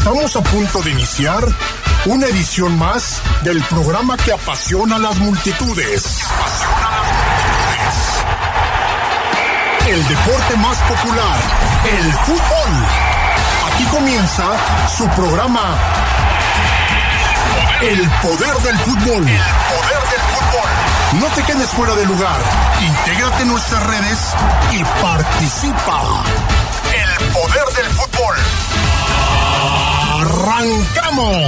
Estamos a punto de iniciar una edición más del programa que apasiona a las multitudes. El deporte más popular, el fútbol. Aquí comienza su programa El Poder del Fútbol. No te quedes fuera de lugar, intégrate en nuestras redes y participa. El Poder del Fútbol. ¡Arrancamos!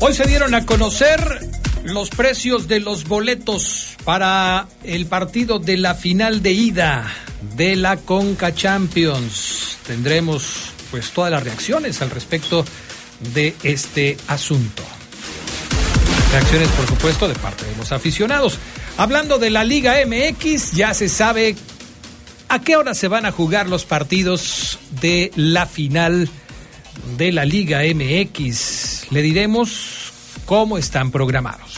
Hoy se dieron a conocer los precios de los boletos para el partido de la final de ida de la Concacaf Champions. Tendremos pues todas las reacciones al respecto de este asunto. Reacciones, por supuesto, de parte de los aficionados. Hablando de la Liga MX, ya se sabe a qué hora se van a jugar los partidos de la final de la Liga MX. Le diremos cómo están programados.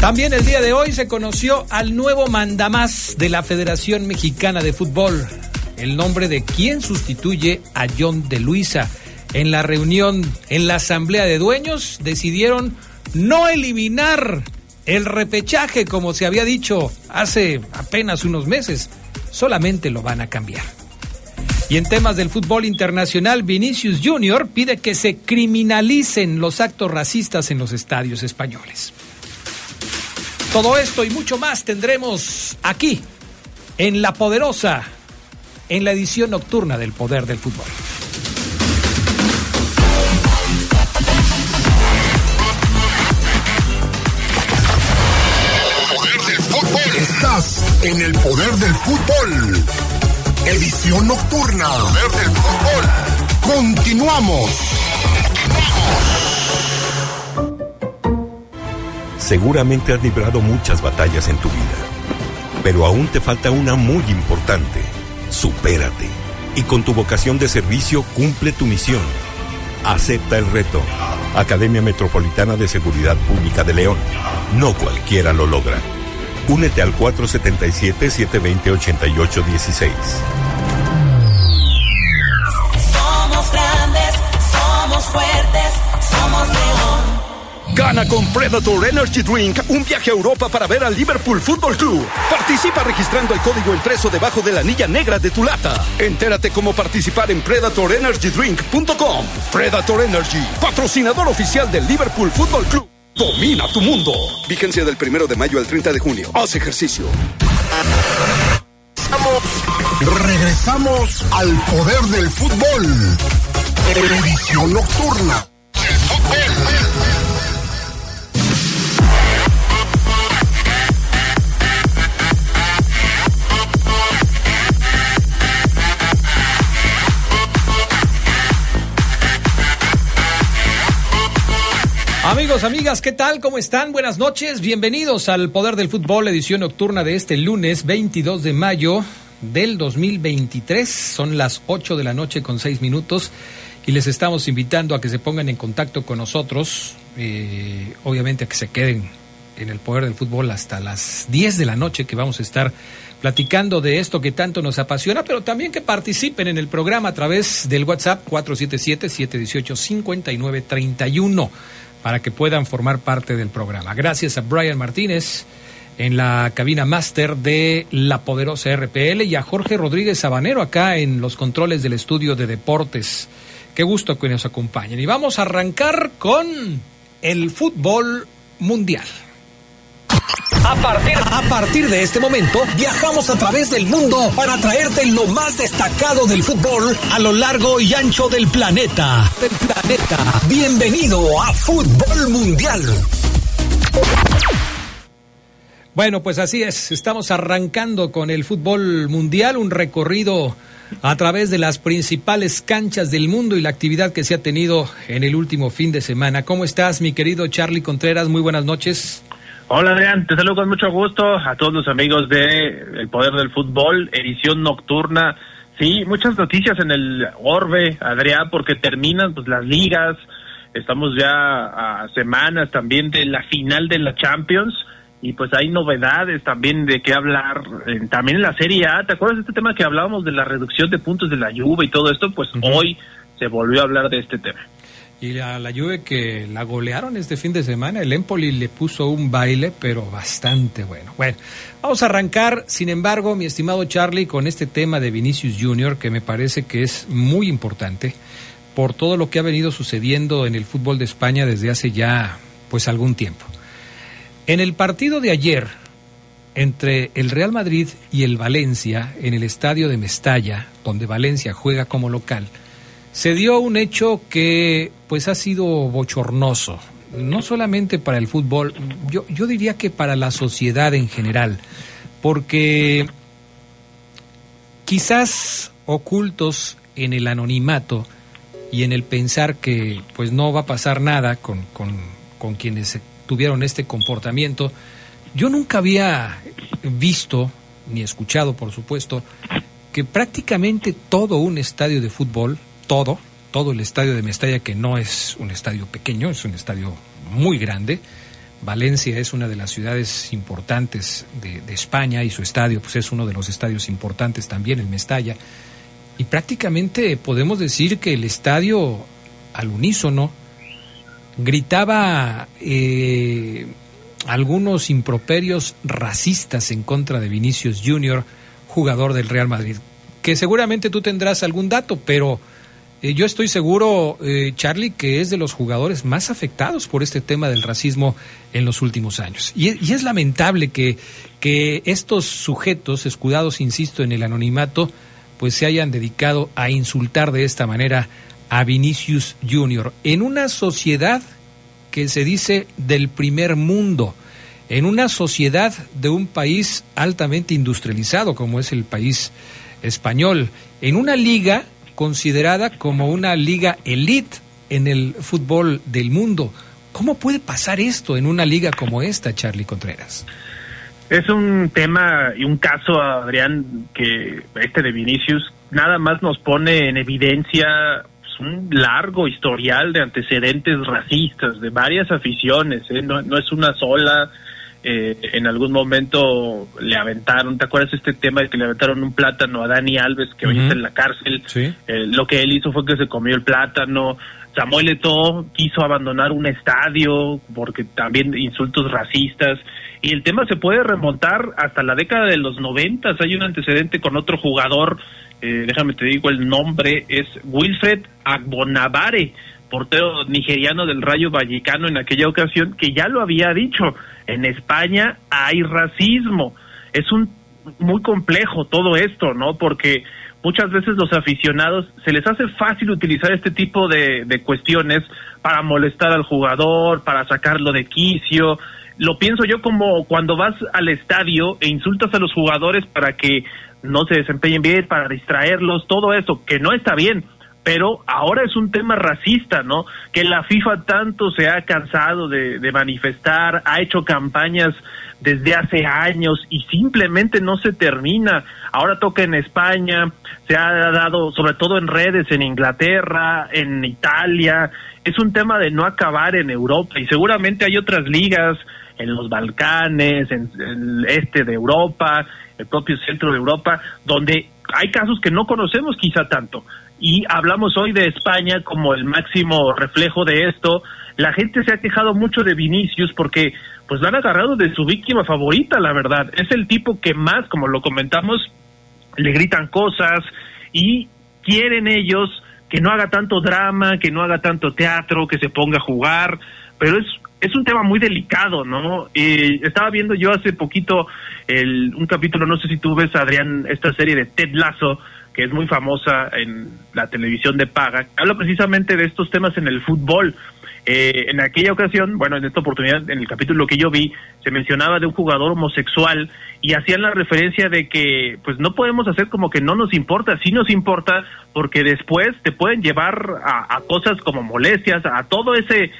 También el día de hoy se conoció al nuevo mandamás de la Federación Mexicana de Fútbol, el nombre de quien sustituye a John de Luisa. En la reunión, en la asamblea de dueños, decidieron no eliminar el repechaje como se había dicho hace apenas unos meses, solamente lo van a cambiar. Y en temas del fútbol internacional, Vinicius Jr. pide que se criminalicen los actos racistas en los estadios españoles. Todo esto y mucho más tendremos aquí, en La Poderosa, en la edición nocturna del Poder del Fútbol. Poder del Fútbol. Estás en el Poder del Fútbol. Edición nocturna. Poder del Fútbol. Continuamos. Seguramente has librado muchas batallas en tu vida, pero aún te falta una muy importante. Supérate. Y con tu vocación de servicio, cumple tu misión. Acepta el reto. Academia Metropolitana de Seguridad Pública de León. No cualquiera lo logra. Únete al 477-720-8816. Somos grandes, somos fuertes, somos León. Gana con Predator Energy Drink un viaje a Europa para ver al Liverpool Football Club. Participa registrando el código impreso debajo de la anilla negra de tu lata. Entérate cómo participar en PredatorEnergyDrink.com. Predator Energy, patrocinador oficial del Liverpool Football Club. Domina tu mundo. Vigencia del 1 de mayo al 30 de junio. Haz ejercicio. Regresamos al Poder del Fútbol. Edición nocturna. Amigos, amigas, ¿qué tal? ¿Cómo están? Buenas noches, bienvenidos al Poder del Fútbol, edición nocturna de este lunes 22 de mayo del 2023. Son las 8:06 p.m. y les estamos invitando a que se pongan en contacto con nosotros. Obviamente a que se queden en el Poder del Fútbol hasta las 10 de la noche, que vamos a estar platicando de esto que tanto nos apasiona, pero también que participen en el programa a través del WhatsApp 477-718-5931. Para que puedan formar parte del programa. Gracias a Brian Martínez en la cabina máster de La Poderosa RPL y a Jorge Rodríguez Sabanero acá en los controles del estudio de deportes. Qué gusto que nos acompañen. Y vamos a arrancar con el fútbol mundial. A partir de este momento, viajamos a través del mundo para traerte lo más destacado del fútbol a lo largo y ancho del planeta. Bienvenido a Fútbol Mundial. Bueno, pues así es. Estamos arrancando con el fútbol mundial, un recorrido a través de las principales canchas del mundo y la actividad que se ha tenido en el último fin de semana. ¿Cómo estás, mi querido Charlie Contreras? Muy buenas noches. Hola Adrián, te saludo con mucho gusto a todos los amigos de El Poder del Fútbol, edición nocturna. Sí, muchas noticias en el orbe, Adrián, porque terminan pues las ligas, estamos ya a semanas también de la final de la Champions, y pues hay novedades también de qué hablar, también en la Serie A. ¿Te acuerdas de este tema que hablábamos de la reducción de puntos de la Juve y todo esto? Pues hoy se volvió a hablar de este tema. Y la Juve que la golearon este fin de semana, el Empoli le puso un baile, pero bastante bueno. Bueno, vamos a arrancar, sin embargo, mi estimado Charlie, con este tema de Vinicius Jr., que me parece que es muy importante por todo lo que ha venido sucediendo en el fútbol de España desde hace ya, pues, algún tiempo. En el partido de ayer, entre el Real Madrid y el Valencia, en el estadio de Mestalla, donde Valencia juega como local, se dio un hecho que pues ha sido bochornoso, no solamente para el fútbol, yo diría que para la sociedad en general, porque quizás ocultos en el anonimato y en el pensar que pues no va a pasar nada con quienes tuvieron este comportamiento, yo nunca había visto, ni escuchado por supuesto, que prácticamente todo un estadio de fútbol, todo el estadio de Mestalla, que no es un estadio pequeño, es un estadio muy grande. Valencia es una de las ciudades importantes de España y su estadio pues es uno de los estadios importantes también, el Mestalla. Y prácticamente podemos decir que el estadio al unísono gritaba algunos improperios racistas en contra de Vinicius Jr., jugador del Real Madrid, que seguramente tú tendrás algún dato, pero yo estoy seguro, Charlie, que es de los jugadores más afectados por este tema del racismo en los últimos años. Y es lamentable que estos sujetos, escudados, insisto, en el anonimato, pues se hayan dedicado a insultar de esta manera a Vinicius Jr. en una sociedad que se dice del primer mundo, en una sociedad de un país altamente industrializado como es el país español, en una liga considerada como una liga elite en el fútbol del mundo. ¿Cómo puede pasar esto en una liga como esta, Charlie Contreras? Es un tema y un caso, Adrián, que este de Vinicius nada más nos pone en evidencia pues un largo historial de antecedentes racistas de varias aficiones, ¿eh? No es una sola. En algún momento le aventaron, ¿te acuerdas este tema de que le aventaron un plátano a Dani Alves, que hoy está en la cárcel? Sí. Lo que él hizo fue que se comió el plátano. Samuel Eto'o quiso abandonar un estadio porque también insultos racistas. Y el tema se puede remontar hasta la década de los 90. Hay un antecedente con otro jugador, déjame te digo el nombre, es Wilfred Agbonabare, portero nigeriano del Rayo Vallecano en aquella ocasión, que ya lo había dicho, en España hay racismo. Es muy complejo todo esto, ¿no? Porque muchas veces los aficionados se les hace fácil utilizar este tipo de cuestiones para molestar al jugador, para sacarlo de quicio. Lo pienso yo como cuando vas al estadio e insultas a los jugadores para que no se desempeñen bien, para distraerlos, todo eso, que no está bien. Pero ahora es un tema racista, ¿no? Que la FIFA tanto se ha cansado de manifestar, ha hecho campañas desde hace años y simplemente no se termina. Ahora toca en España, se ha dado sobre todo en redes, en Inglaterra, en Italia. Es un tema de no acabar en Europa y seguramente hay otras ligas en los Balcanes, en el este de Europa, el propio centro de Europa, donde hay casos que no conocemos quizá tanto. Y hablamos hoy de España como el máximo reflejo de esto. La gente se ha quejado mucho de Vinicius porque pues lo han agarrado de su víctima favorita, la verdad. Es el tipo que más, como lo comentamos, le gritan cosas y quieren ellos que no haga tanto drama, que no haga tanto teatro, que se ponga a jugar, pero es un tema muy delicado, ¿no? Estaba viendo yo hace poquito un capítulo, no sé si tú ves, Adrián, esta serie de Ted Lasso, que es muy famosa en la televisión de paga, habla precisamente de estos temas en el fútbol, En aquella ocasión, bueno, en esta oportunidad, en el capítulo que yo vi, se mencionaba de un jugador homosexual y hacían la referencia de que pues no podemos hacer como que no nos importa, sí nos importa, porque después te pueden llevar a cosas como molestias, a todo ese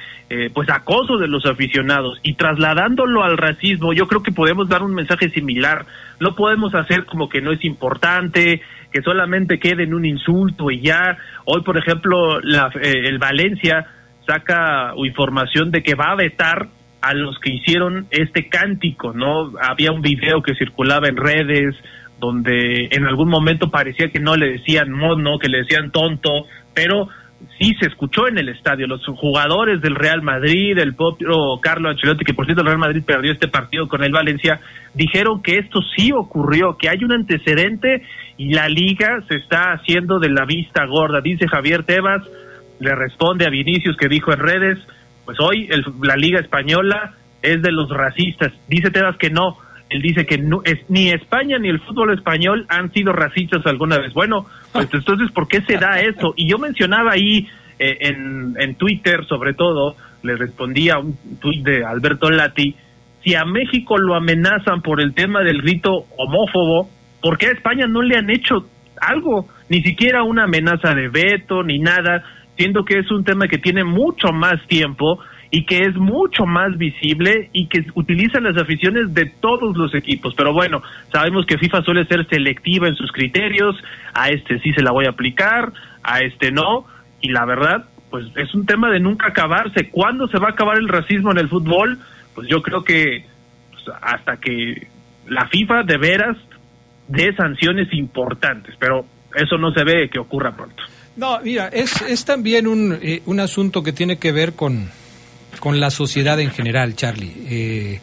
pues acoso de los aficionados, y trasladándolo al racismo, yo creo que podemos dar un mensaje similar. No podemos hacer como que no es importante, que solamente quede en un insulto y ya. Hoy, por ejemplo, el Valencia saca información de que va a vetar a los que hicieron este cántico, ¿no? Había un video que circulaba en redes donde en algún momento parecía que no le decían mono, que le decían tonto, pero sí se escuchó en el estadio. Los jugadores del Real Madrid, el propio Carlo Ancelotti, que por cierto el Real Madrid perdió este partido con el Valencia, dijeron que esto sí ocurrió, que hay un antecedente y la liga se está haciendo de la vista gorda. Dice Javier Tebas, le responde a Vinicius, que dijo en redes, pues hoy la Liga Española es de los racistas. Dice Tebas que no, él dice que no, ni España ni el fútbol español han sido racistas alguna vez. Bueno, pues entonces, ¿por qué se da eso? Y yo mencionaba ahí en Twitter, sobre todo, le respondía a un tuit de Alberto Lati, si a México lo amenazan por el tema del grito homófobo, ¿por qué a España no le han hecho algo? Ni siquiera una amenaza de veto, ni nada. Siento que es un tema que tiene mucho más tiempo y que es mucho más visible y que utilizan las aficiones de todos los equipos. Pero bueno, sabemos que FIFA suele ser selectiva en sus criterios, a este sí se la voy a aplicar, a este no, y la verdad, pues es un tema de nunca acabarse. ¿Cuándo se va a acabar el racismo en el fútbol? Pues yo creo que pues, hasta que la FIFA de veras dé sanciones importantes, pero eso no se ve que ocurra pronto. No, mira, es también un asunto que tiene que ver con la sociedad en general, Charlie.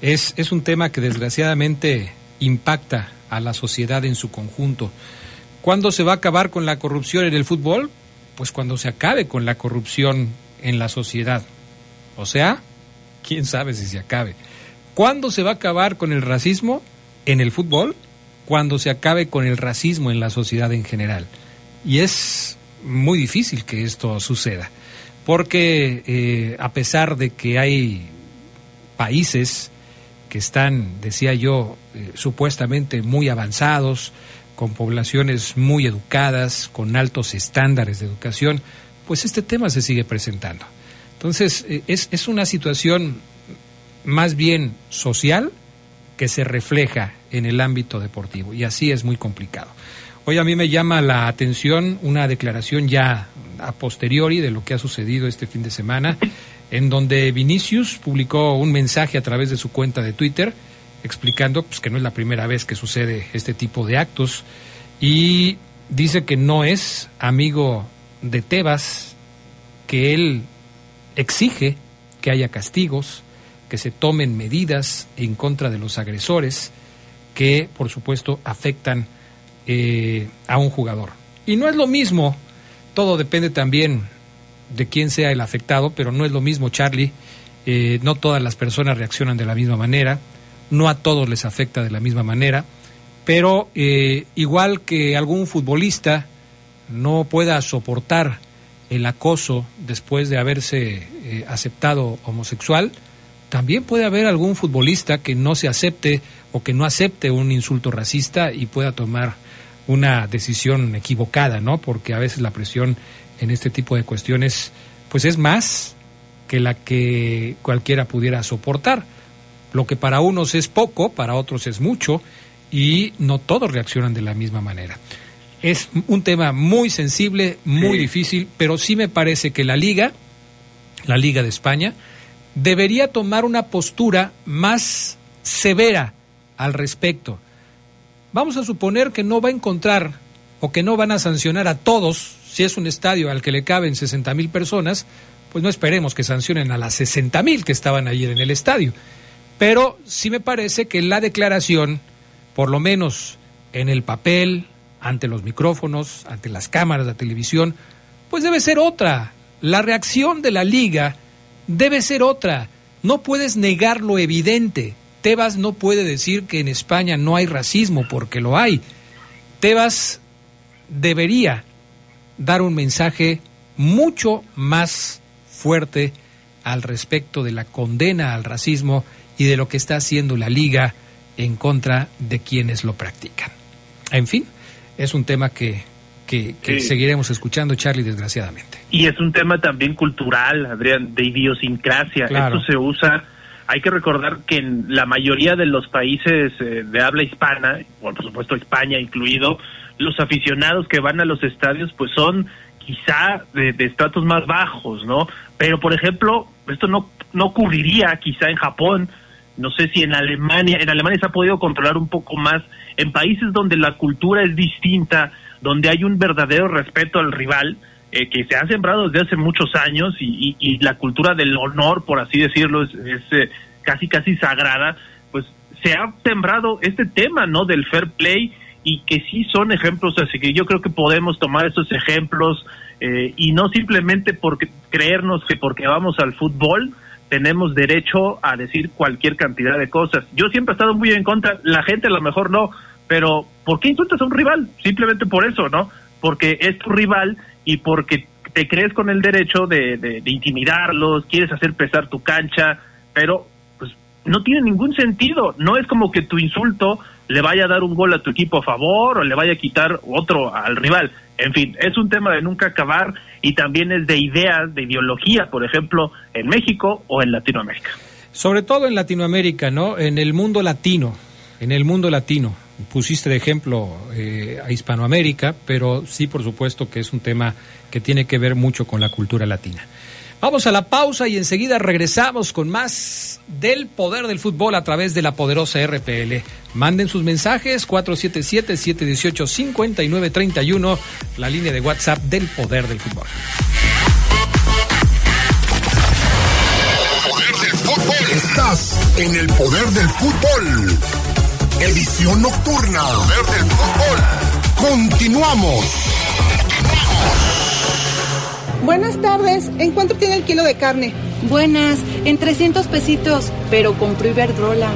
Es un tema que desgraciadamente impacta a la sociedad en su conjunto. ¿Cuándo se va a acabar con la corrupción en el fútbol? Pues cuando se acabe con la corrupción en la sociedad. O sea, quién sabe si se acabe. ¿Cuándo se va a acabar con el racismo en el fútbol? Cuando se acabe con el racismo en la sociedad en general. Y es muy difícil que esto suceda, porque a pesar de que hay países que están, decía yo, supuestamente muy avanzados, con poblaciones muy educadas, con altos estándares de educación, pues este tema se sigue presentando. Entonces, es una situación más bien social que se refleja en el ámbito deportivo, y así es muy complicado. Hoy a mí me llama la atención una declaración ya a posteriori de lo que ha sucedido este fin de semana, en donde Vinicius publicó un mensaje a través de su cuenta de Twitter, explicando pues, que no es la primera vez que sucede este tipo de actos, y dice que no es amigo de Tebas, que él exige que haya castigos, que se tomen medidas en contra de los agresores, que por supuesto afectan a un jugador. Y no es lo mismo, todo depende también de quién sea el afectado, pero no es lo mismo, Charlie, no todas las personas reaccionan de la misma manera, no a todos les afecta de la misma manera, pero igual que algún futbolista no pueda soportar el acoso después de haberse aceptado homosexual, también puede haber algún futbolista que no se acepte o que no acepte un insulto racista y pueda tomar una decisión equivocada, ¿no? Porque a veces la presión en este tipo de cuestiones, pues es más que la que cualquiera pudiera soportar. Lo que para unos es poco, para otros es mucho, y no todos reaccionan de la misma manera. Es un tema muy sensible, muy difícil, pero sí me parece que la Liga de España, debería tomar una postura más severa al respecto. Vamos a suponer que no va a encontrar o que no van a sancionar a todos. Si es un estadio al que le caben 60,000 personas, pues no esperemos que sancionen a las 60,000 que estaban ayer en el estadio. Pero sí me parece que la declaración, por lo menos en el papel, ante los micrófonos, ante las cámaras de televisión, pues debe ser otra. La reacción de la liga debe ser otra. No puedes negar lo evidente. Tebas no puede decir que en España no hay racismo, porque lo hay. Tebas debería dar un mensaje mucho más fuerte al respecto de la condena al racismo y de lo que está haciendo la Liga en contra de quienes lo practican. En fin, es un tema que seguiremos escuchando, Charlie, desgraciadamente. Y es un tema también cultural, Adrián, de idiosincrasia. Claro. Esto se usa... Hay que recordar que en la mayoría de los países de habla hispana, por supuesto España incluido, los aficionados que van a los estadios pues son quizá de estratos más bajos, ¿no? Pero, por ejemplo, esto no ocurriría quizá en Japón, no sé si en Alemania se ha podido controlar un poco más, en países donde la cultura es distinta, donde hay un verdadero respeto al rival, que se ha sembrado desde hace muchos años y la cultura del honor, por así decirlo, es casi sagrada, pues se ha sembrado este tema, ¿no?, del fair play, y que sí son ejemplos, así que yo creo que podemos tomar esos ejemplos y no simplemente porque creernos que porque vamos al fútbol tenemos derecho a decir cualquier cantidad de cosas. Yo siempre he estado muy en contra, la gente a lo mejor no, pero ¿por qué insultas a un rival? Simplemente por eso, ¿no? Porque es tu rival y porque te crees con el derecho de intimidarlos, quieres hacer pesar tu cancha, pero pues no tiene ningún sentido. No es como que tu insulto le vaya a dar un gol a tu equipo a favor o le vaya a quitar otro al rival. En fin, es un tema de nunca acabar y también es de ideas, de ideología, por ejemplo, en México o en Latinoamérica. Sobre todo en Latinoamérica, ¿no? En el mundo latino. Pusiste de ejemplo a Hispanoamérica, pero sí, por supuesto, que es un tema que tiene que ver mucho con la cultura latina. Vamos a la pausa y enseguida regresamos con más del poder del fútbol a través de la poderosa RPL. Manden sus mensajes, 477-718-5931, la línea de WhatsApp del poder del fútbol. Poder del fútbol. Estás en el poder del fútbol. Edición nocturna. Poder del fútbol. Continuamos. Buenas tardes. ¿En cuánto tiene el kilo de carne? Buenas, en 300 pesitos, pero compró Iberdrola.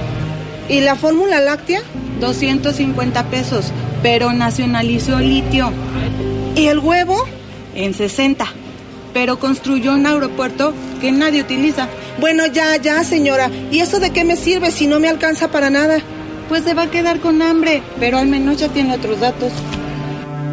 ¿Y la fórmula láctea? 250 pesos, pero nacionalizó litio. ¿Y el huevo? En 60, pero construyó un aeropuerto que nadie utiliza. Bueno, ya, señora. ¿Y eso de qué me sirve si no me alcanza para nada? Pues se va a quedar con hambre, pero al menos ya tiene otros datos.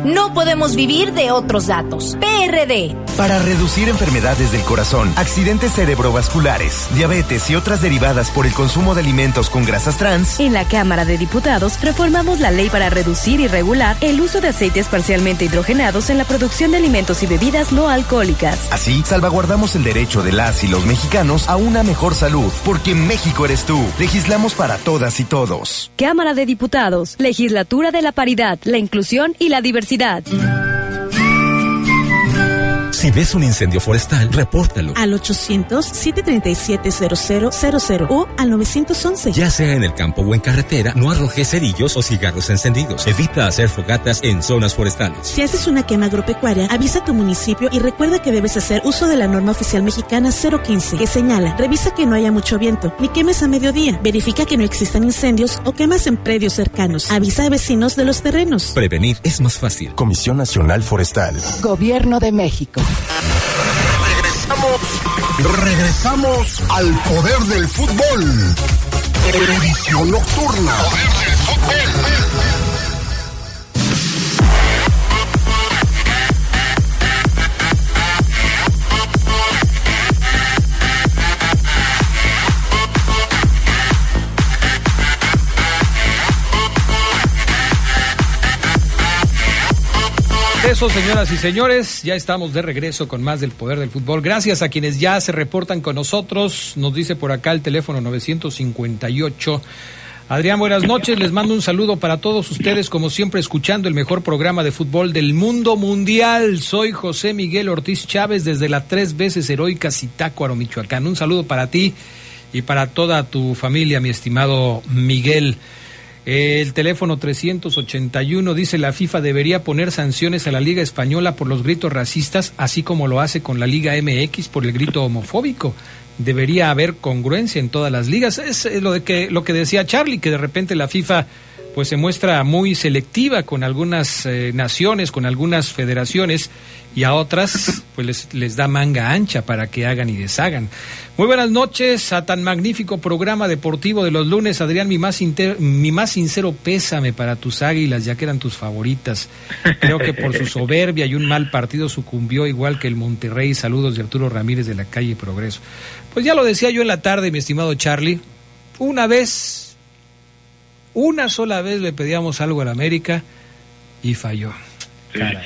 No podemos vivir de otros datos. PRD. Para reducir enfermedades del corazón, accidentes cerebrovasculares, diabetes y otras derivadas por el consumo de alimentos con grasas trans, en la Cámara de Diputados reformamos la ley para reducir y regular el uso de aceites parcialmente hidrogenados en la producción de alimentos y bebidas no alcohólicas. Así, salvaguardamos el derecho de las y los mexicanos a una mejor salud, porque México eres tú. Legislamos para todas y todos. Cámara de Diputados, Legislatura de la Paridad, la Inclusión y la Diversidad. Si ves un incendio forestal, repórtalo al 800-737-0000 o al 911. Ya sea en el campo o en carretera, no arrojes cerillos o cigarros encendidos. Evita hacer fogatas en zonas forestales. Si haces una quema agropecuaria, avisa a tu municipio y recuerda que debes hacer uso de la norma oficial mexicana 015, que señala: revisa que no haya mucho viento, ni quemes a mediodía. Verifica que no existan incendios o quemas en predios cercanos. Avisa a vecinos de los terrenos. Prevenir es más fácil. Comisión Nacional Forestal. Gobierno de México. Regresamos al poder del fútbol. Edición nocturna. Poder del Eso, señoras y señores, ya estamos de regreso con más del poder del fútbol. Gracias a quienes ya se reportan con nosotros. Nos dice por acá el teléfono 958. Adrián, buenas noches. Les mando un saludo para todos ustedes, como siempre, escuchando el mejor programa de fútbol del mundo mundial. Soy José Miguel Ortiz Chávez desde la 3 veces heroica Zitácuaro, Michoacán. Un saludo para ti y para toda tu familia, mi estimado Miguel. El teléfono 381 dice: la FIFA debería poner sanciones a la Liga Española por los gritos racistas, así como lo hace con la Liga MX por el grito homofóbico. Debería haber congruencia en todas las ligas. Es lo que decía Charlie, que de repente la FIFA pues se muestra muy selectiva con algunas naciones, con algunas federaciones, y a otras pues les da manga ancha para que hagan y deshagan. Muy buenas noches a tan magnífico programa deportivo de los lunes, Adrián, mi más sincero pésame para tus Águilas, ya que eran tus favoritas. Creo que por su soberbia y un mal partido sucumbió igual que el Monterrey. Saludos de Arturo Ramírez de la calle Progreso. Pues ya lo decía yo en la tarde, mi estimado Charlie, una sola vez le pedíamos algo al América y falló. Sí. Caray.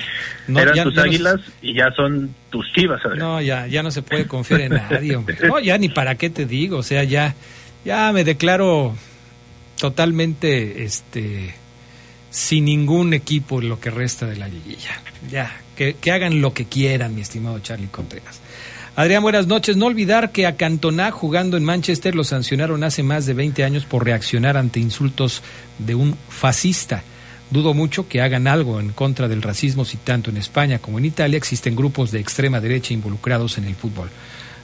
No, eran tus Águilas y ya son tus Chivas, ¿sabes? No, ya no se puede confiar en nadie, hombre. No, ya ni para qué te digo, o sea, ya me declaro totalmente sin ningún equipo en lo que resta de la liguilla. Ya, que hagan lo que quieran, mi estimado Charlie Contreras. Adrián, buenas noches. No olvidar que a Cantona, jugando en Manchester, lo sancionaron hace más de 20 años por reaccionar ante insultos de un fascista. Dudo mucho que hagan algo en contra del racismo si tanto en España como en Italia existen grupos de extrema derecha involucrados en el fútbol.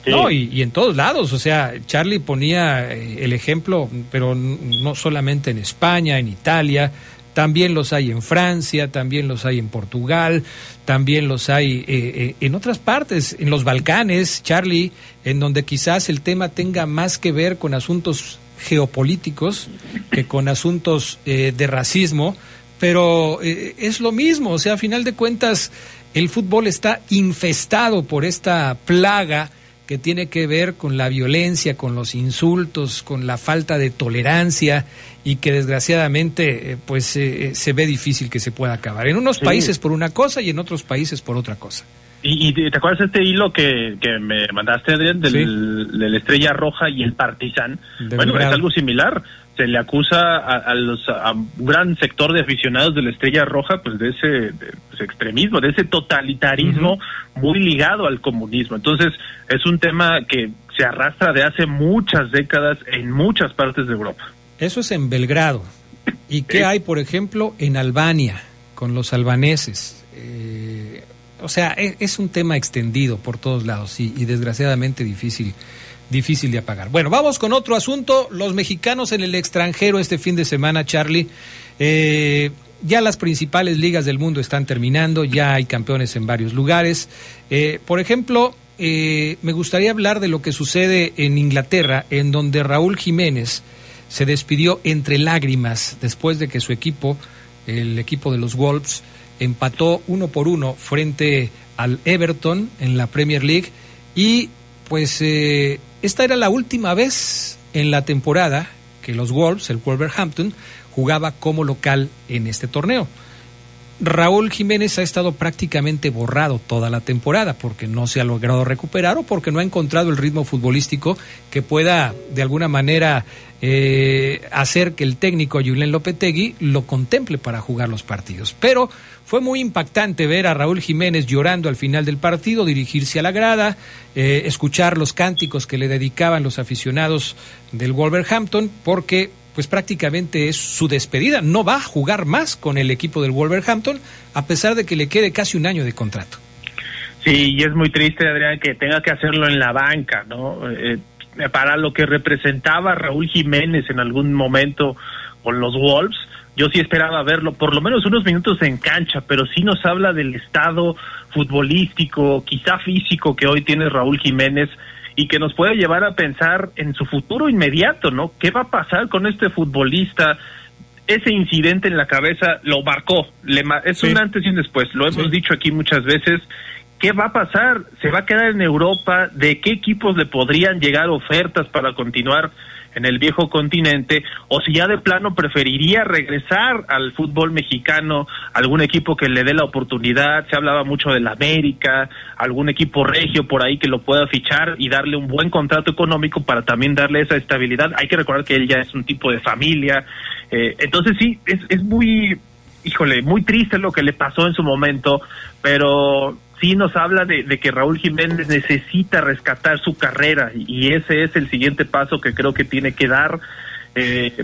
Sí. No, y en todos lados, o sea, Charlie ponía el ejemplo, pero no solamente en España, en Italia, también los hay en Francia, también los hay en Portugal, también los hay en otras partes, en los Balcanes, Charlie, en donde quizás el tema tenga más que ver con asuntos geopolíticos que con asuntos de racismo. Pero es lo mismo, o sea, a final de cuentas, el fútbol está infestado por esta plaga que tiene que ver con la violencia, con los insultos, con la falta de tolerancia, y que desgraciadamente se ve difícil que se pueda acabar. En unos países por una cosa y en otros países por otra cosa. ¿Y te acuerdas este hilo que me mandaste, Adrián, del Estrella Roja y el Partizan? Es algo similar. Se le acusa a un gran sector de aficionados de la Estrella Roja pues de ese extremismo, de ese totalitarismo muy ligado al comunismo. Entonces es un tema que se arrastra de hace muchas décadas en muchas partes de Europa. Eso es en Belgrado. ¿Y qué hay, por ejemplo, en Albania con los albaneses? O sea, es un tema extendido por todos lados y desgraciadamente difícil de apagar. Bueno, vamos con otro asunto. Los mexicanos en el extranjero este fin de semana, Charlie. Ya las principales ligas del mundo están terminando, ya hay campeones en varios lugares. Por ejemplo, me gustaría hablar de lo que sucede en Inglaterra, en donde Raúl Jiménez se despidió entre lágrimas después de que su equipo, el equipo de los Wolves, empató 1-1 frente al Everton en la Premier League. Y pues esta era la última vez en la temporada que los Wolves, el Wolverhampton, jugaba como local en este torneo. Raúl Jiménez ha estado prácticamente borrado toda la temporada porque no se ha logrado recuperar o porque no ha encontrado el ritmo futbolístico que pueda, de alguna manera, hacer que el técnico Julen Lopetegui lo contemple para jugar los partidos. Pero fue muy impactante ver a Raúl Jiménez llorando al final del partido, dirigirse a la grada, escuchar los cánticos que le dedicaban los aficionados del Wolverhampton, porque pues prácticamente es su despedida. No va a jugar más con el equipo del Wolverhampton, a pesar de que le quede casi un año de contrato. Sí, y es muy triste, Adrián, que tenga que hacerlo en la banca, ¿no? Para lo que representaba Raúl Jiménez en algún momento con los Wolves, yo sí esperaba verlo por lo menos unos minutos en cancha, pero sí nos habla del estado futbolístico, quizá físico, que hoy tiene Raúl Jiménez, y que nos puede llevar a pensar en su futuro inmediato, ¿no? ¿Qué va a pasar con este futbolista? Ese incidente en la cabeza lo marcó, un antes y un después, lo hemos dicho aquí muchas veces. ¿Qué va a pasar? ¿Se va a quedar en Europa? ¿De qué equipos le podrían llegar ofertas para continuar en el viejo continente? ¿O si ya de plano preferiría regresar al fútbol mexicano, algún equipo que le dé la oportunidad? Se hablaba mucho del América, algún equipo regio por ahí que lo pueda fichar y darle un buen contrato económico para también darle esa estabilidad. Hay que recordar que él ya es un tipo de familia. Entonces sí, es muy, muy triste lo que le pasó en su momento, pero sí nos habla de que Raúl Jiménez necesita rescatar su carrera, y ese es el siguiente paso que creo que tiene que dar,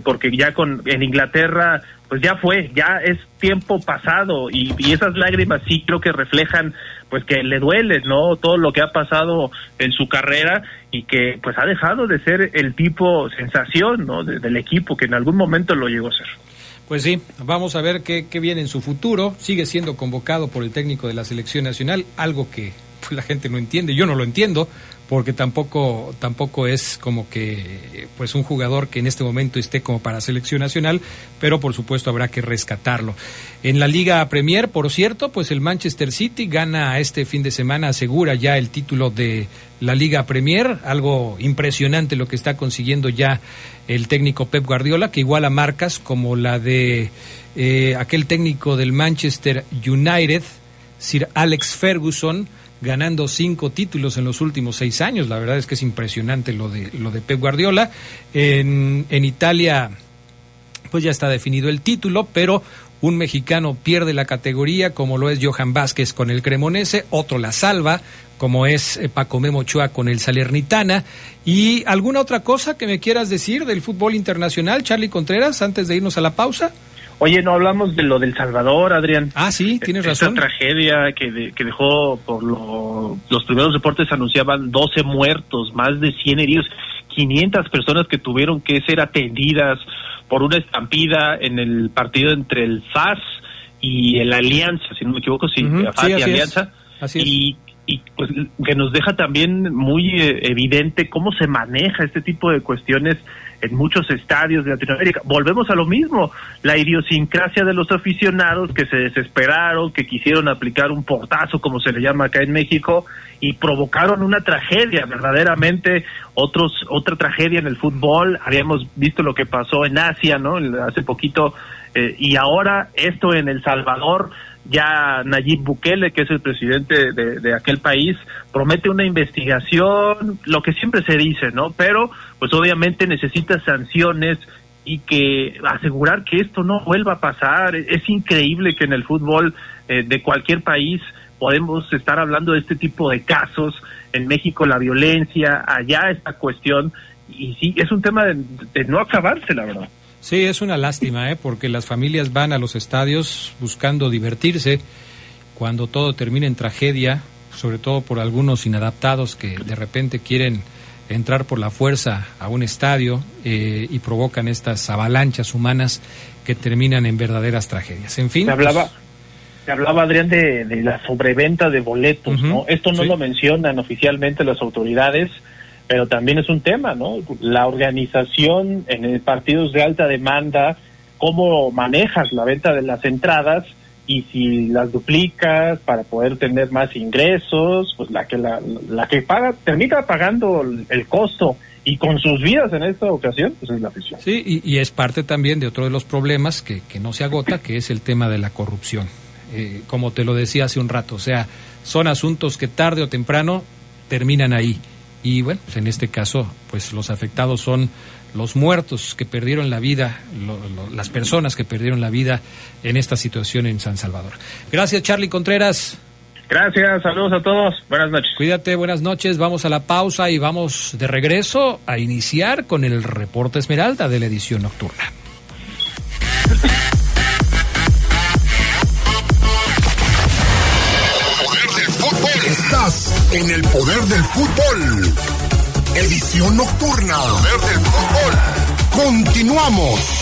porque ya en Inglaterra pues ya es tiempo pasado, y esas lágrimas sí creo que reflejan pues que le duele, ¿no?, todo lo que ha pasado en su carrera, y que pues ha dejado de ser el tipo sensación, ¿no?, del equipo que en algún momento lo llegó a ser. Pues sí, vamos a ver qué viene en su futuro. Sigue siendo convocado por el técnico de la selección nacional, algo que pues, la gente no entiende, yo no lo entiendo, porque tampoco es como que pues un jugador que en este momento esté como para selección nacional, pero por supuesto habrá que rescatarlo. En la Liga Premier, por cierto, pues el Manchester City gana este fin de semana, asegura ya el título de la Liga Premier, algo impresionante lo que está consiguiendo ya el técnico Pep Guardiola, que iguala marcas como la de aquel técnico del Manchester United, Sir Alex Ferguson, ganando 5 títulos en los últimos 6 años. La verdad es que es impresionante lo de Pep Guardiola. En Italia, pues ya está definido el título, pero un mexicano pierde la categoría, como lo es Johan Vázquez con el Cremonese, otro la salva, como es Paco Memo Ochoa con el Salernitana. ¿Y alguna otra cosa que me quieras decir del fútbol internacional, Charlie Contreras, antes de irnos a la pausa? Oye, no hablamos de lo del Salvador, Adrián. Ah, sí, tienes razón. Esta tragedia que dejó, por los primeros reportes anunciaban 12 muertos, más de 100 heridos, 500 personas que tuvieron que ser atendidas por una estampida en el partido entre el FAS y el Alianza, si no me equivoco, sí, uh-huh. FAS sí, y Alianza. Así es. Y pues que nos deja también muy evidente cómo se maneja este tipo de cuestiones en muchos estadios de Latinoamérica. Volvemos a lo mismo, la idiosincrasia de los aficionados que se desesperaron, que quisieron aplicar un portazo, como se le llama acá en México, y provocaron una tragedia, verdaderamente otra tragedia en el fútbol. Habíamos visto lo que pasó en Asia, ¿no?, hace poquito, y ahora esto en El Salvador. Ya Nayib Bukele, que es el presidente de aquel país, promete una investigación, lo que siempre se dice, ¿no? Pero pues obviamente necesita sanciones y que asegurar que esto no vuelva a pasar. Es increíble que en el fútbol de cualquier país podemos estar hablando de este tipo de casos. En México la violencia, allá esta cuestión, y sí, es un tema de no acabarse, la verdad. Sí, es una lástima, porque las familias van a los estadios buscando divertirse, cuando todo termina en tragedia, sobre todo por algunos inadaptados que de repente quieren entrar por la fuerza a un estadio y provocan estas avalanchas humanas que terminan en verdaderas tragedias. En fin, se hablaba, Adrián, de la sobreventa de boletos, uh-huh, ¿no? Esto no sí lo mencionan oficialmente las autoridades, pero también es un tema, ¿no? La organización en partidos de alta demanda, cómo manejas la venta de las entradas, y si las duplicas para poder tener más ingresos, pues la que paga termina pagando el costo, y con sus vidas en esta ocasión, pues es la afición. Sí, y es parte también de otro de los problemas que no se agota, que es el tema de la corrupción. Como te lo decía hace un rato, o sea, son asuntos que tarde o temprano terminan ahí. Y bueno, pues en este caso, pues los afectados son los muertos que perdieron la vida, las personas que perdieron la vida en esta situación en San Salvador. Gracias, Charlie Contreras. Gracias, saludos a todos. Buenas noches. Cuídate, buenas noches. Vamos a la pausa y vamos de regreso a iniciar con el Reporte Esmeralda de la edición nocturna. Estás en el Poder del Fútbol, edición nocturna. Poder del Fútbol. Continuamos.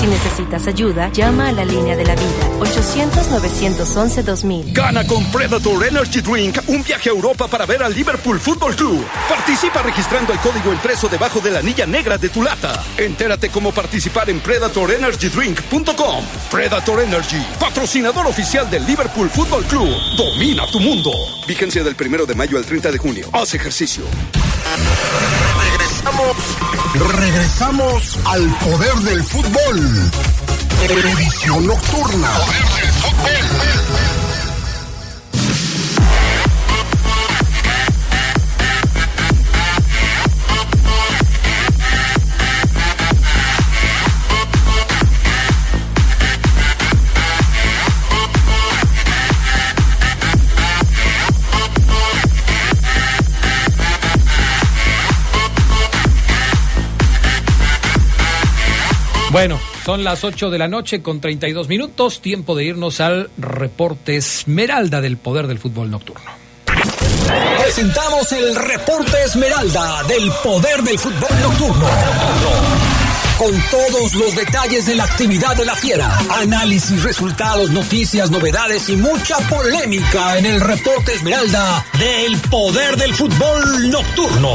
Si necesitas ayuda, llama a la línea de la vida, 800-911-2000. Gana con Predator Energy Drink un viaje a Europa para ver al Liverpool Fútbol Club. Participa registrando el código impreso debajo de la anilla negra de tu lata. Entérate cómo participar en PredatorEnergyDrink.com. Predator Energy, patrocinador oficial del Liverpool Fútbol Club. Domina tu mundo. Vigencia del 1 de mayo al 30 de junio. Haz ejercicio. Regresamos al Poder del Fútbol. Edición nocturna. Bueno, son las 8 de la noche con 32 minutos, tiempo de irnos al reporte Esmeralda del Poder del Fútbol Nocturno. Presentamos el reporte Esmeralda del Poder del Fútbol Nocturno. Con todos los detalles de la actividad de la fiera, análisis, resultados, noticias, novedades y mucha polémica en el reporte Esmeralda del Poder del Fútbol Nocturno.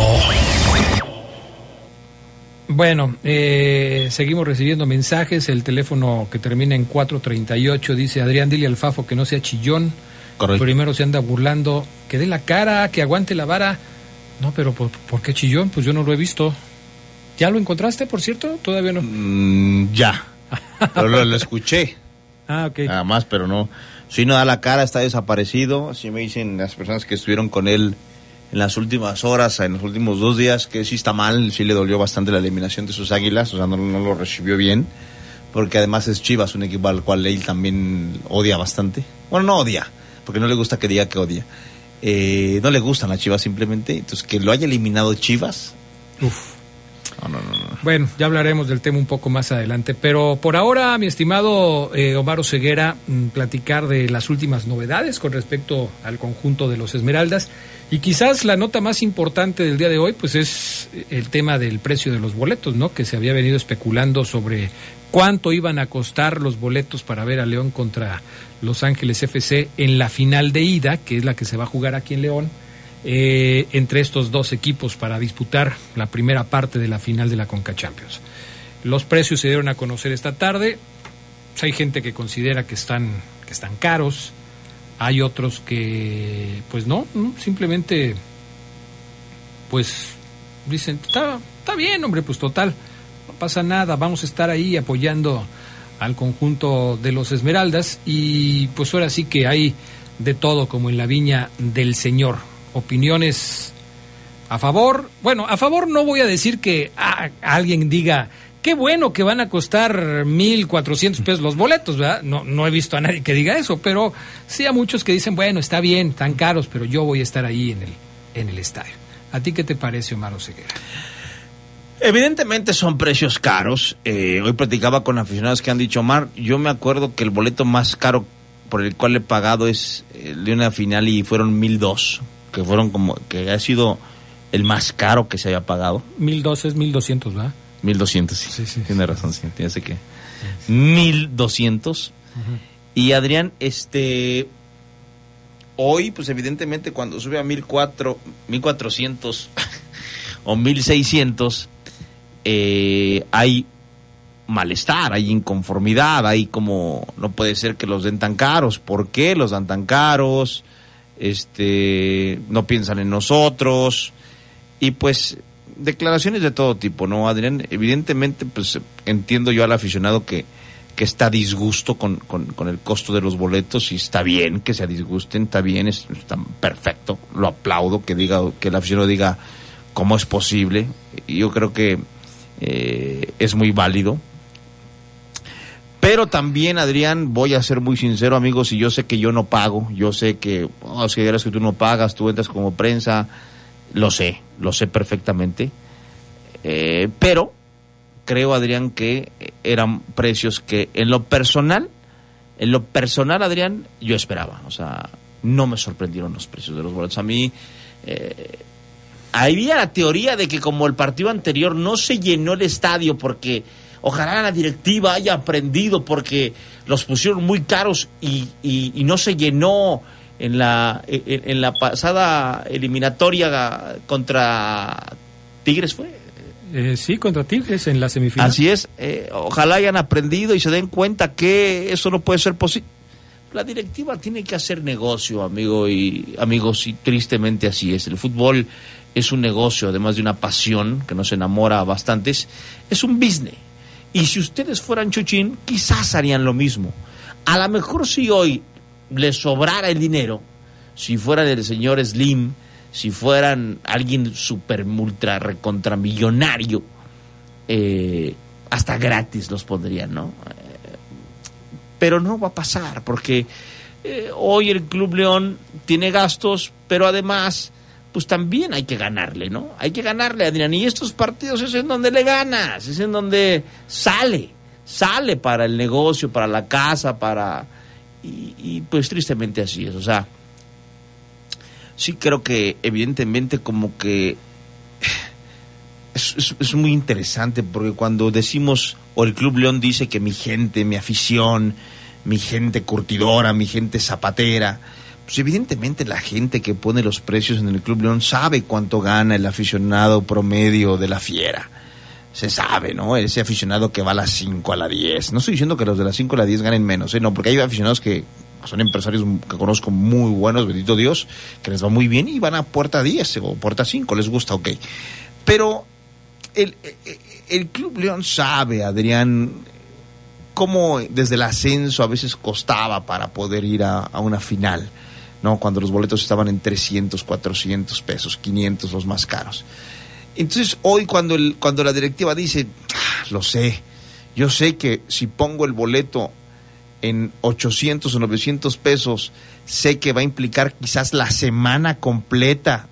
Bueno, seguimos recibiendo mensajes. El teléfono que termina en 438 dice: Adrián, dile al Fafo que no sea chillón. Correcto. Primero se anda burlando, que dé la cara, que aguante la vara. No, pero ¿por qué chillón? Pues yo no lo he visto. ¿Ya lo encontraste, por cierto? ¿Todavía no? Ya. Pero lo escuché. Ah, ok. Nada más, pero no. Si no da la cara, está desaparecido. Así me dicen las personas que estuvieron con él en las últimas horas, en los últimos 2 días, que sí está mal, sí le dolió bastante la eliminación de sus Águilas, o sea, no lo recibió bien, porque además es Chivas, un equipo al cual él también odia bastante. Bueno, no odia, porque no le gusta que diga que odia. No le gustan las Chivas simplemente, entonces que lo haya eliminado Chivas... Uf. No. Bueno, ya hablaremos del tema un poco más adelante, pero por ahora, mi estimado Omar Oseguera, platicar de las últimas novedades con respecto al conjunto de los Esmeraldas, y quizás la nota más importante del día de hoy pues es el tema del precio de los boletos, ¿no? Que se había venido especulando sobre cuánto iban a costar los boletos para ver a León contra Los Ángeles FC en la final de ida, que es la que se va a jugar aquí en León. Entre estos dos equipos para disputar la primera parte de la final de la Concacaf Champions. Los precios se dieron a conocer esta tarde. Hay gente que considera que están caros, hay otros que pues no simplemente pues dicen está bien, hombre, pues total, no pasa nada, vamos a estar ahí apoyando al conjunto de los Esmeraldas, y pues ahora sí que hay de todo como en la viña del Señor. Opiniones a favor. Bueno, a favor no voy a decir que alguien diga qué bueno que van a costar 1,400 pesos los boletos, ¿verdad? No he visto a nadie que diga eso, pero sí a muchos que dicen, bueno, está bien, tan caros, pero yo voy a estar ahí en el estadio. ¿A ti qué te parece, Omar Oseguera? Evidentemente son precios caros. Hoy platicaba con aficionados que han dicho, Omar, yo me acuerdo que el boleto más caro por el cual he pagado es el de una final y fueron 1,200. Que fueron como que ha sido el más caro que se haya pagado. 1,200 es 1,200, ¿verdad? 1,200, sí. Tiene razón, sí. Ya sé que 1,200. Uh-huh. Y Adrián, hoy, pues evidentemente cuando sube a 1,400 o 1,600, hay malestar, hay inconformidad, hay como, no puede ser que los den tan caros. ¿Por qué los dan tan caros? No piensan en nosotros, y pues declaraciones de todo tipo, ¿no, Adrián? Evidentemente, pues entiendo yo al aficionado que está disgusto con el costo de los boletos, y está bien que se disgusten, está bien, está perfecto, lo aplaudo, que el aficionado diga cómo es posible, y yo creo que es muy válido. Pero también, Adrián, voy a ser muy sincero, amigos, y yo sé que yo no pago, yo sé que, es que tú no pagas, tú entras como prensa, lo sé perfectamente, pero creo, Adrián, que eran precios que en lo personal, Adrián, yo esperaba, o sea, no me sorprendieron los precios de los boletos. A mí, había la teoría de que como el partido anterior no se llenó el estadio porque... Ojalá la directiva haya aprendido, porque los pusieron muy caros y no se llenó en la pasada eliminatoria contra Tigres, ¿fue? Sí, contra Tigres en la semifinal. Así es, ojalá hayan aprendido y se den cuenta que eso no puede ser posible. La directiva tiene que hacer negocio, amigos, y tristemente así es. El fútbol es un negocio, además de una pasión que nos enamora a bastantes, es un business. Y si ustedes fueran Chuchín, quizás harían lo mismo. A lo mejor si hoy les sobrara el dinero, si fueran el señor Slim, si fueran alguien super ultra recontramillonario, hasta gratis los pondrían, ¿no? Pero no va a pasar, porque hoy el Club León tiene gastos, pero además, pues también hay que ganarle, ¿no? Hay que ganarle, Adrián. Y estos partidos es en donde le ganas, es en donde sale. sale para el negocio, para la casa, para... Y pues tristemente así es. O sea, sí creo que evidentemente como que es muy interesante, porque cuando decimos, o el Club León dice que mi gente, mi afición, mi gente curtidora, mi gente zapatera, pues evidentemente la gente que pone los precios en el Club León sabe cuánto gana el aficionado promedio de la Fiera. Se sabe, ¿no? Ese aficionado que va a las 5, a las 10. No estoy diciendo que los de las 5 a las 10 ganen menos, ¿eh? No, porque hay aficionados que son empresarios que conozco muy buenos, bendito Dios, que les va muy bien y van a puerta 10 o puerta 5, les gusta, ok. Pero el Club León sabe, Adrián, cómo desde el ascenso a veces costaba para poder ir a una final, ¿no? Cuando los boletos estaban en 300, 400 pesos, 500 los más caros. Entonces hoy cuando la directiva dice, lo sé, yo sé que si pongo el boleto en 800 o 900 pesos, sé que va a implicar quizás la semana completa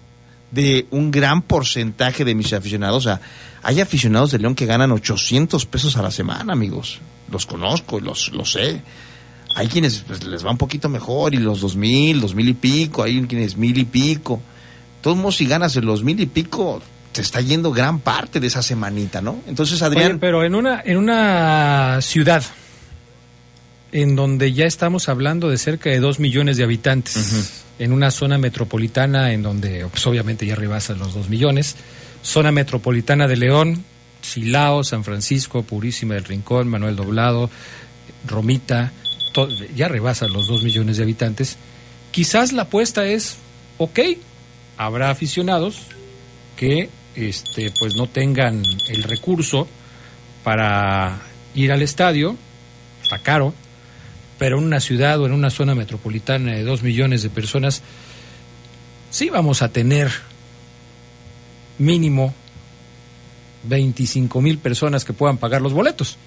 de un gran porcentaje de mis aficionados. O sea, hay aficionados de León que ganan 800 pesos a la semana, amigos. Los conozco, los sé. Hay quienes pues, les va un poquito mejor y los 2000, 2000 y pico, hay quienes 1000 y pico. Todos modos, si ganas en los 1000 y pico... se está yendo gran parte de esa semanita, ¿no? Entonces, Adrián... Oye, pero en una ciudad en donde ya estamos hablando de cerca de 2 millones de habitantes, uh-huh, en una zona metropolitana en donde, pues, obviamente ya rebasan los 2 millones, zona metropolitana de León, Silao, San Francisco, Purísima del Rincón, Manuel Doblado, Romita, ya rebasan los 2 millones de habitantes, quizás la apuesta es, ok, habrá aficionados que... pues no tengan el recurso para ir al estadio, está caro, pero en una ciudad o en una zona metropolitana de 2 millones de personas, sí vamos a tener mínimo 25,000 personas que puedan pagar los boletos.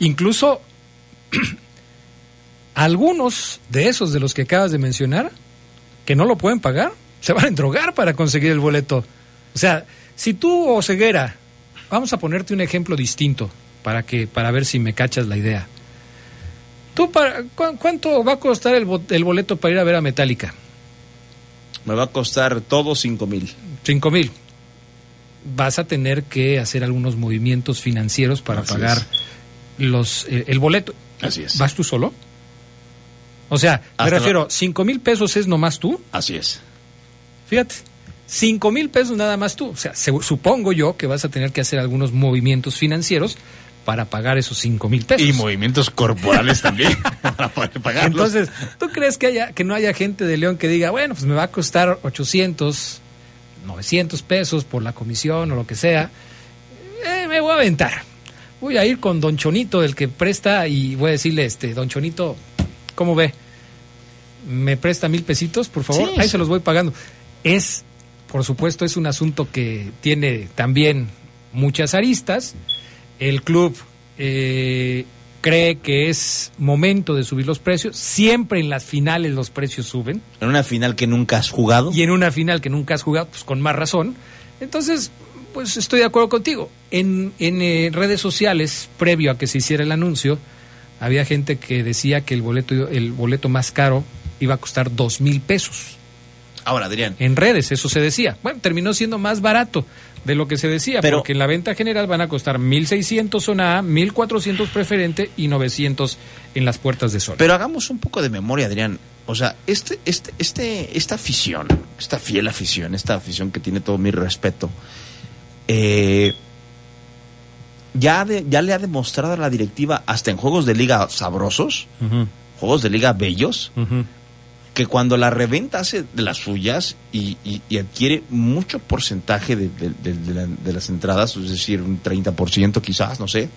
Incluso algunos de esos de los que acabas de mencionar, que no lo pueden pagar, se van a endrogar para conseguir el boleto. O sea, si tú o Ceguera, vamos a ponerte un ejemplo distinto para ver si me cachas la idea. Tú ¿cuánto va a costar el boleto para ir a ver a Metallica? Me va a costar todo 5,000. 5,000. Vas a tener que hacer algunos movimientos financieros para pagar el boleto. Así es. ¿Vas tú solo? O sea, me refiero, 5,000 pesos es nomás tú. Así es. Fíjate, 5,000 pesos nada más tú. O sea, supongo yo que vas a tener que hacer algunos movimientos financieros para pagar esos 5,000 pesos. Y movimientos corporales también para poder pagarlos. Entonces, ¿tú crees que no haya gente de León que diga, bueno, pues me va a costar 800, 900 pesos por la comisión o lo que sea? Me voy a aventar. Voy a ir con Don Chonito, el que presta, y voy a decirle, Don Chonito, ¿cómo ve? ¿Me presta 1,000 pesitos, por favor? Sí, ahí se los voy pagando. Por supuesto, es un asunto que tiene también muchas aristas. El club cree que es momento de subir los precios. Siempre en las finales los precios suben. En una final que nunca has jugado. Y en una final que nunca has jugado, pues con más razón. Entonces, pues estoy de acuerdo contigo. En redes sociales, previo a que se hiciera el anuncio, había gente que decía que el boleto más caro iba a costar 2,000 pesos. Ahora, Adrián. En redes, eso se decía. Bueno, terminó siendo más barato de lo que se decía, pero... porque en la venta general van a costar 1,600 zona A, 1,400 preferente y 900 en las puertas de zona. Pero hagamos un poco de memoria, Adrián. O sea, esta fiel afición que tiene todo mi respeto, ya le ha demostrado a la directiva, hasta en juegos de liga sabrosos, uh-huh, juegos de liga bellos, uh-huh, que cuando la reventa hace de las suyas y adquiere mucho porcentaje de las entradas, es decir, un 30% quizás, no se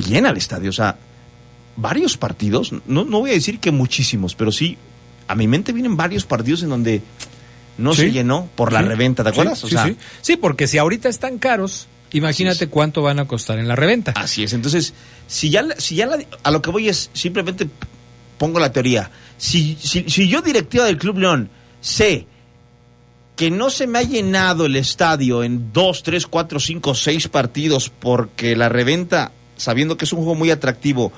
llena el estadio. O sea, varios partidos, no voy a decir que muchísimos, pero sí, a mi mente vienen varios partidos en donde no se llenó por la reventa, ¿te acuerdas? Sí, sí, porque si ahorita están caros, imagínate cuánto van a costar en la reventa. Así es, entonces, a lo que voy es simplemente... Pongo la teoría. Si yo, directiva del Club León, sé que no se me ha llenado el estadio en 2, 3, 4, 5, 6 partidos porque la reventa, sabiendo que es un juego muy atractivo,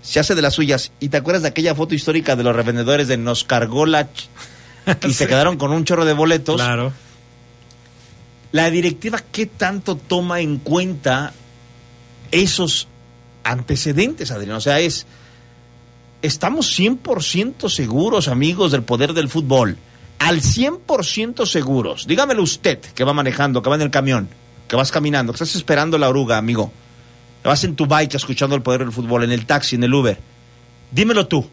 se hace de las suyas. ¿Y te acuerdas de aquella foto histórica de los revendedores de nos cargó la... y se quedaron con un chorro de boletos? Claro. La directiva, ¿qué tanto toma en cuenta esos antecedentes, Adrián? O sea, es... Estamos 100% seguros, amigos del poder del fútbol. Al 100% seguros. Dígamelo usted, que va manejando, que va en el camión, que vas caminando, que estás esperando la oruga, amigo. Que vas en tu bike escuchando el poder del fútbol, en el taxi, en el Uber. Dímelo tú.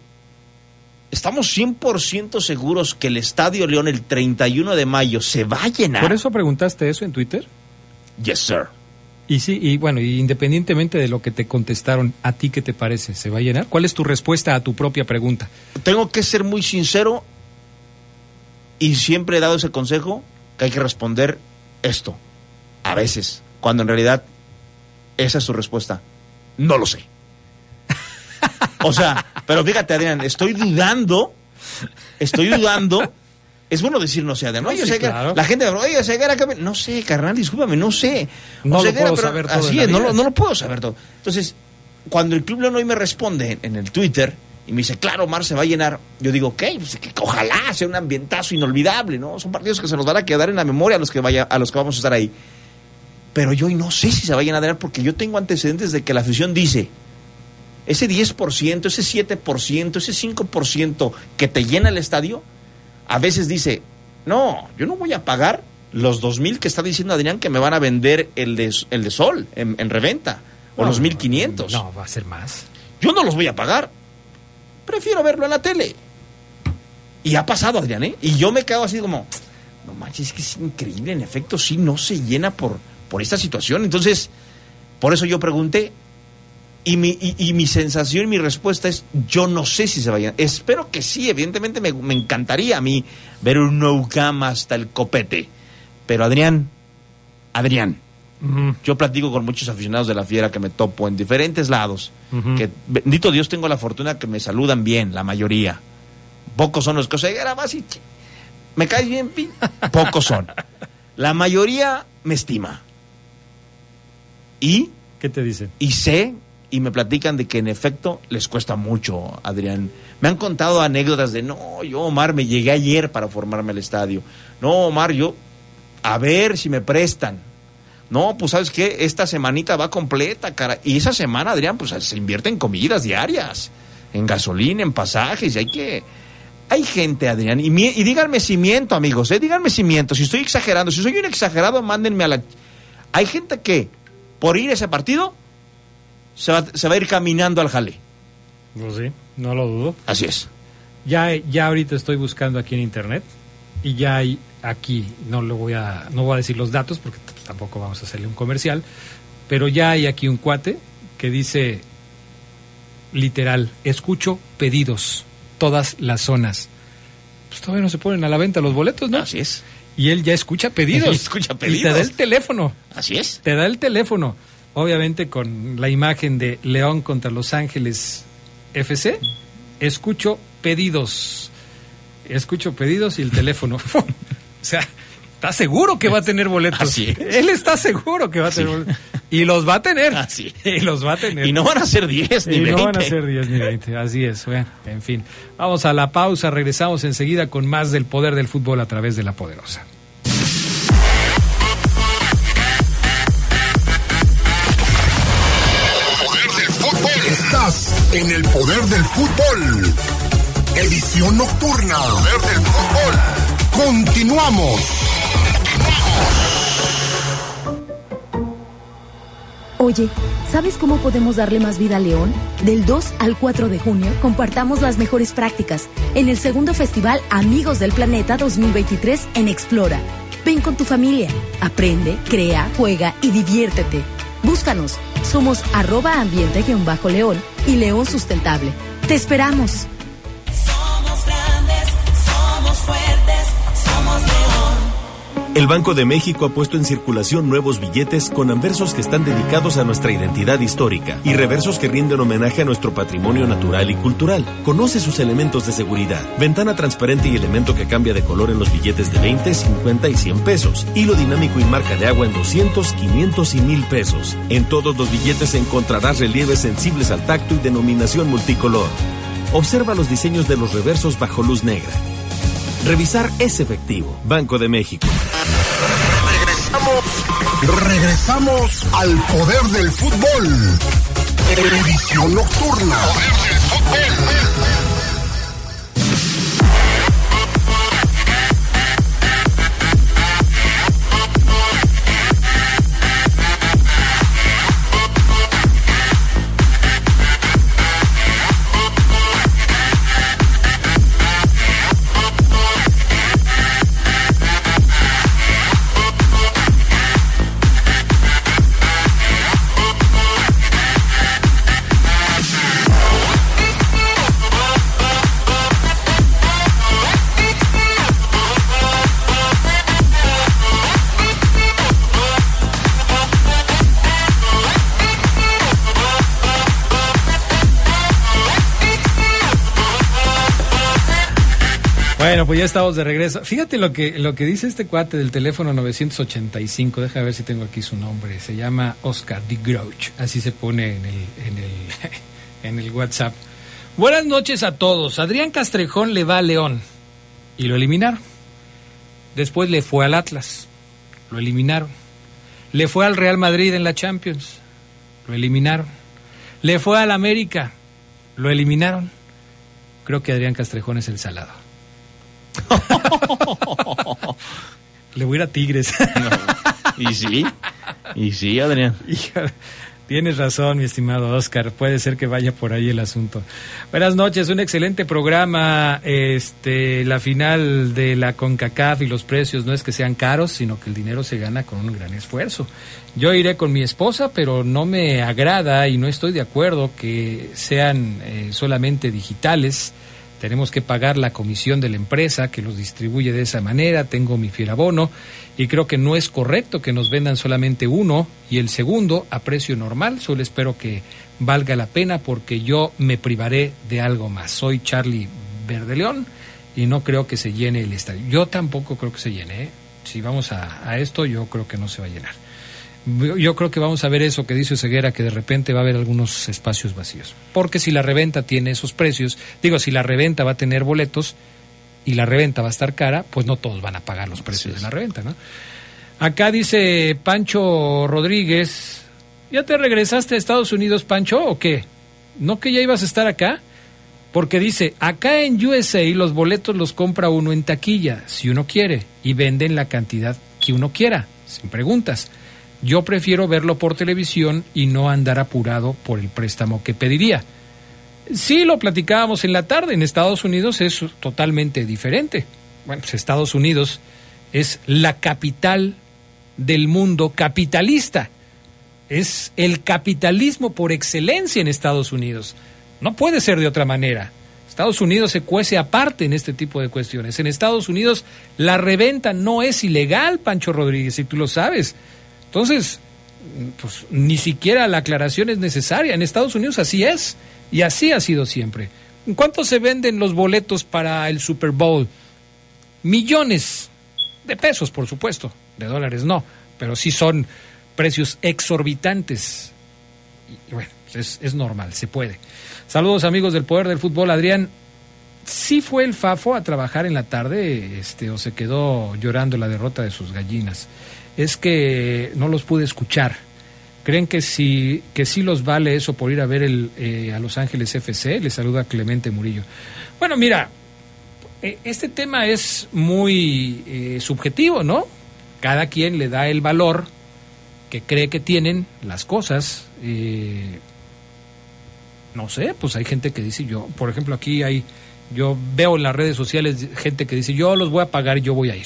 ¿Estamos 100% seguros que el Estadio León el 31 de mayo se va a llenar? ¿Por eso preguntaste eso en Twitter? Yes, sir. Y sí, y bueno, independientemente de lo que te contestaron, ¿a ti qué te parece? ¿Se va a llenar? ¿Cuál es tu respuesta a tu propia pregunta? Tengo que ser muy sincero y siempre he dado ese consejo que hay que responder esto. A veces, cuando en realidad esa es su respuesta. No lo sé. O sea, pero fíjate, Adrián, estoy dudando. Es bueno decir, no sé, Adrián. Oye, sí, Ceguera, claro. La gente me dice, oye, Ceguera, no sé, carnal, discúlpame, no sé. No Ceguera, lo puedo saber todo. Así es, no lo puedo saber todo. Entonces, cuando el Club León hoy me responde en el Twitter y me dice, claro, Mar, se va a llenar, yo digo, ok, pues, que ojalá sea un ambientazo inolvidable, ¿no? Son partidos que se nos van a quedar en la memoria a los que vamos a estar ahí. Pero yo hoy no sé si se va a llenar, porque yo tengo antecedentes de que la afición dice, ese 10%, ese 7%, ese 5% que te llena el estadio, a veces dice, no, yo no voy a pagar los 2,000 que está diciendo Adrián que me van a vender el de Sol en reventa, o no, los 1,500. No, va a ser más. Yo no los voy a pagar. Prefiero verlo en la tele. Y ha pasado, Adrián, ¿eh? Y yo me quedo así como, no manches, es que es increíble, en efecto, sí, no se llena por esta situación. Entonces, por eso yo pregunté, y mi sensación y mi respuesta es, yo no sé si se vayan. Espero que sí, evidentemente me encantaría a mí ver un Noucam hasta el copete. Pero Adrián, uh-huh. Yo platico con muchos aficionados de la Fiera que me topo en diferentes lados, uh-huh. Que bendito Dios tengo la fortuna que me saludan bien, la mayoría. Pocos son los que se llegan más y me caes bien, pocos son. La mayoría me estima. ¿Y qué te dicen? Y sé... Y me platican de que en efecto les cuesta mucho, Adrián. Me han contado anécdotas de, no, yo, Omar, me llegué ayer para formarme al estadio. No, Omar, yo, a ver si me prestan. No, pues, ¿sabes qué? Esta semanita va completa, cara. Y esa semana, Adrián, pues se invierte en comidas diarias, en gasolina, en pasajes. Hay gente, Adrián. Y díganme si miento, amigos, ¿eh? Díganme si miento, si estoy exagerando. Si soy un exagerado, mándenme a la... Hay gente que, por ir a ese partido... Se va a ir caminando al jale. Pues sí, no lo dudo. Así es. Ya ahorita estoy buscando aquí en internet y ya hay aquí, no voy a decir los datos porque tampoco vamos a hacerle un comercial, pero ya hay aquí un cuate que dice literal, escucho pedidos, todas las zonas. Pues todavía no se ponen a la venta los boletos, ¿no? Así es. Y él ya escucha pedidos. Y te da el teléfono. Así es. Te da el teléfono. Obviamente con la imagen de León contra Los Ángeles FC, escucho pedidos y el teléfono. O sea, está seguro que va a tener boletos. Así es. Él está seguro que va a tener boletos. Y los va a tener. Así es. Y los va a tener. Y no van a ser 10 ni 20. Y no van a ser 10 ni 20. Así es. Bueno, en fin. Vamos a la pausa. Regresamos enseguida con más del poder del fútbol a través de La Poderosa. Estás en el poder del fútbol, edición nocturna. Poder del fútbol. Continuamos. Oye, ¿sabes cómo podemos darle más vida a León? Del 2 al 4 de junio, compartamos las mejores prácticas en el segundo festival Amigos del Planeta 2023 en Explora. Ven con tu familia, aprende, crea, juega y diviértete. Búscanos, somos @ambiente_león y León Sustentable. ¡Te esperamos! Somos grandes, somos fuertes, somos León. El Banco de México ha puesto en circulación nuevos billetes con anversos que están dedicados a nuestra identidad histórica y reversos que rinden homenaje a nuestro patrimonio natural y cultural. Conoce sus elementos de seguridad: ventana transparente y elemento que cambia de color en los billetes de 20, 50 y 100 pesos, hilo dinámico y marca de agua en 200, 500 y 1000 pesos. En todos los billetes encontrarás relieves sensibles al tacto y denominación multicolor. Observa los diseños de los reversos bajo luz negra. Revisar es efectivo. Banco de México. Regresamos al poder del fútbol. Edición nocturna. Poder del Bueno, pues ya estamos de regreso. Fíjate lo que dice este cuate del teléfono 985. Déjame ver si tengo aquí su nombre. Se llama Oscar de Grouch. Así se pone en el WhatsApp. Buenas noches a todos. Adrián Castrejón le va a León y lo eliminaron. Después le fue al Atlas. Lo eliminaron. Le fue al Real Madrid en la Champions. Lo eliminaron. Le fue al América. Lo eliminaron. Creo que Adrián Castrejón es el salado. Le voy a ir a Tigres. No. Y sí, Adrián. Híjole, tienes razón, mi estimado Oscar. Puede ser que vaya por ahí el asunto. Buenas noches, un excelente programa. La final de la Concacaf y los precios no es que sean caros, sino que el dinero se gana con un gran esfuerzo. Yo iré con mi esposa, pero no me agrada y no estoy de acuerdo que sean solamente digitales. Tenemos que pagar la comisión de la empresa que los distribuye de esa manera. Tengo mi fiel abono y creo que no es correcto que nos vendan solamente uno y el segundo a precio normal. Solo espero que valga la pena porque yo me privaré de algo más. Soy Charlie Verdeleón y no creo que se llene el estadio. Yo tampoco creo que se llene, ¿eh? Si vamos a esto, yo creo que no se va a llenar. Yo creo que vamos a ver eso que dice Ceguera, que de repente va a haber algunos espacios vacíos. Porque si la reventa tiene esos precios, si la reventa va a tener boletos y la reventa va a estar cara, pues no todos van a pagar los precios de la reventa, ¿no? Acá dice Pancho Rodríguez, ¿ya te regresaste a Estados Unidos, Pancho, o qué? ¿No que ya ibas a estar acá? Porque dice, acá en USA los boletos los compra uno en taquilla, si uno quiere, y venden la cantidad que uno quiera, sin preguntas. Yo prefiero verlo por televisión y no andar apurado por el préstamo que pediría. Sí, lo platicábamos en la tarde. En Estados Unidos es totalmente diferente. Bueno, pues Estados Unidos es la capital del mundo capitalista. Es el capitalismo por excelencia en Estados Unidos. No puede ser de otra manera. Estados Unidos se cuece aparte en este tipo de cuestiones. En Estados Unidos la reventa no es ilegal, Pancho Rodríguez, y tú lo sabes. Entonces, pues ni siquiera la aclaración es necesaria. En Estados Unidos así es y así ha sido siempre. ¿Cuánto se venden los boletos para el Super Bowl? Millones de pesos, por supuesto. De dólares no, pero sí son precios exorbitantes. Y bueno, es normal, se puede. Saludos amigos del Poder del Fútbol. Adrián, ¿sí fue el Fafo a trabajar en la tarde o se quedó llorando la derrota de sus gallinas? Es que no los pude escuchar. ¿Creen que sí los vale eso por ir a ver a Los Ángeles FC? Les saluda Clemente Murillo. Bueno, mira, este tema es muy subjetivo, ¿no? Cada quien le da el valor que cree que tienen las cosas. No sé, pues hay gente que dice yo. Por ejemplo, aquí yo veo en las redes sociales gente que dice yo los voy a pagar y yo voy a ir.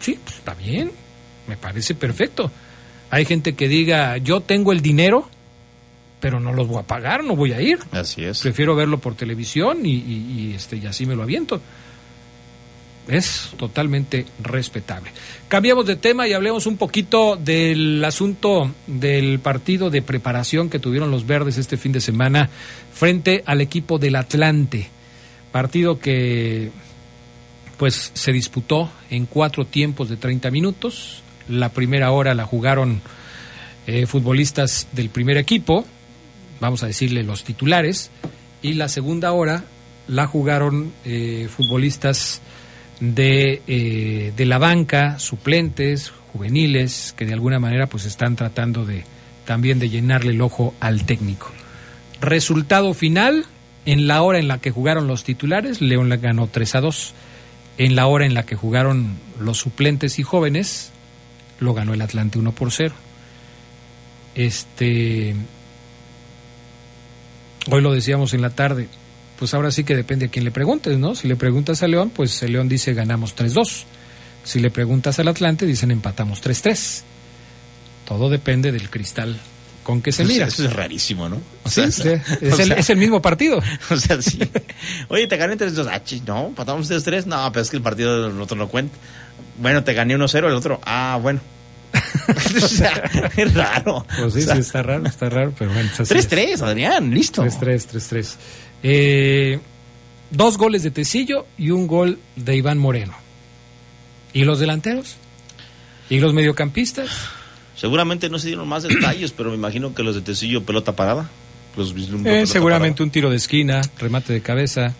Sí, pues está bien. Me parece perfecto. Hay gente que diga, yo tengo el dinero, pero no los voy a pagar, no voy a ir. Así es. Prefiero verlo por televisión y así me lo aviento. Es totalmente respetable. Cambiemos de tema y hablemos un poquito del asunto del partido de preparación que tuvieron los verdes este fin de semana frente al equipo del Atlante. Partido que pues se disputó en 4 tiempos de 30 minutos. La primera hora la jugaron futbolistas del primer equipo, vamos a decirle los titulares, y la segunda hora la jugaron futbolistas de la banca, suplentes, juveniles, que de alguna manera pues están tratando de también de llenarle el ojo al técnico. Resultado final: en la hora en la que jugaron los titulares, León la ganó 3-2. En la hora en la que jugaron los suplentes y jóvenes, lo ganó el Atlante 1-0. Hoy lo decíamos en la tarde, pues ahora sí que depende a quién le preguntes, ¿no? Si le preguntas a León, pues el León dice ganamos 3-2. Si le preguntas al Atlante, dicen empatamos 3-3. Todo depende del cristal con que se mira. Eso es rarísimo, ¿no? Es el mismo partido. O sea, sí. Oye, te gané 3-2. Ah, no, empatamos 3-3. No, pero es que el partido del otro no cuenta. Bueno, te gané 1-0, el otro, ah, bueno. O sea, es raro. Pues sí, o sea, sí, está raro, pero bueno. 3-3, Adrián, listo. 3-3. 2 goles de Tecillo y 1 gol de Iván Moreno. ¿Y los delanteros? ¿Y los mediocampistas? Seguramente no se dieron más detalles, pero me imagino que los de Tecillo, pelota parada. Seguramente parada. Un tiro de esquina, remate de cabeza.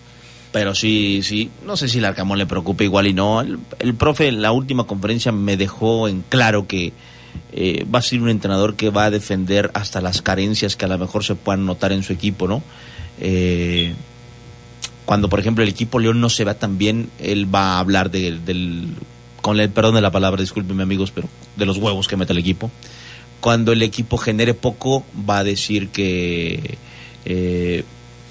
Pero sí, no sé si Larcamón le preocupa igual y no. El profe en la última conferencia me dejó en claro que va a ser un entrenador que va a defender hasta las carencias que a lo mejor se puedan notar en su equipo, ¿no? Cuando por ejemplo el equipo León no se va tan bien, él va a hablar con el perdón de la palabra, discúlpenme amigos, pero de los huevos que mete el equipo. Cuando el equipo genere poco, va a decir que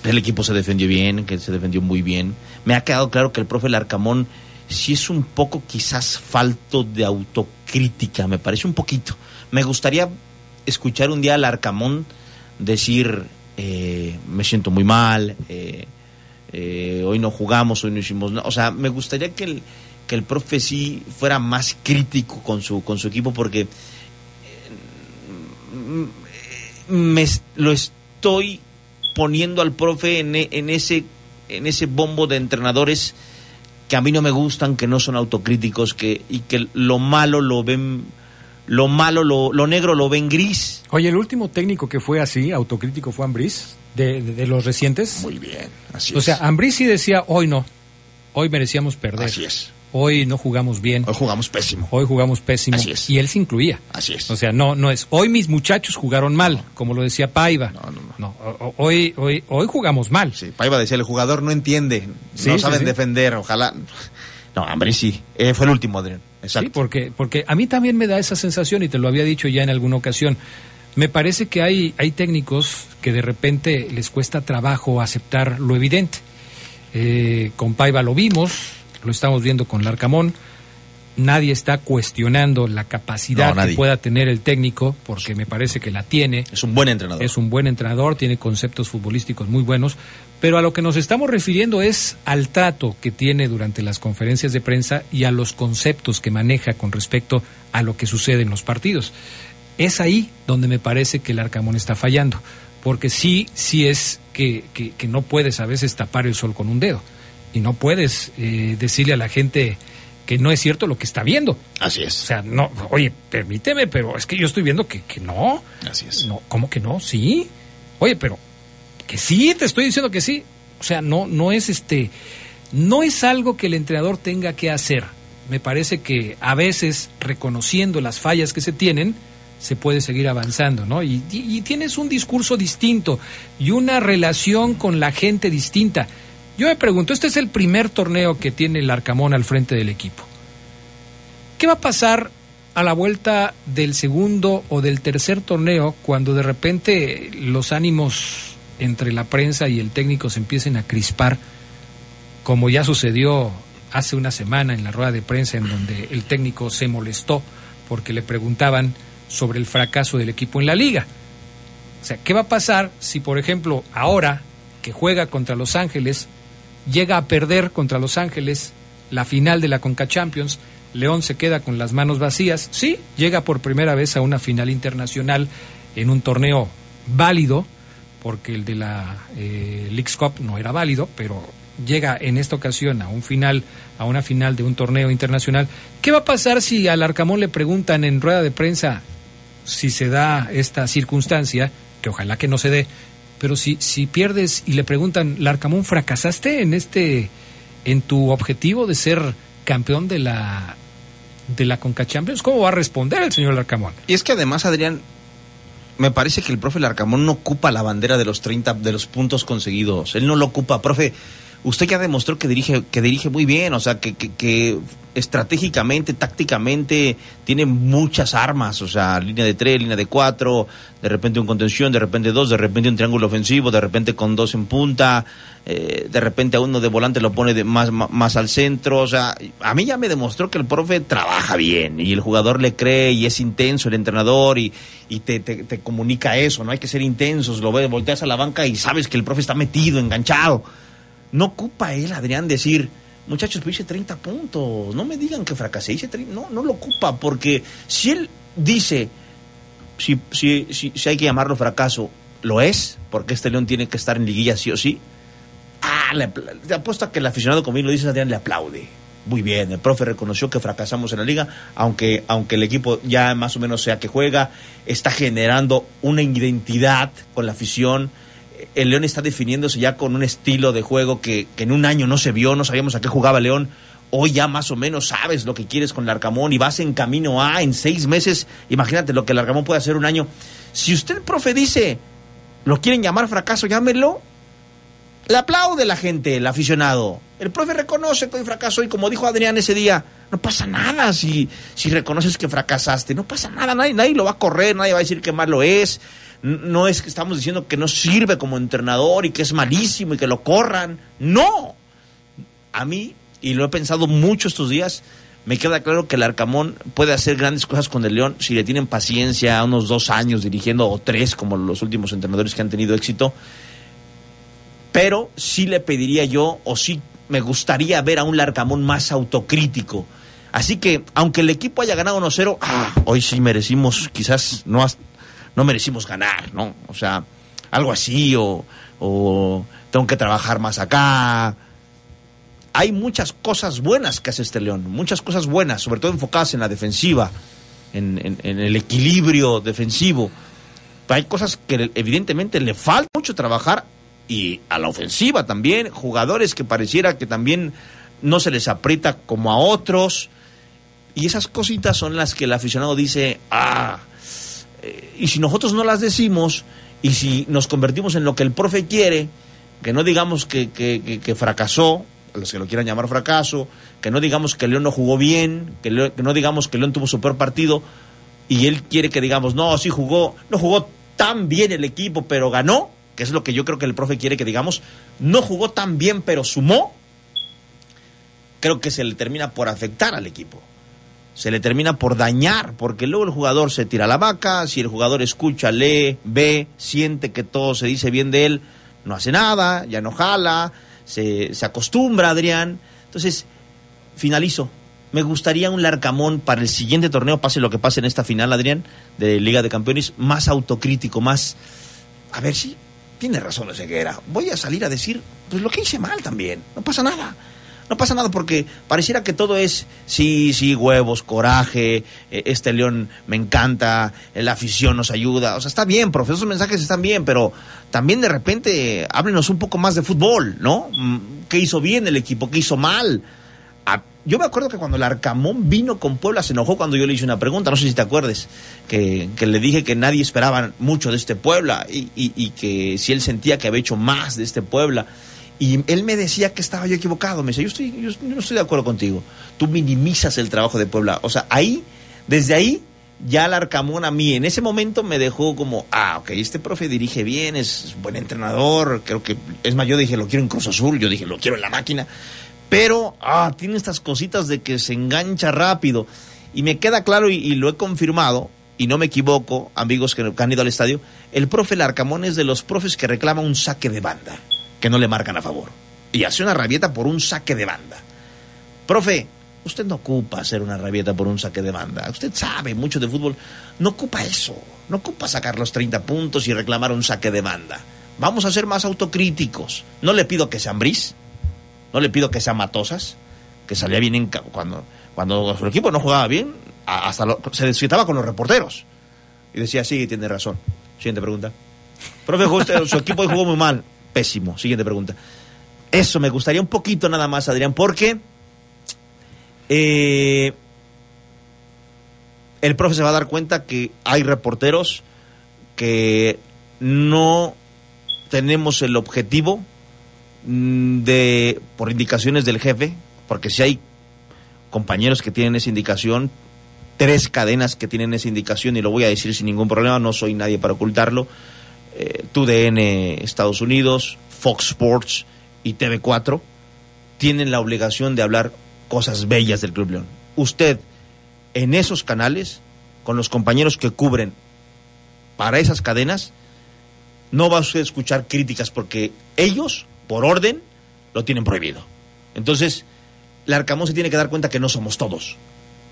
el equipo se defendió bien, que se defendió muy bien. Me ha quedado claro que el profe Larcamón sí es un poco quizás falto de autocrítica, me parece un poquito. Me gustaría escuchar un día a Larcamón decir... me siento muy mal, hoy no jugamos, hoy no hicimos nada. O sea, me gustaría que el profe sí fuera más crítico con su equipo, porque lo estoy poniendo al profe en ese bombo de entrenadores que a mí no me gustan, que no son autocríticos, y que lo malo lo ven... Lo malo, lo negro lo ven gris. Oye, el último técnico que fue así, autocrítico, fue Ambriz, de los recientes. Muy bien, así es. O sea, Ambriz sí decía, hoy no, hoy merecíamos perder. Así es. Hoy no jugamos bien. Hoy jugamos pésimo. Así es. Y él se incluía. Así es. O sea, no es, hoy mis muchachos jugaron mal, no, como lo decía Paiva. No. Hoy jugamos mal. Sí, Paiva decía, el jugador no entiende, no saben defender, ojalá... No, Ambriz sí. Fue el último, Adrián. Exacto. Sí, porque a mí también me da esa sensación, y te lo había dicho ya en alguna ocasión. Me parece que hay técnicos que de repente les cuesta trabajo aceptar lo evidente. Con Paiva lo vimos, lo estamos viendo con Larcamón. Nadie está cuestionando la capacidad que pueda tener el técnico, porque me parece que la tiene. Es un buen entrenador, tiene conceptos futbolísticos muy buenos, pero a lo que nos estamos refiriendo es al trato que tiene durante las conferencias de prensa y a los conceptos que maneja con respecto a lo que sucede en los partidos. Es ahí donde me parece que el Larcamón está fallando, porque sí es que no puedes a veces tapar el sol con un dedo, y no puedes decirle a la gente... que no es cierto lo que está viendo. Así es. O sea, no, oye, permíteme, pero es que yo estoy viendo que no. Así es. No, ¿cómo que no? Sí. Oye, pero que sí, te estoy diciendo que sí. O sea, no es algo que el entrenador tenga que hacer. Me parece que a veces, reconociendo las fallas que se tienen, se puede seguir avanzando, ¿no? Y tienes un discurso distinto y una relación con la gente distinta. Yo me pregunto, este es el primer torneo que tiene el Larcamón al frente del equipo. ¿Qué va a pasar a la vuelta del segundo o del tercer torneo cuando de repente los ánimos entre la prensa y el técnico se empiecen a crispar, como ya sucedió hace una semana en la rueda de prensa, en donde el técnico se molestó porque le preguntaban sobre el fracaso del equipo en la liga? O sea, ¿qué va a pasar si, por ejemplo, ahora que juega contra Los Ángeles, llega a perder contra Los Ángeles la final de la Concacaf Champions. León se queda con las manos vacías. Sí, llega por primera vez a una final internacional en un torneo válido, porque el de la Leagues Cup no era válido, pero llega en esta ocasión a una final de un torneo internacional. ¿Qué va a pasar si al Larcamón le preguntan en rueda de prensa si se da esta circunstancia, que ojalá que no se dé, pero si pierdes y le preguntan, Larcamón, ¿fracasaste en tu objetivo de ser campeón de la Concacaf Champions? ¿Cómo va a responder el señor Larcamón? Y es que además, Adrián, me parece que el profe Larcamón no ocupa la bandera de los 30 de los puntos conseguidos. Él no lo ocupa. Profe, usted ya demostró que dirige muy bien, o sea, que estratégicamente, tácticamente, tiene muchas armas, o sea, línea de 3, línea de 4, de repente un contención, de repente 2, de repente un triángulo ofensivo, de repente con 2 en punta, de repente a uno de volante lo pone más al centro, o sea, a mí ya me demostró que el profe trabaja bien, y el jugador le cree, y es intenso el entrenador, y te comunica eso, no hay que ser intensos, lo ves, volteas a la banca y sabes que el profe está metido, enganchado. No ocupa él, Adrián, decir, muchachos, pues hice 30 puntos, no me digan que fracasé, hice 30, no lo ocupa, porque si él dice, si hay que llamarlo fracaso, lo es, porque este León tiene que estar en liguilla sí o sí. Te apuesto a que el aficionado, como bien lo dices, Adrián, le aplaude. Muy bien, el profe reconoció que fracasamos en la liga, aunque el equipo ya más o menos sea que juega, está generando una identidad con la afición. El León está definiéndose ya con un estilo de juego que en un año no se vio, no sabíamos a qué jugaba León. Hoy ya más o menos sabes lo que quieres con Larcamón y vas en camino a, en 6 meses, imagínate lo que Larcamón puede hacer un año. Si usted, profe, dice, lo quieren llamar fracaso, llámenlo. Le aplaude la gente, el aficionado. El profe reconoce que hoy fracasó y, como dijo Adrián ese día, no pasa nada si reconoces que fracasaste. No pasa nada, nadie lo va a correr, nadie va a decir que malo es. No es que estamos diciendo que no sirve como entrenador y que es malísimo y que lo corran. No. A mí, y lo he pensado mucho estos días, me queda claro que el Larcamón puede hacer grandes cosas con el León si le tienen paciencia, unos 2 años dirigiendo, o 3, como los últimos entrenadores que han tenido éxito. Pero sí le pediría yo, o sí me gustaría ver a un Larcamón más autocrítico. Así que, aunque el equipo haya ganado 1-0, hoy sí merecimos, quizás no merecimos ganar, ¿no? O sea, algo así, o tengo que trabajar más acá. Hay muchas cosas buenas que hace este León, muchas cosas buenas, sobre todo enfocadas en la defensiva, en el equilibrio defensivo. Pero hay cosas que evidentemente le falta mucho trabajar, y a la ofensiva también, jugadores que pareciera que también no se les aprieta como a otros, y esas cositas son las que el aficionado dice, y si nosotros no las decimos, y si nos convertimos en lo que el profe quiere, que no digamos que fracasó, los que lo quieran llamar fracaso, que no digamos que León no jugó bien, que no digamos que León tuvo su peor partido, y él quiere que digamos, no, sí jugó, no jugó tan bien el equipo, pero ganó, que es lo que yo creo que el profe quiere que digamos, no jugó tan bien, pero sumó, creo que se le termina por afectar al equipo. Se le termina por dañar, porque luego el jugador se tira a la vaca. Si el jugador escucha, lee, ve, siente que todo se dice bien de él, no hace nada, ya no jala, se acostumbra, Adrián. Entonces, finalizo. Me gustaría un Larcamón para el siguiente torneo, pase lo que pase en esta final, Adrián, de Liga de Campeones, más autocrítico, más... A ver si tiene razón la Ceguera. Voy a salir a decir, pues, lo que hice mal también. No pasa nada. No pasa nada, porque pareciera que todo es sí, huevos, coraje, este León me encanta, la afición nos ayuda. O sea, está bien, profe, esos mensajes están bien, pero también de repente háblenos un poco más de fútbol, ¿no? ¿Qué hizo bien el equipo? ¿Qué hizo mal? Yo me acuerdo que cuando Larcamón vino con Puebla se enojó cuando yo le hice una pregunta, no sé si te acuerdes, que le dije que nadie esperaba mucho de este Puebla y que si él sentía que había hecho más de este Puebla. Y él me decía que estaba yo equivocado. Me decía, yo no estoy de acuerdo contigo. Tú minimizas el trabajo de Puebla. O sea, desde ahí, ya Larcamón a mí, en ese momento me dejó como, ok, este profe dirige bien, es buen entrenador. Creo que, es más, yo dije, lo quiero en Cruz Azul, yo dije, lo quiero en la máquina. Pero, tiene estas cositas de que se engancha rápido. Y me queda claro, y lo he confirmado, y no me equivoco, amigos que han ido al estadio, el profe Larcamón es de los profes que reclama un saque de banda, que no le marcan a favor, y hace una rabieta por un saque de banda. Profe, usted no ocupa hacer una rabieta por un saque de banda. Usted sabe mucho de fútbol. No ocupa eso. No ocupa sacar los 30 puntos y reclamar un saque de banda. Vamos a ser más autocríticos. No le pido que sea Ambriz. No le pido que sea Matosas. Que salía bien en cuando su equipo no jugaba bien. Hasta se desquietaba con los reporteros. Y decía, sí, tiene razón. Siguiente pregunta. Profe, su equipo hoy jugó muy mal. Pésimo. Siguiente pregunta. Eso me gustaría un poquito nada más, Adrián, porque... el profe se va a dar cuenta que hay reporteros que no tenemos el objetivo de, por indicaciones del jefe, porque si hay compañeros que tienen esa indicación, tres cadenas que tienen esa indicación, y lo voy a decir sin ningún problema, no soy nadie para ocultarlo, TUDN Estados Unidos, Fox Sports y TV4 tienen la obligación de hablar cosas bellas del Club León. Usted, en esos canales, con los compañeros que cubren para esas cadenas, no va a usted escuchar críticas porque ellos, por orden, lo tienen prohibido. Entonces, Larcamón se tiene que dar cuenta que no somos todos.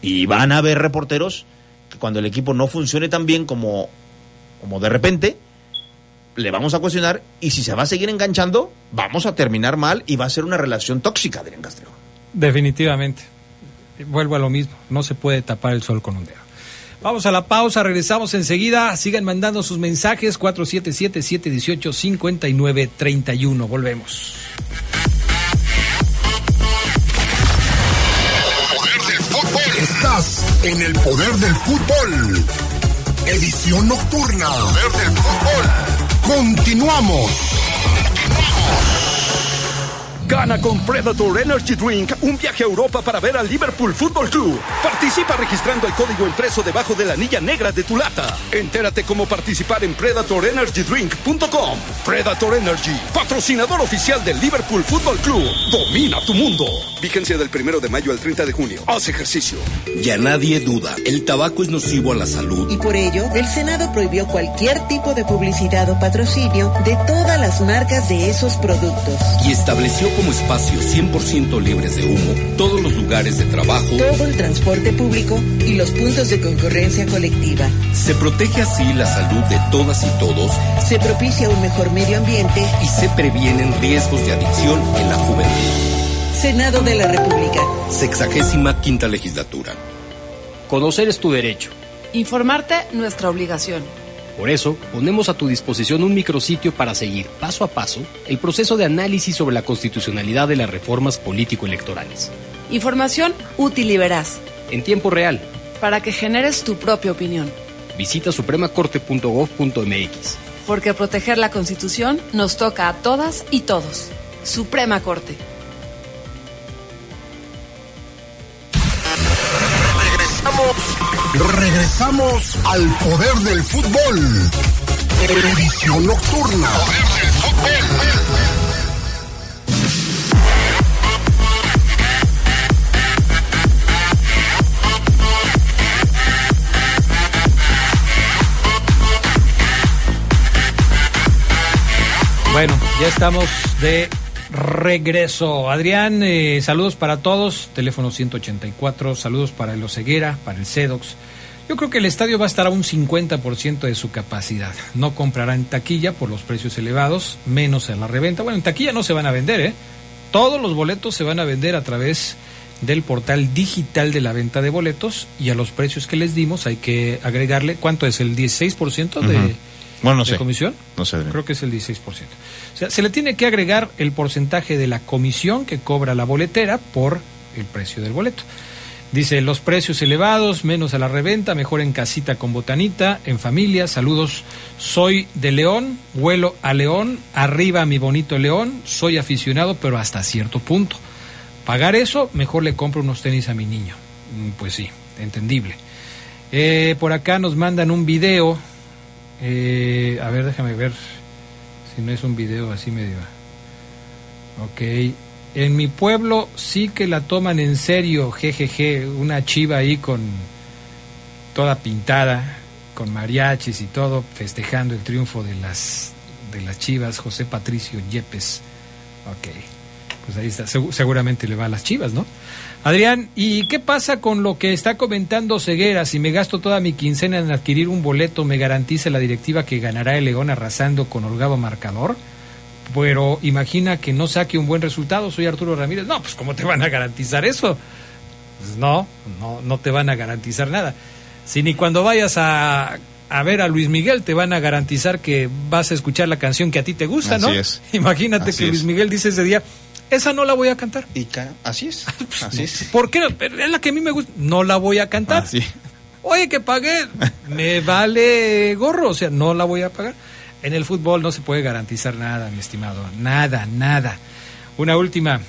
Y van a haber reporteros que cuando el equipo no funcione tan bien como de repente, le vamos a cuestionar, y si se va a seguir enganchando, vamos a terminar mal y va a ser una relación tóxica, Adrián Castrejón. Definitivamente. Vuelvo a lo mismo. No se puede tapar el sol con un dedo. Vamos a la pausa, regresamos enseguida. Sigan mandando sus mensajes, 477-718-5931. Volvemos. Poder del fútbol. Estás en el Poder del Fútbol. Edición nocturna. Poder del Fútbol. Continuamos. Gana con Predator Energy Drink un viaje a Europa para ver al Liverpool Fútbol Club. Participa registrando el código impreso debajo de la anilla negra de tu lata. Entérate cómo participar en PredatorEnergyDrink.com. Predator Energy, patrocinador oficial del Liverpool Fútbol Club. Domina tu mundo. Vigencia del 1 de mayo al 30 de junio. Haz ejercicio. Ya nadie duda, el tabaco es nocivo a la salud. Y por ello, el Senado prohibió cualquier tipo de publicidad o patrocinio de todas las marcas de esos productos. Y estableció como espacios 100% libres de humo, todos los lugares de trabajo, todo el transporte público y los puntos de concurrencia colectiva. Se protege así la salud de todas y todos, se propicia un mejor medio ambiente y se previenen riesgos de adicción en la juventud. Senado de la República. 65ª Legislatura. Conocer es tu derecho. Informarte, nuestra obligación. Por eso, ponemos a tu disposición un micrositio para seguir, paso a paso, el proceso de análisis sobre la constitucionalidad de las reformas político-electorales. Información útil y veraz. En tiempo real. Para que generes tu propia opinión. Visita supremacorte.gov.mx. Porque proteger la Constitución nos toca a todas y todos. Suprema Corte. Regresamos al Poder del Fútbol. Edición nocturna. Poder del Fútbol. Bueno, ya estamos de regreso. Adrián, saludos para todos. Teléfono 184, saludos para el Oseguera, para el Cedox. Yo creo que el estadio va a estar a un 50% de su capacidad. No comprarán taquilla por los precios elevados, menos en la reventa. Bueno, en taquilla no se van a vender, Todos los boletos se van a vender a través del portal digital de la venta de boletos, y a los precios que les dimos hay que agregarle, ¿cuánto es? ¿El 16% de... Uh-huh. Bueno, no sé. ¿De comisión? No sé. Creo que es el 16%. O sea, se le tiene que agregar el porcentaje de la comisión que cobra la boletera por el precio del boleto. Dice, los precios elevados, menos a la reventa, mejor en casita con botanita, en familia, saludos. Soy de León, vuelo a León, arriba mi bonito León, soy aficionado, pero hasta cierto punto. Pagar eso, mejor le compro unos tenis a mi niño. Pues sí, entendible. Por acá nos mandan un video... a ver, déjame ver si no es un video así medio. Ok. En mi pueblo sí que la toman en serio, jejeje, una chiva ahí con toda pintada, con mariachis y todo, festejando el triunfo de las Chivas, José Patricio Yepes. Ok. pues ahí está, seguramente le va a las Chivas, ¿no? Adrián, ¿y qué pasa con lo que está comentando Ceguera? Si me gasto toda mi quincena en adquirir un boleto, ¿me garantiza la directiva que ganará el León arrasando con holgado marcador? Pero imagina que no saque un buen resultado, soy Arturo Ramírez. No, pues ¿cómo te van a garantizar eso? Pues no te van a garantizar nada. Si ni cuando vayas a ver a Luis Miguel te van a garantizar que vas a escuchar la canción que a ti te gusta, ¿no? Así es. Imagínate que Luis Miguel dice ese día, esa no la voy a cantar. Así es. ¿Por qué? Es la que a mí me gusta, no la voy a cantar. Así. Oye, que pagué, me vale gorro, o sea, no la voy a pagar. En el fútbol no se puede garantizar nada, mi estimado, nada. Una última.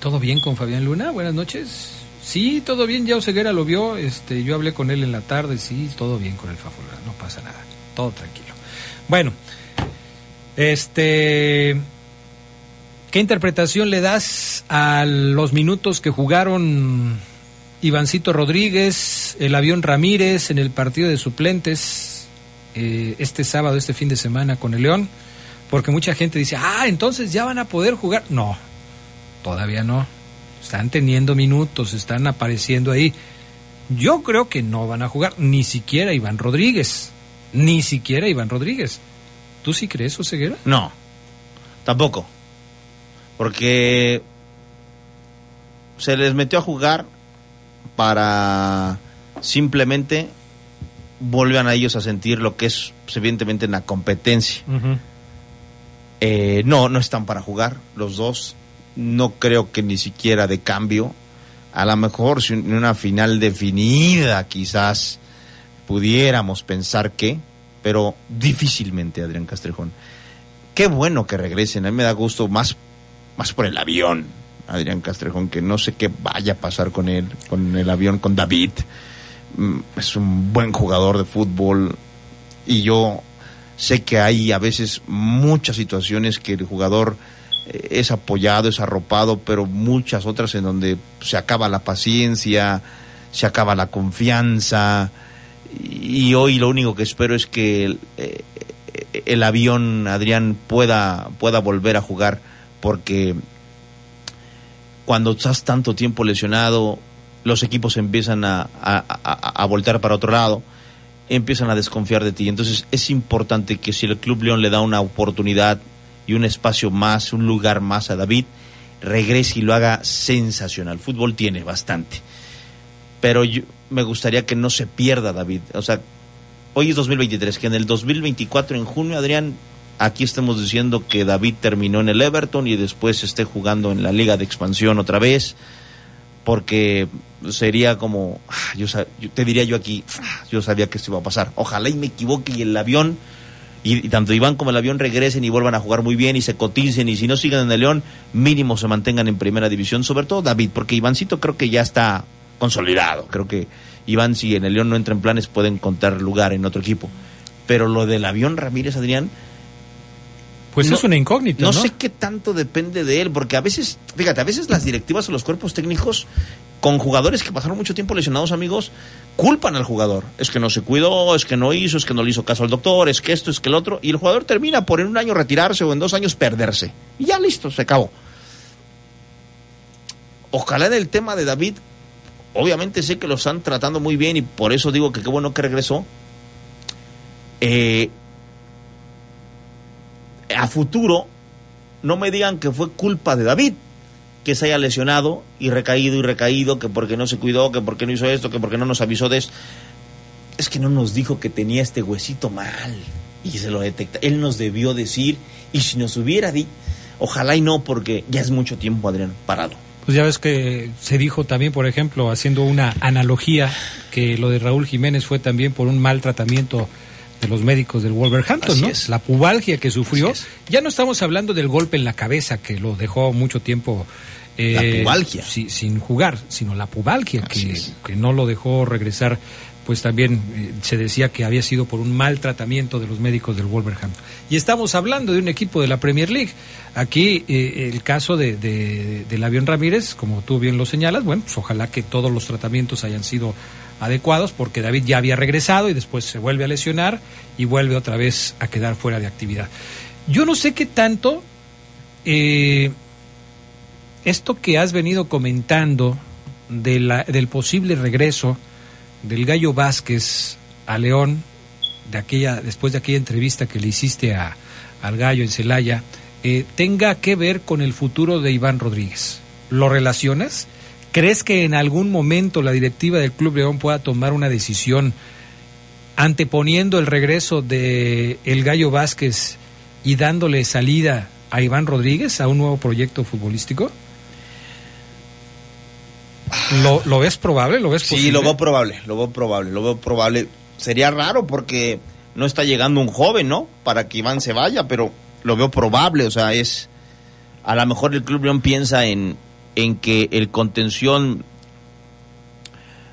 ¿Todo bien con Fabián Luna? Buenas noches. Sí, todo bien, ya Oseguera lo vio, yo hablé con él en la tarde, sí, todo bien con el Fafolera, no pasa nada, todo tranquilo. Bueno, ¿qué interpretación le das a los minutos que jugaron Ivancito Rodríguez, el Avión Ramírez en el partido de suplentes este sábado, este fin de semana con el León? Porque mucha gente dice, entonces ya van a poder jugar. No, todavía no. Están teniendo minutos, están apareciendo ahí. Yo creo que no van a jugar, ni siquiera Iván Rodríguez. ¿Tú sí crees, Oseguera? No, tampoco. Porque se les metió a jugar para simplemente vuelvan a ellos a sentir lo que es evidentemente en la competencia. Uh-huh. No están para jugar los dos. No creo que ni siquiera de cambio, a lo mejor si en una final definida quizás pudiéramos pensar que, pero difícilmente, Adrián Castrejón. Qué bueno que regresen, a mí me da gusto más por el Avión, Adrián Castrejón, que no sé qué vaya a pasar con él, con el Avión, con David. Es un buen jugador de fútbol y yo sé que hay a veces muchas situaciones que el jugador es apoyado, es arropado, pero muchas otras en donde se acaba la paciencia, se acaba la confianza, y hoy lo único que espero es que el Avión, Adrián, pueda volver a jugar, porque cuando estás tanto tiempo lesionado, los equipos empiezan a voltear para otro lado, empiezan a desconfiar de ti. Entonces es importante que si el Club León le da una oportunidad y un espacio más, un lugar más a David, regrese y lo haga sensacional. Fútbol tiene bastante, pero yo, me gustaría que no se pierda David. O sea, hoy es 2023, que en el 2024, en junio, Adrián, aquí estamos diciendo que David terminó en el Everton y después esté jugando en la Liga de Expansión otra vez, porque sería como, te diría yo aquí, yo sabía que esto iba a pasar. Ojalá y me equivoque y el Avión, y tanto Iván como el Avión regresen y vuelvan a jugar muy bien y se coticen, y si no sigan en el León, mínimo se mantengan en primera división, sobre todo David, porque Ivancito creo que ya está consolidado. Creo que Iván, si en el León no entra en planes, puede encontrar lugar en otro equipo. Pero lo del Avión Ramírez, Adrián, pues no, es una incógnita, ¿no? No sé qué tanto depende de él, porque a veces, fíjate, a veces las directivas o los cuerpos técnicos con jugadores que pasaron mucho tiempo lesionados, amigos, culpan al jugador. Es que no se cuidó, es que no hizo, es que no le hizo caso al doctor, es que esto, es que el otro. Y el jugador termina por en un año retirarse o en 2 años perderse. Y ya listo, se acabó. Ojalá en el tema de David, obviamente sé que lo están tratando muy bien y por eso digo que qué bueno que regresó. A futuro, no me digan que fue culpa de David que se haya lesionado y recaído, que porque no se cuidó, que porque no hizo esto, que porque no nos avisó de esto. Es que no nos dijo que tenía este huesito mal y se lo detecta. Él nos debió decir, y si nos hubiera dicho, ojalá y no, porque ya es mucho tiempo, Adrián, parado. Pues ya ves que se dijo también, por ejemplo, haciendo una analogía, que lo de Raúl Jiménez fue también por un mal tratamiento de los médicos del Wolverhampton, así, ¿no? Es. La pubalgia que sufrió. Ya no estamos hablando del golpe en la cabeza que lo dejó mucho tiempo la pubalgia. Sin jugar, sino la pubalgia que no lo dejó regresar. Pues también se decía que había sido por un mal tratamiento de los médicos del Wolverhampton. Y estamos hablando de un equipo de la Premier League. Aquí el caso del Avión Ramírez, como tú bien lo señalas, bueno, pues ojalá que todos los tratamientos hayan sido adecuados, porque David ya había regresado y después se vuelve a lesionar y vuelve otra vez a quedar fuera de actividad. Yo no sé qué tanto esto que has venido comentando de del posible regreso del Gallo Vázquez a León, después de aquella entrevista que le hiciste al Gallo en Celaya, tenga que ver con el futuro de Iván Rodríguez. ¿Lo relacionas? ¿Crees que en algún momento la directiva del Club León pueda tomar una decisión anteponiendo el regreso de el Gallo Vázquez y dándole salida a Iván Rodríguez a un nuevo proyecto futbolístico? ¿Lo ves probable? ¿Lo ves posible? Sí, lo veo probable. Sería raro porque no está llegando un joven, ¿no? Para que Iván se vaya, pero lo veo probable. O sea, es... A lo mejor el Club León piensa en que el contención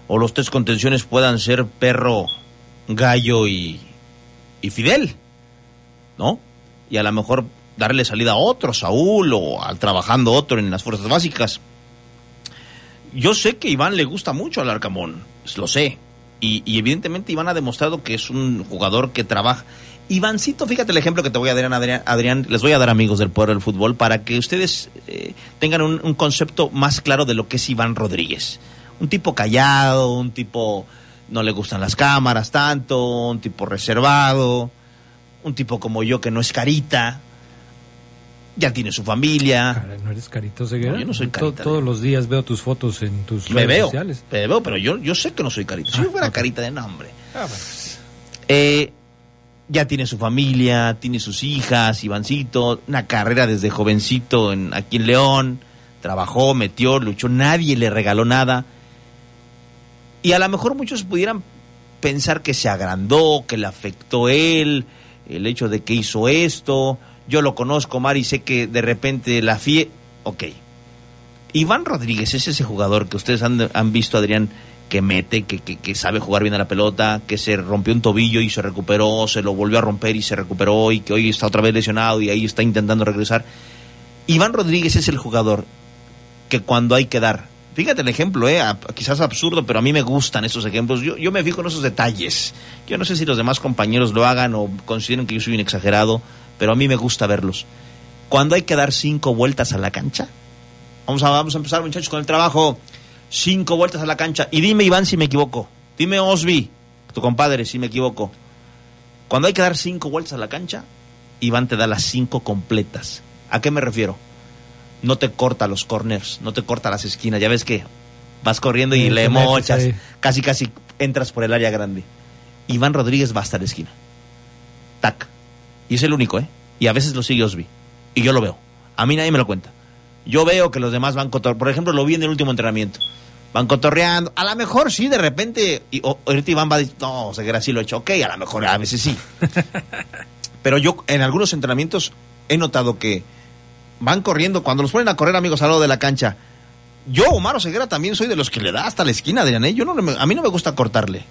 o los tres contenciones puedan ser Perro, Gallo y Fidel, ¿no? Y a lo mejor darle salida a otro, Saúl, o al trabajando otro en las fuerzas básicas. Yo sé que Iván le gusta mucho al Larcamón, lo sé. Y evidentemente Iván ha demostrado que es un jugador que trabaja. Ivancito, fíjate el ejemplo que te voy a dar, Adrián, les voy a dar, amigos del Poder del Fútbol, para que ustedes tengan un concepto más claro de lo que es Iván Rodríguez. Un tipo callado, un tipo no le gustan las cámaras tanto, un tipo reservado, un tipo como yo que no es carita. Ya tiene su familia. Cara, ¿no eres Carito Ceguera? No, yo no soy Carita. Todos los días veo tus fotos en tus redes sociales. Me veo, pero yo sé que no soy Carita. Si yo fuera Carita de nombre. Ya tiene su familia, tiene sus hijas, Ivancito, una carrera desde jovencito aquí en León. Trabajó, metió, luchó, nadie le regaló nada. Y a lo mejor muchos pudieran pensar que se agrandó, que le afectó él, el hecho de que hizo esto... Yo lo conozco, Mari, sé que de repente la FIE... Ok. Iván Rodríguez es ese jugador que ustedes han visto, Adrián, que mete, que sabe jugar bien a la pelota, que se rompió un tobillo y se recuperó, se lo volvió a romper y se recuperó, y que hoy está otra vez lesionado y ahí está intentando regresar. Iván Rodríguez es el jugador que cuando hay que dar... Fíjate el ejemplo, quizás absurdo, pero a mí me gustan esos ejemplos. Yo me fijo en esos detalles. Yo no sé si los demás compañeros lo hagan o consideren que yo soy un exagerado, pero a mí me gusta verlos. Cuando hay que dar 5 vueltas a la cancha. Vamos a empezar, muchachos, con el trabajo. 5 vueltas a la cancha. Y dime, Iván, si me equivoco. Dime, Osby, tu compadre, si me equivoco. Cuando hay que dar 5 vueltas a la cancha, Iván te da las 5 completas. ¿A qué me refiero? No te corta los corners, no te corta las esquinas. Ya ves que vas corriendo y le mochas. Casi entras por el área grande. Iván Rodríguez va hasta la esquina. Tac. Y es el único, Y a veces lo sigue Osby. Y yo lo veo. A mí nadie me lo cuenta. Yo veo que los demás van cotorreando. Por ejemplo, lo vi en el último entrenamiento. Van cotorreando. A lo mejor sí, de repente. Ahorita Iván va a decir, no, Ceguera sí lo he hecho. Ok, a lo mejor a veces sí. Pero yo en algunos entrenamientos he notado que van corriendo. Cuando los ponen a correr, amigos, al lado de la cancha. Yo, Omar Ceguera, también soy de los que le da hasta la esquina, Adrián. A mí no me gusta cortarle.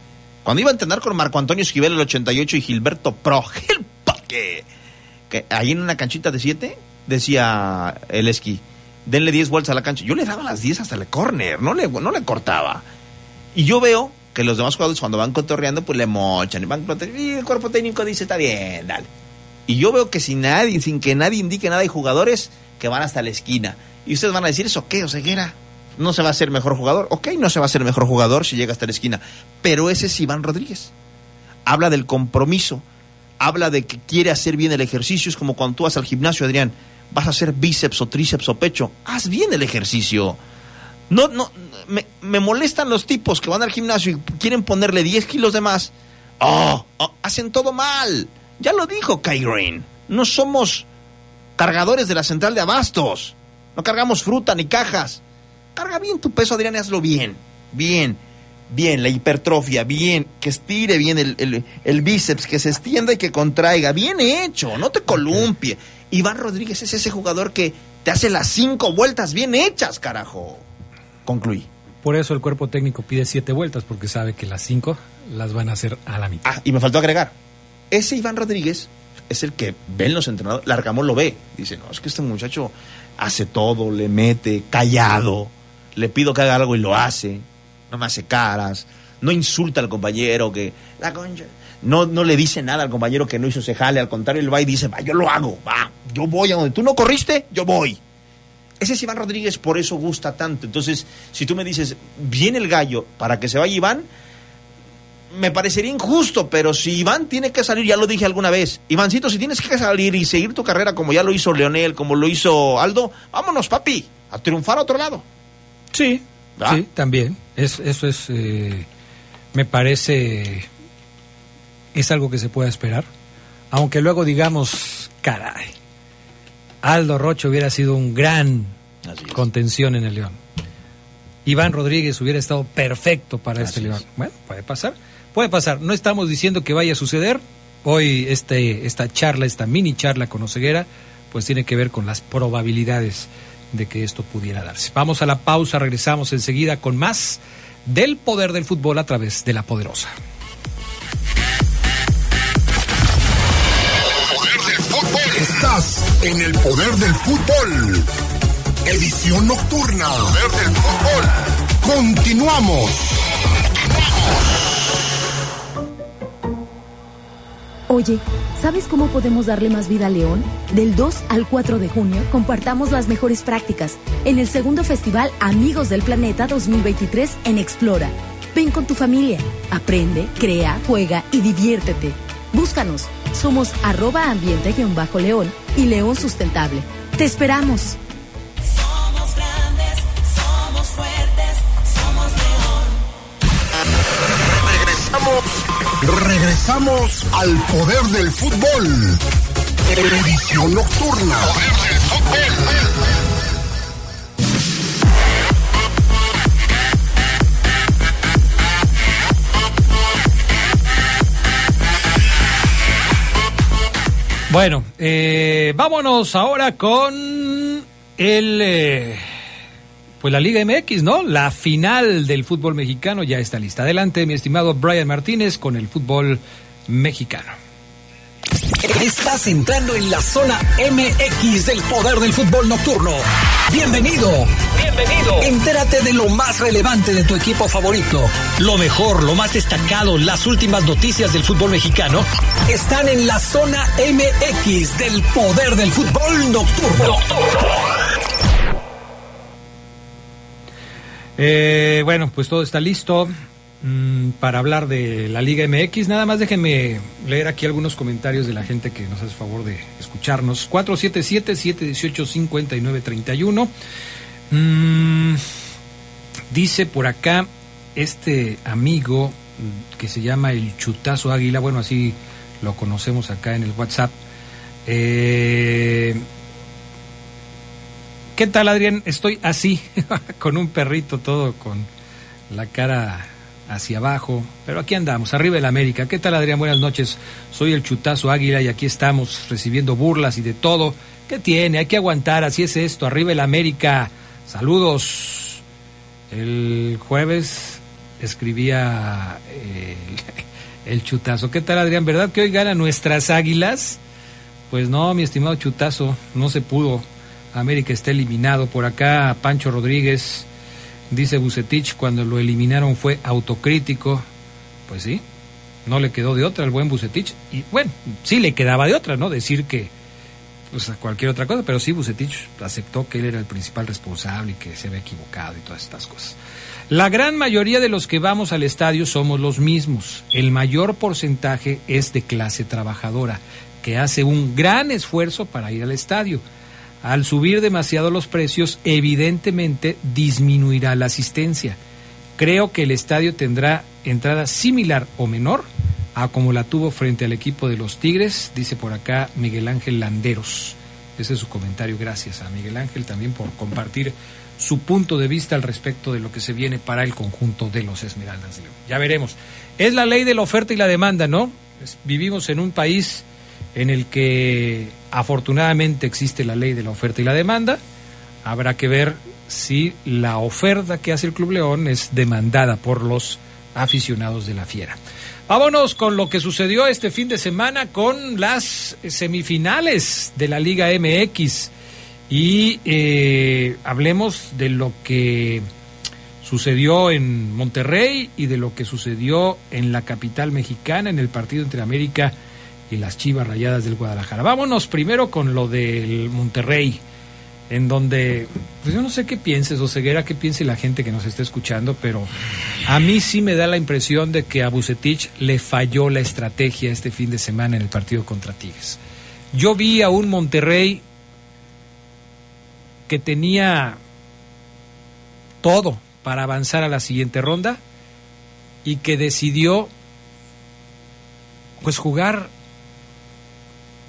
Cuando iba a entrenar con Marco Antonio Esquivel, el 88, y Gilberto Progel, que ahí en una canchita de 7, decía el Esqui, denle 10 vueltas a la cancha. Yo le daba las 10 hasta el córner, no le cortaba. Y yo veo que los demás jugadores cuando van cotorreando, pues le mochan, y el cuerpo técnico dice, está bien, dale. Y yo veo que sin que nadie indique nada, hay jugadores que van hasta la esquina. Y ustedes van a decir, ¿eso qué, Oseguera? ¿No se va a hacer mejor jugador? Ok, no se va a hacer mejor jugador si llega hasta la esquina. Pero ese es Iván Rodríguez. Habla del compromiso. Habla de que quiere hacer bien el ejercicio. Es como cuando tú vas al gimnasio, Adrián, vas a hacer bíceps o tríceps o pecho. Haz bien el ejercicio. No, me molestan los tipos que van al gimnasio y quieren ponerle 10 kilos de más. Hacen todo mal. Ya lo dijo Kai Green. No somos cargadores de la central de abastos. No cargamos fruta ni cajas. Carga bien tu peso, Adrián, y hazlo bien. Bien, la hipertrofia, bien, que estire bien el bíceps, que se extienda y que contraiga, bien hecho, no te columpie. Iván Rodríguez es ese jugador que te hace las 5 vueltas bien hechas, carajo. Concluí. Por eso el cuerpo técnico pide 7 vueltas, porque sabe que las 5 las van a hacer a la mitad. Y me faltó agregar, ese Iván Rodríguez es el que ven los entrenadores, Larcamón lo ve, dice, no, es que este muchacho hace todo, le mete, callado, le pido que haga algo y lo hace. No me hace caras, no insulta al compañero que... La concha. No le dice nada al compañero que no hizo ese jale, al contrario, él va y dice, yo lo hago, yo voy a donde tú no corriste, yo voy. Ese es Iván Rodríguez, por eso gusta tanto. Entonces, si tú me dices, viene el gallo para que se vaya Iván, me parecería injusto, pero si Iván tiene que salir, ya lo dije alguna vez, Ivancito, si tienes que salir y seguir tu carrera como ya lo hizo Leonel, como lo hizo Aldo, vámonos, papi, a triunfar a otro lado. Sí, ¿verdad? Sí, también. Eso es, me parece, es algo que se puede esperar. Aunque luego digamos, caray, Aldo Rocha hubiera sido un gran contención en el León. Iván Rodríguez hubiera estado perfecto para León. Bueno, puede pasar. No estamos diciendo que vaya a suceder. Hoy esta mini charla con Oseguera, pues tiene que ver con las probabilidades de que esto pudiera darse. Vamos a la pausa, regresamos enseguida con más del poder del fútbol a través de La Poderosa. Poder del fútbol. Estás en el poder del fútbol. Edición nocturna. Poder del fútbol. Continuamos. Oye, ¿sabes cómo podemos darle más vida a León? Del 2 al 4 de junio, compartamos las mejores prácticas en el segundo Festival Amigos del Planeta 2023 en Explora. Ven con tu familia, aprende, crea, juega y diviértete. Búscanos, somos @ambiente_león y León Sustentable. ¡Te esperamos! Somos grandes, somos fuertes, somos León. Regresamos al poder del fútbol. Edición nocturna. Poder del fútbol. Bueno, vámonos ahora con pues la Liga MX, ¿no? La final del fútbol mexicano ya está lista. Adelante, mi estimado Brian Martínez, con el fútbol mexicano. Estás entrando en la zona MX del poder del fútbol nocturno. Bienvenido. Entérate de lo más relevante de tu equipo favorito. Lo mejor, lo más destacado, las últimas noticias del fútbol mexicano están en la zona MX del poder del fútbol nocturno. Bueno, pues todo está listo para hablar de la Liga MX. Nada más déjenme leer aquí algunos comentarios de la gente que nos hace favor de escucharnos. 477-718-5931. Dice por acá este amigo que se llama el Chutazo Águila. Bueno, así lo conocemos acá en el WhatsApp. ¿Qué tal, Adrián? Estoy así, con un perrito todo con la cara hacia abajo, pero aquí andamos, arriba del América. ¿Qué tal, Adrián? Buenas noches, soy el Chutazo Águila y aquí estamos recibiendo burlas y de todo. ¿Qué tiene? Hay que aguantar, así es esto, arriba el América. Saludos. El jueves escribía el Chutazo. ¿Qué tal, Adrián? ¿Verdad que hoy ganan nuestras Águilas? Pues no, mi estimado Chutazo, no se pudo. América está eliminado. Por acá Pancho Rodríguez dice: Vucetich, cuando lo eliminaron fue autocrítico. Pues sí, no le quedó de otra al buen Vucetich. Y bueno, sí le quedaba de otra, ¿no? Decir que pues a cualquier otra cosa, pero sí, Vucetich aceptó que él era el principal responsable y que se había equivocado y todas estas cosas. La gran mayoría de los que vamos al estadio somos los mismos. El mayor porcentaje es de clase trabajadora, que hace un gran esfuerzo para ir al estadio. Al subir demasiado los precios, evidentemente disminuirá la asistencia. Creo que el estadio tendrá entrada similar o menor a como la tuvo frente al equipo de los Tigres, dice por acá Miguel Ángel Landeros. Ese es su comentario. Gracias a Miguel Ángel también por compartir su punto de vista al respecto de lo que se viene para el conjunto de los Esmeraldas de León. Ya veremos. Es la ley de la oferta y la demanda, ¿no? Vivimos en un país en el que afortunadamente existe la ley de la oferta y la demanda. Habrá que ver si la oferta que hace el Club León es demandada por los aficionados de la Fiera. Vámonos con lo que sucedió este fin de semana con las semifinales de la Liga MX y hablemos de lo que sucedió en Monterrey y de lo que sucedió en la capital mexicana en el partido entre América y las Chivas Rayadas del Guadalajara. Vámonos primero con lo del Monterrey. en donde, pues yo no sé qué pienses, o Ceguera, qué piense la gente que nos está escuchando, pero a mí sí me da la impresión de que a Vucetich le falló la estrategia este fin de semana en el partido contra Tigres. Yo vi a un Monterrey que tenía todo para avanzar a la siguiente ronda y que decidió pues jugar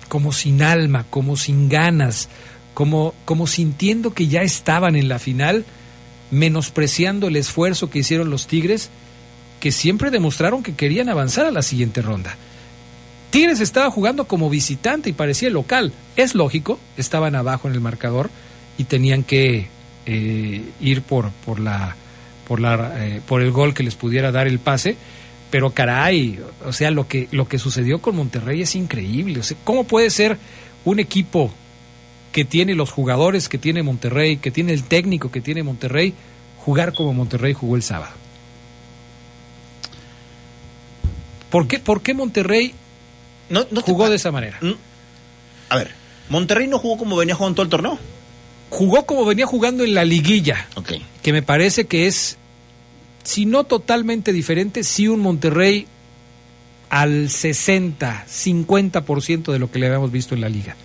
como sin alma, como sin ganas, como sintiendo que ya estaban en la final, menospreciando el esfuerzo que hicieron los Tigres, que siempre demostraron que querían avanzar a la siguiente ronda. Tigres estaba jugando como visitante y parecía local. Es lógico, estaban abajo en el marcador y tenían que ir por el gol que les pudiera dar el pase. Pero caray, o sea, lo que sucedió con Monterrey es increíble. O sea, ¿cómo puede ser un equipo que tiene los jugadores que tiene Monterrey, que tiene el técnico que tiene Monterrey, jugar como Monterrey jugó el sábado? ¿Por qué Monterrey no jugó de esa manera? A ver, Monterrey no jugó como venía jugando todo el torneo. Jugó como venía jugando en la liguilla, okay, que me parece que es, si no totalmente diferente, si un Monterrey al 60, 50% de lo que le habíamos visto en la liga.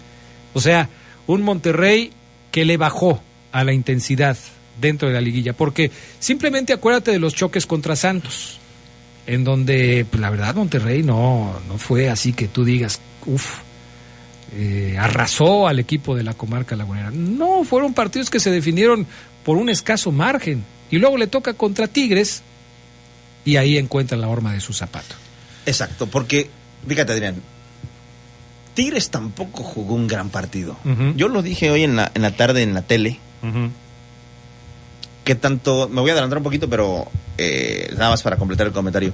O sea, un Monterrey que le bajó a la intensidad dentro de la liguilla, porque simplemente acuérdate de los choques contra Santos, en donde, pues, la verdad, Monterrey no fue así que tú digas, arrasó al equipo de la comarca lagunera. No, fueron partidos que se definieron por un escaso margen. Y luego le toca contra Tigres y ahí encuentra la horma de su zapato. Exacto, porque, fíjate, Adrián, Tigres tampoco jugó un gran partido. Uh-huh. Yo lo dije hoy en la tarde en la tele, uh-huh, que tanto, me voy a adelantar un poquito, pero nada más para completar el comentario.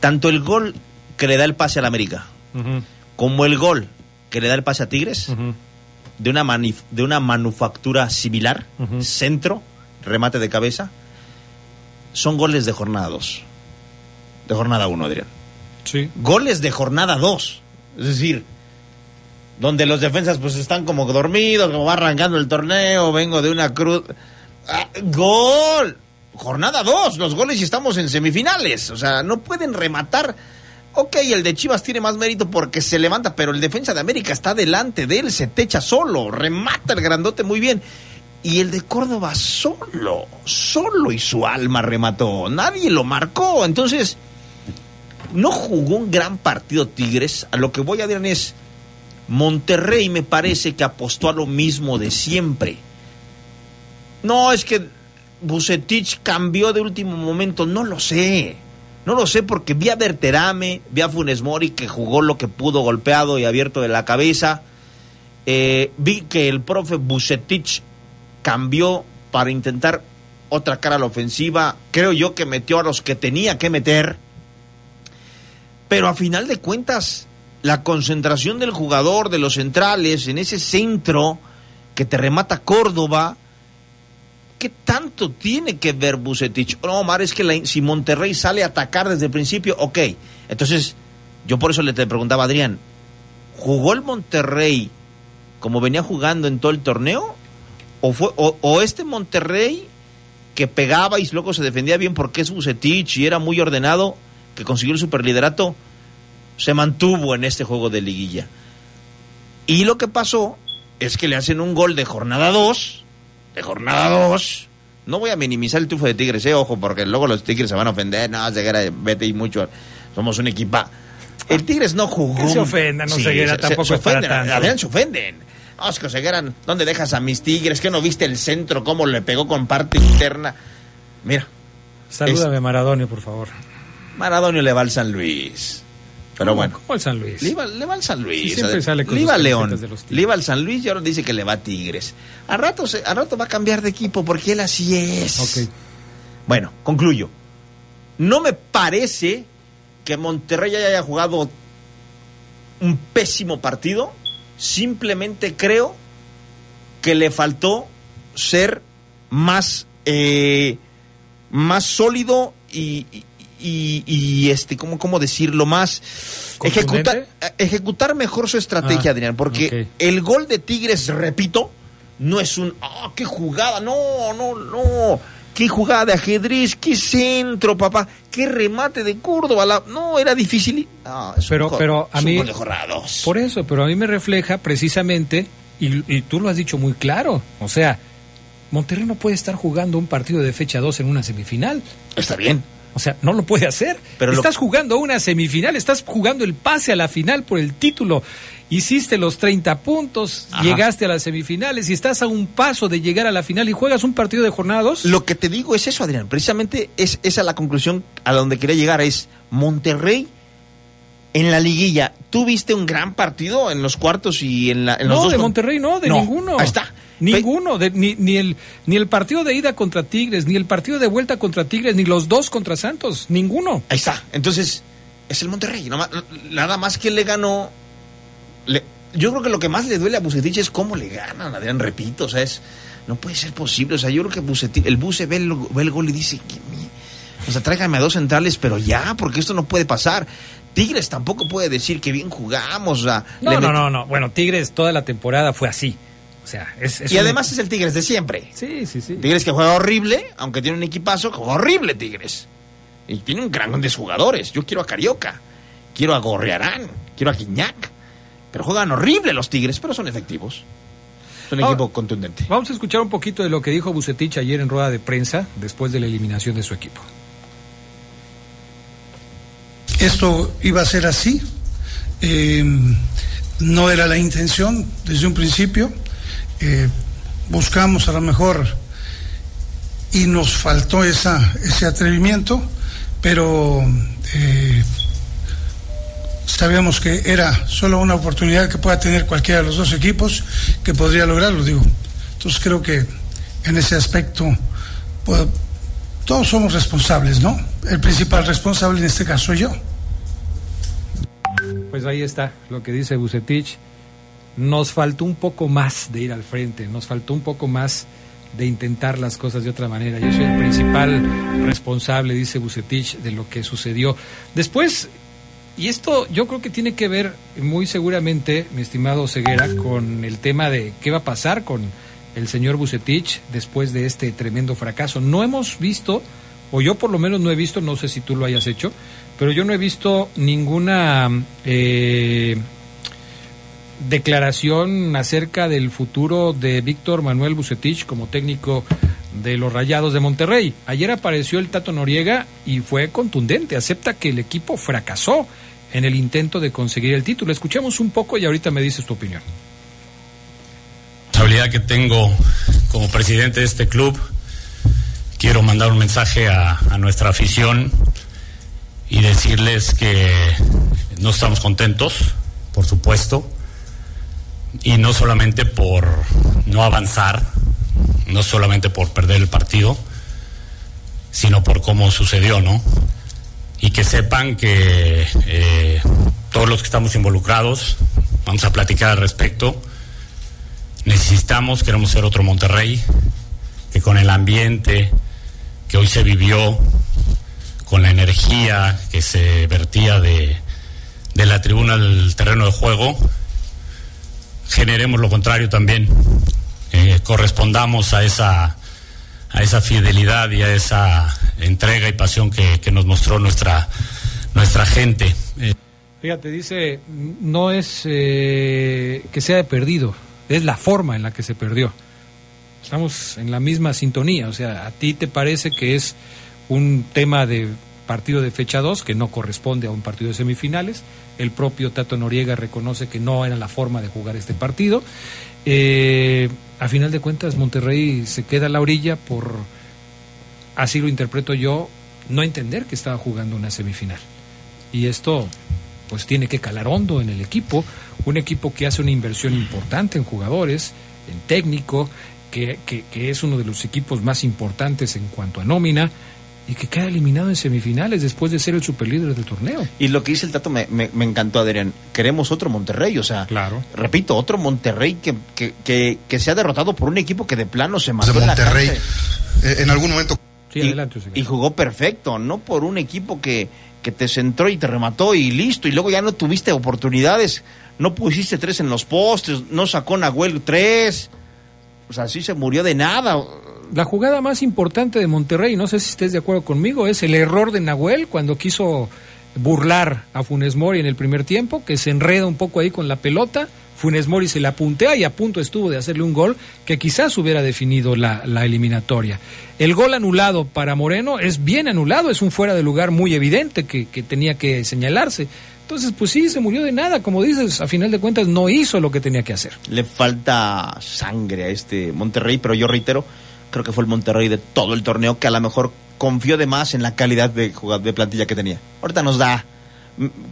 Tanto el gol que le da el pase al América, uh-huh, como el gol que le da el pase a Tigres, uh-huh, de una manufactura similar, uh-huh, centro, remate de cabeza, son goles de jornada 2. De jornada 1, Adrián. Sí. Goles de jornada 2. Es decir, donde los defensas pues están como dormidos, como va arrancando el torneo, vengo de una cruz. ¡Ah, gol! Jornada 2, los goles, y estamos en semifinales. O sea, no pueden rematar. Ok, el de Chivas tiene más mérito porque se levanta, pero el defensa de América está delante de él, se techa solo, remata el grandote muy bien. Y el de Córdoba solo y su alma remató. Nadie lo marcó. Entonces, no jugó un gran partido Tigres. A lo que voy, Adrián, es Monterrey me parece que apostó a lo mismo de siempre. No, es que Vucetich cambió de último momento. No lo sé. No lo sé porque vi a Berterame, vi a Funes Mori que jugó lo que pudo, golpeado y abierto de la cabeza. Vi que el profe Vucetich cambió para intentar otra cara a la ofensiva. Creo yo que metió a los que tenía que meter. Pero a final de cuentas, la concentración del jugador, de los centrales, en ese centro que te remata Córdoba, ¿qué tanto tiene que ver Vucetich? No, Omar, es que si Monterrey sale a atacar desde el principio, ok. Entonces, yo por eso le te preguntaba, Adrián, ¿jugó el Monterrey como venía jugando en todo el torneo? ¿O este Monterrey que pegaba y luego se defendía bien porque es Vucetich y era muy ordenado, que consiguió el superliderato, se mantuvo en este juego de liguilla? Y lo que pasó es que le hacen un gol de jornada 2, no voy a minimizar el triunfo de Tigres, ojo, porque luego los Tigres se van a ofender, no, Ceguera, vete y mucho, somos un equipa. El Tigres no jugó. Que se ofendan, no, sí, Ceguera, tampoco se ofenden, Adrián, se ofenden. Oscar Ceguera, ¿dónde dejas a mis Tigres? ¿Que no viste el centro? ¿Cómo le pegó con parte interna? Mira. Salúdame, Maradonio, por favor. Maradonio le va al San Luis. Pero ¿cómo? Bueno. ¿Cómo al San Luis? Le va al San Luis. Sí, siempre sale con le iba a León. Le iba al San Luis y ahora dice que le va a Tigres. A rato va a cambiar de equipo porque él así es. Okay. Bueno, concluyo. No me parece que Monterrey haya jugado un pésimo partido. Simplemente creo que le faltó ser más sólido y ¿cómo decirlo? Más ejecutar mejor su estrategia, Adrián, porque el gol de Tigres, repito, No es un, ¡ah, qué jugada! No, no, no. ¡Qué jugada de ajedrez! ¡Qué centro, papá! ¡Qué remate de Córdoba! No, era difícil. No, pero a mí... Por eso, pero a mí me refleja precisamente, y tú lo has dicho muy claro, o sea, Monterrey no puede estar jugando un partido de fecha 2 en una semifinal. Está bien. O sea, no lo puede hacer. Pero estás jugando una semifinal, estás jugando el pase a la final por el título. Hiciste los 30 puntos, ajá, llegaste a las semifinales y estás a un paso de llegar a la final y juegas un partido de jornada 2. Lo que te digo es eso, Adrián. Precisamente es esa la conclusión a donde quería llegar. Es Monterrey en la liguilla. Tú viste un gran partido en los cuartos y en los dos. No, de Monterrey no, de ninguno. Ahí está. Ninguno, ni el partido de ida contra Tigres, ni el partido de vuelta contra Tigres, ni los dos contra Santos, ninguno. Ahí está. Entonces, es el Monterrey. Nada más que le ganó. Yo creo que lo que más le duele a Vucetich es cómo le ganan, Adrián, repito, o sea, no puede ser posible. O sea, yo creo que Vucetich ve el gol y dice, o sea, tráigame a dos centrales, pero ya, porque esto no puede pasar. Tigres tampoco puede decir que bien jugamos. O sea, no. Bueno, Tigres toda la temporada fue así. O sea, y además es el Tigres de siempre. Sí, sí, sí. Tigres que juega horrible, aunque tiene un equipazo, juega horrible Tigres. Y tiene un gran de jugadores. Yo quiero a Carioca, quiero a Gorriarán, quiero a Guiñac. Pero juegan horrible los Tigres, pero son efectivos. Es un equipo contundente. Vamos a escuchar un poquito de lo que dijo Vucetich ayer en rueda de prensa, después de la eliminación de su equipo. Esto iba a ser así. No era la intención desde un principio. Buscamos a lo mejor y nos faltó ese atrevimiento, pero sabíamos que era solo una oportunidad que pueda tener cualquiera de los dos equipos que podría lograrlo, digo. Entonces creo que en ese aspecto todos somos responsables, ¿no? El principal responsable en este caso soy yo. Pues ahí está lo que dice Vucetich. Nos faltó un poco más de ir al frente, nos faltó un poco más de intentar las cosas de otra manera. Yo soy el principal responsable, dice Vucetich, de lo que sucedió. Después, y esto yo creo que tiene que ver muy seguramente, mi estimado Ceguera, con el tema de qué va a pasar con el señor Vucetich después de este tremendo fracaso. No hemos visto, o yo por lo menos no he visto, no sé si tú lo hayas hecho, pero yo no he visto ninguna... declaración acerca del futuro de Víctor Manuel Vucetich como técnico de los Rayados de Monterrey. Ayer apareció el Tato Noriega y fue contundente, acepta que el equipo fracasó en el intento de conseguir el título. Escuchemos un poco y ahorita me dices tu opinión. La habilidad que tengo como presidente de este club, quiero mandar un mensaje a nuestra afición y decirles que no estamos contentos, por supuesto. Y no solamente por no avanzar, no solamente por perder el partido, sino por cómo sucedió, ¿no? Y que sepan que todos los que estamos involucrados, vamos a platicar al respecto. Queremos ser otro Monterrey, que con el ambiente que hoy se vivió, con la energía que se vertía de la tribuna al terreno de juego, generemos lo contrario también, correspondamos a esa fidelidad y a esa entrega y pasión que nos mostró nuestra gente. Fíjate, dice, no es que se haya perdido, es la forma en la que se perdió. Estamos en la misma sintonía, o sea, a ti te parece que es un tema de partido de fecha 2, que no corresponde a un partido de semifinales. El propio Tato Noriega reconoce que no era la forma de jugar este partido. A final de cuentas, Monterrey se queda a la orilla por, así lo interpreto yo, no entender que estaba jugando una semifinal. Y esto, pues, tiene que calar hondo en el equipo. Un equipo que hace una inversión importante en jugadores, en técnico, que es uno de los equipos más importantes en cuanto a nómina, y que queda eliminado en semifinales después de ser el superlíder del torneo. Y lo que dice el Tato me encantó, Adrián. Queremos otro Monterrey, o sea, claro, repito, otro Monterrey que se ha derrotado por un equipo que de plano se mató en la Monterrey en algún momento. Sí, adelante, y jugó perfecto, no por un equipo que te centró y te remató y listo, y luego ya no tuviste oportunidades, no pusiste tres en los postes, no sacó Nahuel tres. pues así se murió de nada. La jugada más importante de Monterrey, no sé si estés de acuerdo conmigo, es el error de Nahuel cuando quiso burlar a Funes Mori en el primer tiempo, que se enreda un poco ahí con la pelota. Funes Mori se la puntea y a punto estuvo de hacerle un gol que quizás hubiera definido la eliminatoria. El gol anulado para Moreno es bien anulado, es un fuera de lugar muy evidente que tenía que señalarse. Entonces, pues sí, se murió de nada, como dices, a final de cuentas no hizo lo que tenía que hacer. Le falta sangre a este Monterrey, pero yo reitero, creo que fue el Monterrey de todo el torneo que a lo mejor confió de más en la calidad de plantilla que tenía. Ahorita nos da...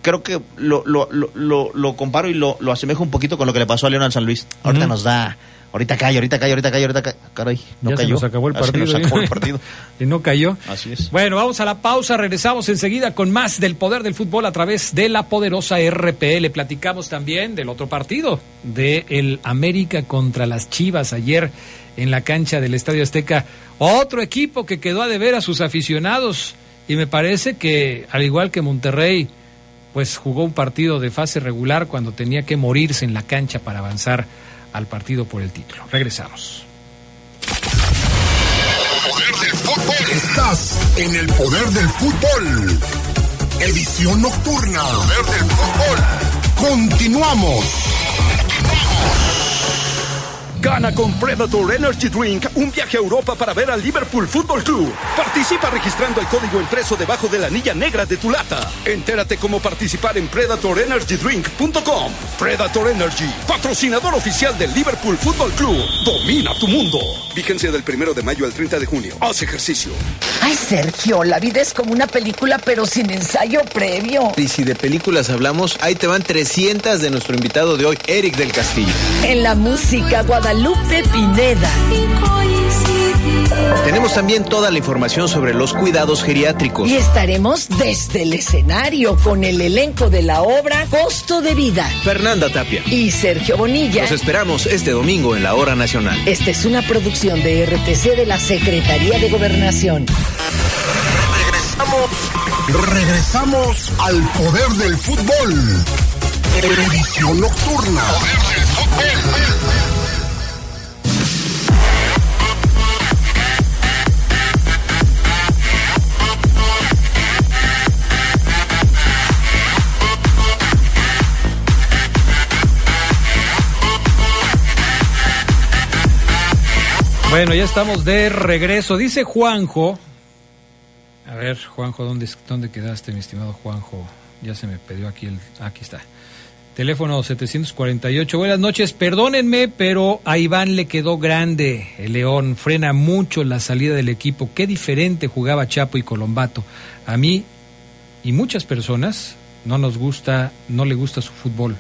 Creo que lo comparo y lo asemejo un poquito con lo que le pasó a León al San Luis. Ahorita nos da, ahorita cae. Caray, no ya cayó. Se nos acabó el partido. Y no cayó. Así es. Bueno, vamos a la pausa, regresamos enseguida con más del poder del fútbol a través de la poderosa RPL. Platicamos también del otro partido, de el América contra las Chivas ayer en la cancha del Estadio Azteca. Otro equipo que quedó a deber a sus aficionados y me parece que, al igual que Monterrey, pues jugó un partido de fase regular cuando tenía que morirse en la cancha para avanzar al partido por el título. Regresamos. El poder del fútbol. Estás en el poder del fútbol. Edición nocturna. El poder del fútbol. Continuamos. Gana con Predator Energy Drink un viaje a Europa para ver al Liverpool Fútbol Club. Participa registrando el código impreso debajo de la anilla negra de tu lata. Entérate cómo participar en PredatorEnergyDrink.com. Predator Energy, patrocinador oficial del Liverpool Fútbol Club. Domina tu mundo. Vigencia del 1 de mayo al 30 de junio. Haz ejercicio. Ay, Sergio, la vida es como una película, pero sin ensayo previo. Y si de películas hablamos, ahí te van 300 de nuestro invitado de hoy, Eric del Castillo. En la música, Guadalupe Pineda. Tenemos también toda la información sobre los cuidados geriátricos. Y estaremos desde el escenario con el elenco de la obra Costo de Vida. Fernanda Tapia. Y Sergio Bonilla. Los esperamos este domingo en la Hora Nacional. Esta es una producción de RTC de la Secretaría de Gobernación. Regresamos al poder del fútbol. Edición nocturna. Poder del fútbol. Bueno, ya estamos de regreso. Dice Juanjo. A ver, Juanjo, ¿dónde quedaste, mi estimado Juanjo? Ya se me perdió aquí aquí está. Teléfono 748. Buenas noches. Perdónenme, pero a Iván le quedó grande. El León frena mucho la salida del equipo. Qué diferente jugaba Chapo y Colombato. A mí y muchas personas no le gusta su fútbol.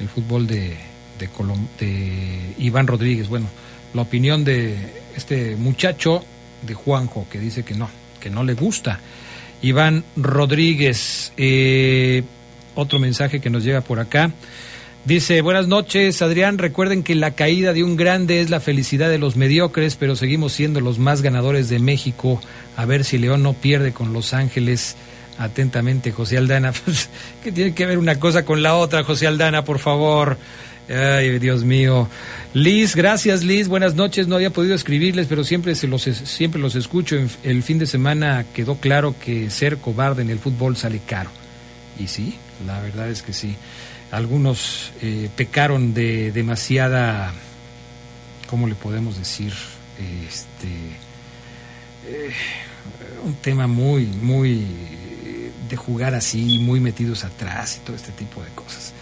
El fútbol de Iván Rodríguez. Bueno, la opinión de este muchacho de Juanjo, que dice que no le gusta Iván Rodríguez. Otro mensaje que nos llega por acá, dice: buenas noches, Adrián, recuerden que la caída de un grande es la felicidad de los mediocres, pero seguimos siendo los más ganadores de México, a ver si León no pierde con Los Ángeles. Atentamente, José Aldana. ¿Qué tiene que ver una cosa con la otra, José Aldana, por favor? Ay, Dios mío. Liz, gracias Liz, buenas noches, no había podido escribirles, pero siempre los escucho. El fin de semana quedó claro que ser cobarde en el fútbol sale caro. Y sí, la verdad es que sí. Algunos pecaron de demasiada, ¿cómo le podemos decir? Un tema muy, muy de jugar así, muy metidos atrás y todo este tipo de cosas.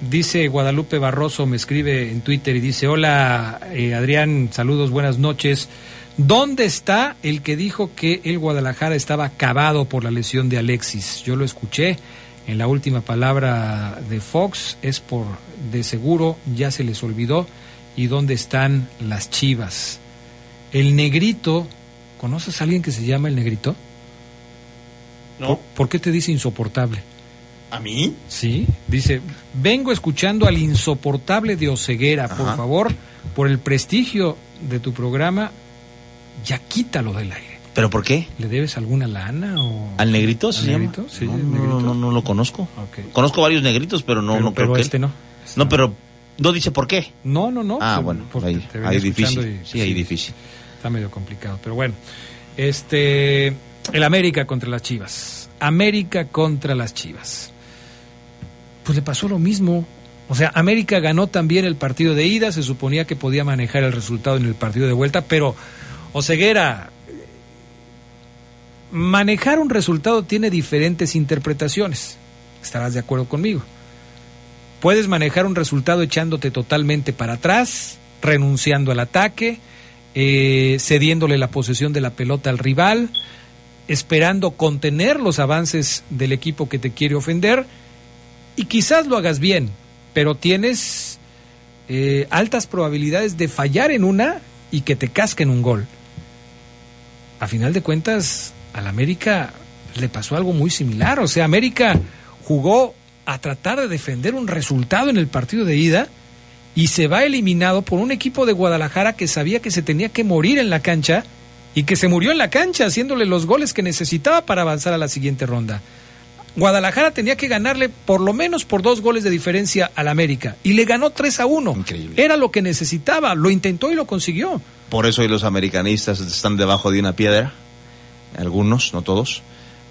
Dice Guadalupe Barroso, me escribe en Twitter y dice: hola, Adrián, saludos, buenas noches. ¿Dónde está el que dijo que el Guadalajara estaba acabado por la lesión de Alexis? Yo lo escuché en la última palabra de Fox, es por de seguro, ya se les olvidó. ¿Y dónde están las Chivas? El Negrito, ¿conoces a alguien que se llama El Negrito? No. ¿Por qué te dice insoportable? ¿A mí? Sí, dice: vengo escuchando al insoportable de Oseguera. Ajá. Por favor, por el prestigio de tu programa, ya quítalo del aire. ¿Pero por qué? ¿Le debes alguna lana? O... ¿Al Negrito se llama? Sí, no, Negrito. No lo conozco. Okay. Conozco varios Negritos, pero no creo que... Pero este no. Este no, pero ¿No dice por qué? No. Ah, bueno, ahí difícil. Sí, ahí difícil. Está medio complicado, pero bueno. El América contra las Chivas. Pues le pasó lo mismo. O sea, América ganó también el partido de ida. Se suponía que podía manejar el resultado en el partido de vuelta, pero Oseguera, manejar un resultado tiene diferentes interpretaciones. Estarás de acuerdo conmigo. Puedes manejar un resultado echándote totalmente para atrás, renunciando al ataque, cediéndole la posesión de la pelota al rival, esperando contener los avances del equipo que te quiere ofender, y quizás lo hagas bien, pero tienes altas probabilidades de fallar en una y que te casquen un gol. A final de cuentas, al América le pasó algo muy similar. O sea, América jugó a tratar de defender un resultado en el partido de ida y se va eliminado por un equipo de Guadalajara que sabía que se tenía que morir en la cancha y que se murió en la cancha haciéndole los goles que necesitaba para avanzar a la siguiente ronda. Guadalajara tenía que ganarle por lo menos por 2 goles de diferencia al América y le ganó 3-1. Increíble. Era lo que necesitaba, lo intentó y lo consiguió. Por eso hoy los americanistas están debajo de una piedra, algunos, no todos,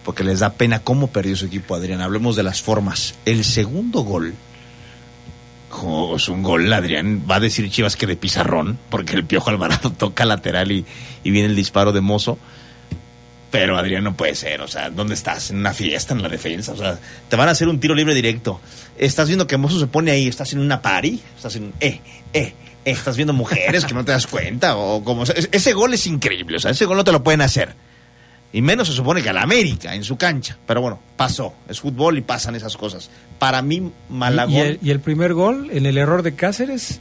porque les da pena cómo perdió su equipo, Adrián. Hablemos de las formas. El segundo gol, es un gol, Adrián, va a decir Chivas que de pizarrón, porque el Piojo Alvarado toca lateral y viene el disparo de Mozo. Pero, Adrián, no puede ser. O sea, ¿dónde estás? En una fiesta, en la defensa. O sea, te van a hacer un tiro libre directo. Estás viendo que Mozo se pone ahí. Estás en una party. Estás en un estás viendo mujeres que no te das cuenta. Ese gol es increíble. O sea, ese gol no te lo pueden hacer. Y menos se supone que a la América, en su cancha. Pero bueno, pasó. Es fútbol y pasan esas cosas. Para mí, Malagón. ¿Y el primer gol, en el error de Cáceres?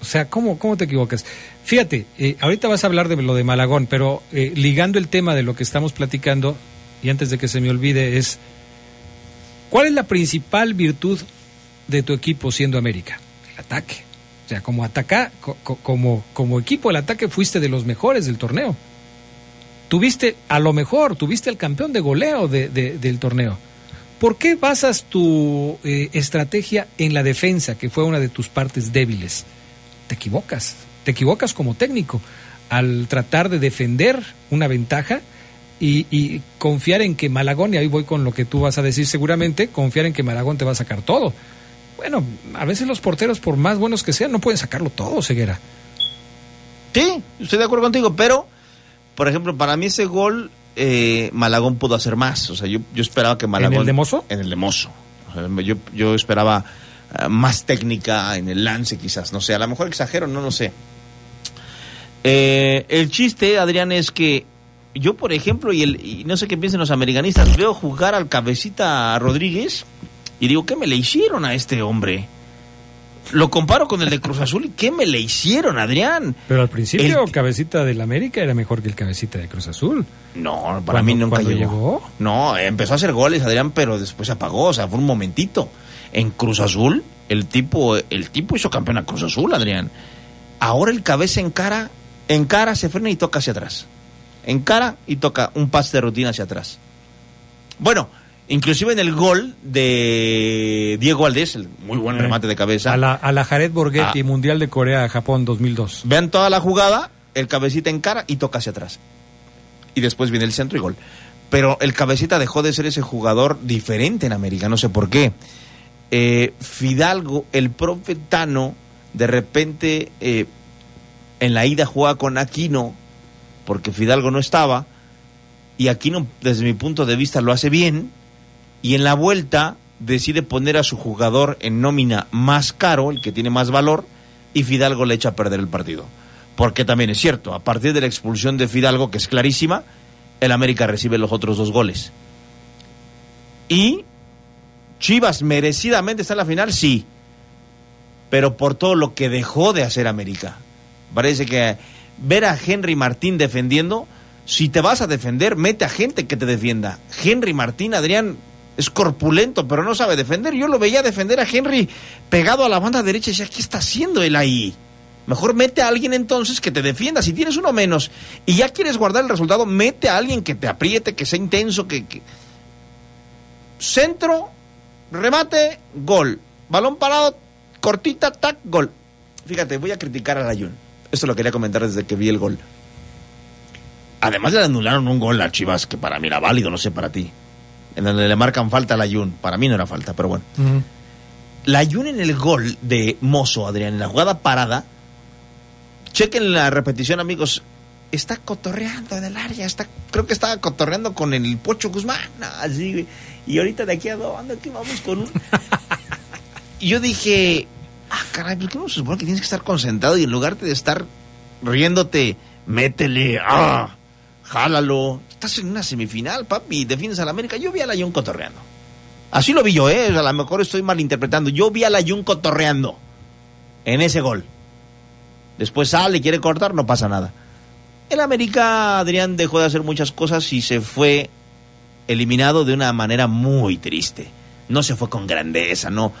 O sea, ¿cómo te equivocas? Fíjate, ahorita vas a hablar de lo de Malagón, pero ligando el tema de lo que estamos platicando, y antes de que se me olvide, es ¿cuál es la principal virtud de tu equipo siendo América? El ataque. O sea, como equipo, el ataque fuiste de los mejores del torneo. Tuviste el campeón de goleo del torneo. ¿Por qué basas tu estrategia en la defensa, que fue una de tus partes débiles? Te equivocas como técnico al tratar de defender una ventaja y confiar en que Malagón, y ahí voy con lo que tú vas a decir seguramente, confiar en que Malagón te va a sacar todo. Bueno, a veces los porteros, por más buenos que sean, no pueden sacarlo todo, Ceguera. Sí, estoy de acuerdo contigo, pero... Por ejemplo, para mí ese gol, Malagón pudo hacer más. O sea, yo esperaba que Malagón... ¿En el de Mozo? En el de Mozo. O sea, yo esperaba más técnica en el lance, quizás. No sé, a lo mejor exagero, no sé. El chiste, Adrián, es que yo, por ejemplo, y no sé qué piensen los americanistas, veo jugar al Cabecita Rodríguez y digo, ¿qué me le hicieron a este hombre? Lo comparo con el de Cruz Azul y ¿qué me le hicieron, Adrián? Pero al principio Cabecita del América era mejor que el Cabecita de Cruz Azul. No, para mí nunca llegó. No, empezó a hacer goles, Adrián, pero después se apagó, o sea, fue un momentito. En Cruz Azul, el tipo hizo campeón a Cruz Azul, Adrián. Ahora el Cabeza encara, se frena y toca hacia atrás. Encara y toca un pase de rutina hacia atrás. Bueno, inclusive en el gol de Diego Valdés, el muy buen remate de cabeza. A la Jared Borghetti, Mundial de Corea, Japón 2002. Vean toda la jugada, el Cabecita encara y toca hacia atrás. Y después viene el centro y gol. Pero el Cabecita dejó de ser ese jugador diferente en América, no sé por qué. Fidalgo, el profe Tano, de repente en la ida jugaba con Aquino, porque Fidalgo no estaba. Y Aquino, desde mi punto de vista, lo hace bien. Y en la vuelta decide poner a su jugador en nómina más caro, el que tiene más valor, y Fidalgo le echa a perder el partido. Porque también es cierto, a partir de la expulsión de Fidalgo, que es clarísima, el América recibe los otros 2 goles. Y Chivas merecidamente está en la final, sí, pero por todo lo que dejó de hacer América. Parece que ver a Henry Martín defendiendo, si te vas a defender, mete a gente que te defienda. Henry Martín, Adrián, es corpulento, pero no sabe defender. Yo lo veía defender a Henry pegado a la banda derecha y decía, ¿qué está haciendo él ahí? Mejor mete a alguien entonces que te defienda. Si tienes uno menos y ya quieres guardar el resultado, mete a alguien que te apriete, que sea intenso, que... Centro, remate, gol. Balón parado, cortita, tac, gol. Fíjate, voy a criticar a Layún. Esto lo quería comentar desde que vi el gol. Además le anularon un gol a Chivas que para mí era válido, no sé para ti. En donde le marcan falta a Layún. Para mí no era falta, pero bueno. Uh-huh. Layún en el gol de Mozo, Adrián, en la jugada parada. Chequen la repetición, amigos. Está cotorreando en el área. Creo que estaba cotorreando con el Pocho Guzmán. Así, y ahorita de aquí a dónde, aquí vamos con un... Y yo dije... Ah, caray, ¿por qué no se supone que tienes que estar concentrado? Y en lugar de estar riéndote... Métele, jálalo. Estás en una semifinal, papi. Defiendes a la América. Yo vi a Layún cotorreando. Así lo vi yo, ¿eh? A lo mejor estoy malinterpretando. Yo vi a Layún cotorreando en ese gol. Después sale, quiere cortar, no pasa nada. El América, Adrián, dejó de hacer muchas cosas y se fue eliminado de una manera muy triste. No se fue con grandeza, no.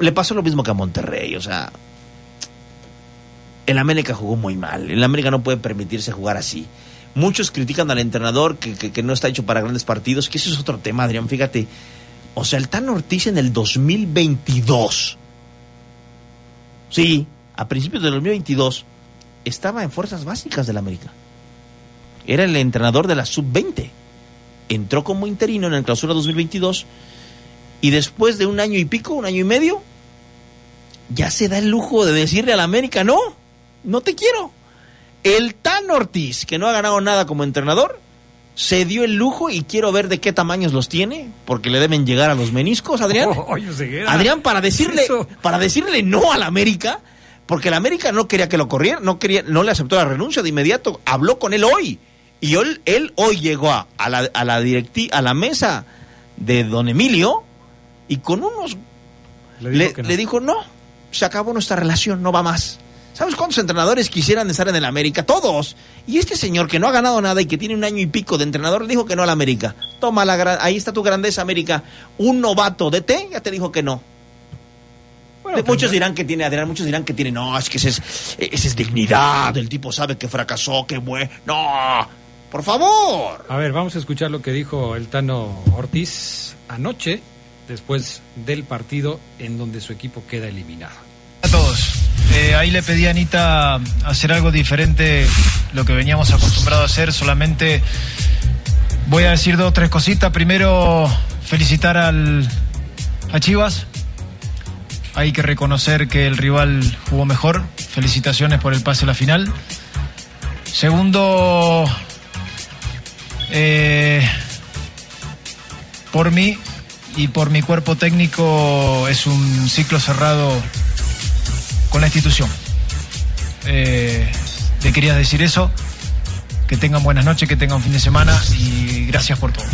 Le pasó lo mismo que a Monterrey, o sea... El América jugó muy mal. El América no puede permitirse jugar así. Muchos critican al entrenador que no está hecho para grandes partidos, que ese es otro tema, Adrián, fíjate. O sea, el Tano Ortiz en el 2022. Sí, a principios del 2022... estaba en fuerzas básicas del América. Era el entrenador de la sub-20. Entró como interino en el clausura 2022 y después de un año y pico, un año y medio, ya se da el lujo de decirle al América, no te quiero. El Tano Ortiz, que no ha ganado nada como entrenador, se dio el lujo y quiero ver de qué tamaños los tiene, porque le deben llegar a los meniscos, Adrián. Adrián, para decirle no al América... Porque el América no quería que lo corriera, no le aceptó la renuncia de inmediato. Habló con él hoy. Y él hoy llegó a la mesa de don Emilio y con unos... Le dijo, no, se acabó nuestra relación, no va más. ¿Sabes cuántos entrenadores quisieran estar en el América? Todos. Y este señor que no ha ganado nada y que tiene un año y pico de entrenador, le dijo que no al América. Toma, ahí está tu grandeza, América. Un novato de té ya te dijo que no. Bueno, muchos dirán que tiene, no, es que esa es dignidad, el tipo sabe que fracasó, que bueno, no, por favor. A ver, vamos a escuchar lo que dijo el Tano Ortiz anoche, después del partido en donde su equipo queda eliminado. A todos, ahí le pedí a Anita hacer algo diferente, lo que veníamos acostumbrados a hacer, solamente voy a decir dos o tres cositas. Primero, felicitar a Chivas. Hay que reconocer que el rival jugó mejor. Felicitaciones por el pase a la final. Segundo, por mí y por mi cuerpo técnico es un ciclo cerrado con la institución. Te quería decir eso. Que tengan buenas noches, que tengan fin de semana y gracias por todo.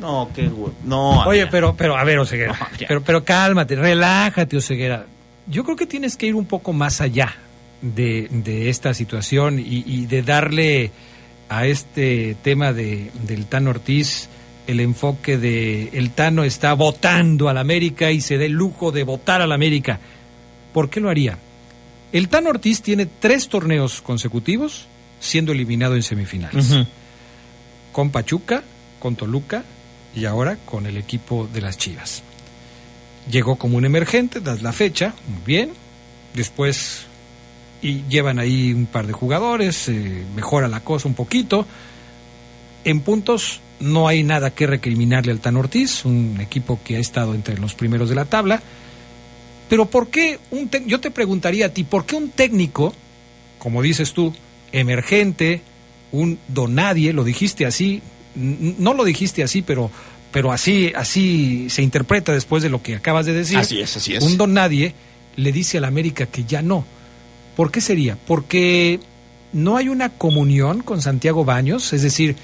No, qué güey. No. Oye, pero a ver, Oseguera. No, pero cálmate, relájate, Oseguera. Yo creo que tienes que ir un poco más allá de esta situación y de darle a este tema del Tano Ortiz el enfoque de el Tano está votando al América y se da el lujo de votar al América. ¿Por qué lo haría? El Tano Ortiz tiene 3 torneos consecutivos siendo eliminado en semifinales. Uh-huh. Con Pachuca, con Toluca y ahora con el equipo de las Chivas. Llegó como un emergente, das la fecha, muy bien. Después y llevan ahí un par de jugadores, mejora la cosa un poquito. En puntos no hay nada que recriminarle al Tano Ortiz, un equipo que ha estado entre los primeros de la tabla. Pero ¿por qué yo te preguntaría a ti, ¿por qué un técnico, como dices tú, emergente, un donadie, lo dijiste así? No lo dijiste así, pero así se interpreta después de lo que acabas de decir. Así es. Un don nadie le dice a la América que ya no. ¿Por qué sería? Porque no hay una comunión con Santiago Baños. Es decir,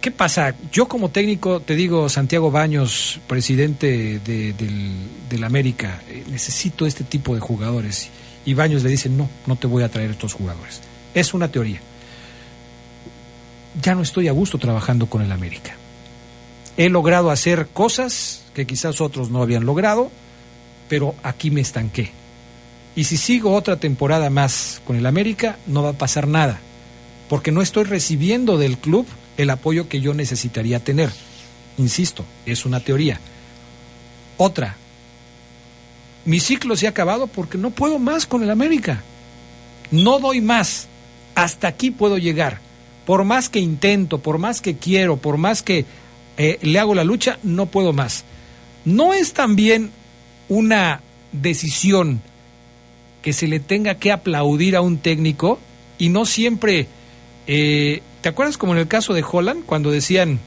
¿qué pasa? Yo como técnico te digo, Santiago Baños, presidente del América, necesito este tipo de jugadores. Y Baños le dice, no te voy a traer estos jugadores. Es una teoría. Ya no estoy a gusto trabajando con el América. He logrado hacer cosas que quizás otros no habían logrado, pero aquí me estanqué. Y si sigo otra temporada más con el América, no va a pasar nada, porque no estoy recibiendo del club el apoyo que yo necesitaría tener. Insisto, es una teoría. Otra, mi ciclo se ha acabado porque no puedo más con el América. No doy más. Hasta aquí puedo llegar. Por más que intento, por más que quiero, por más que le hago la lucha, no puedo más. ¿No es también una decisión que se le tenga que aplaudir a un técnico y no siempre... ¿Te acuerdas como en el caso de Holland, cuando decían,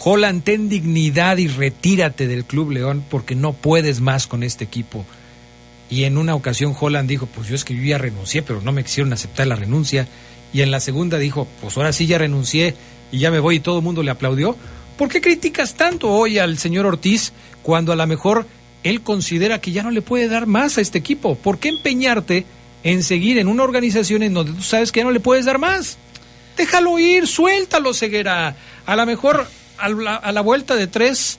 Holland, ten dignidad y retírate del Club León porque no puedes más con este equipo? Y en una ocasión Holland dijo, pues yo ya renuncié, pero no me quisieron aceptar la renuncia. Y en la segunda dijo, pues ahora sí ya renuncié y ya me voy, y todo el mundo le aplaudió. ¿Por qué criticas tanto hoy al señor Ortiz cuando a lo mejor él considera que ya no le puede dar más a este equipo? ¿Por qué empeñarte en seguir en una organización en donde tú sabes que ya no le puedes dar más? Déjalo ir, suéltalo, Ceguera. A lo mejor a la vuelta de 3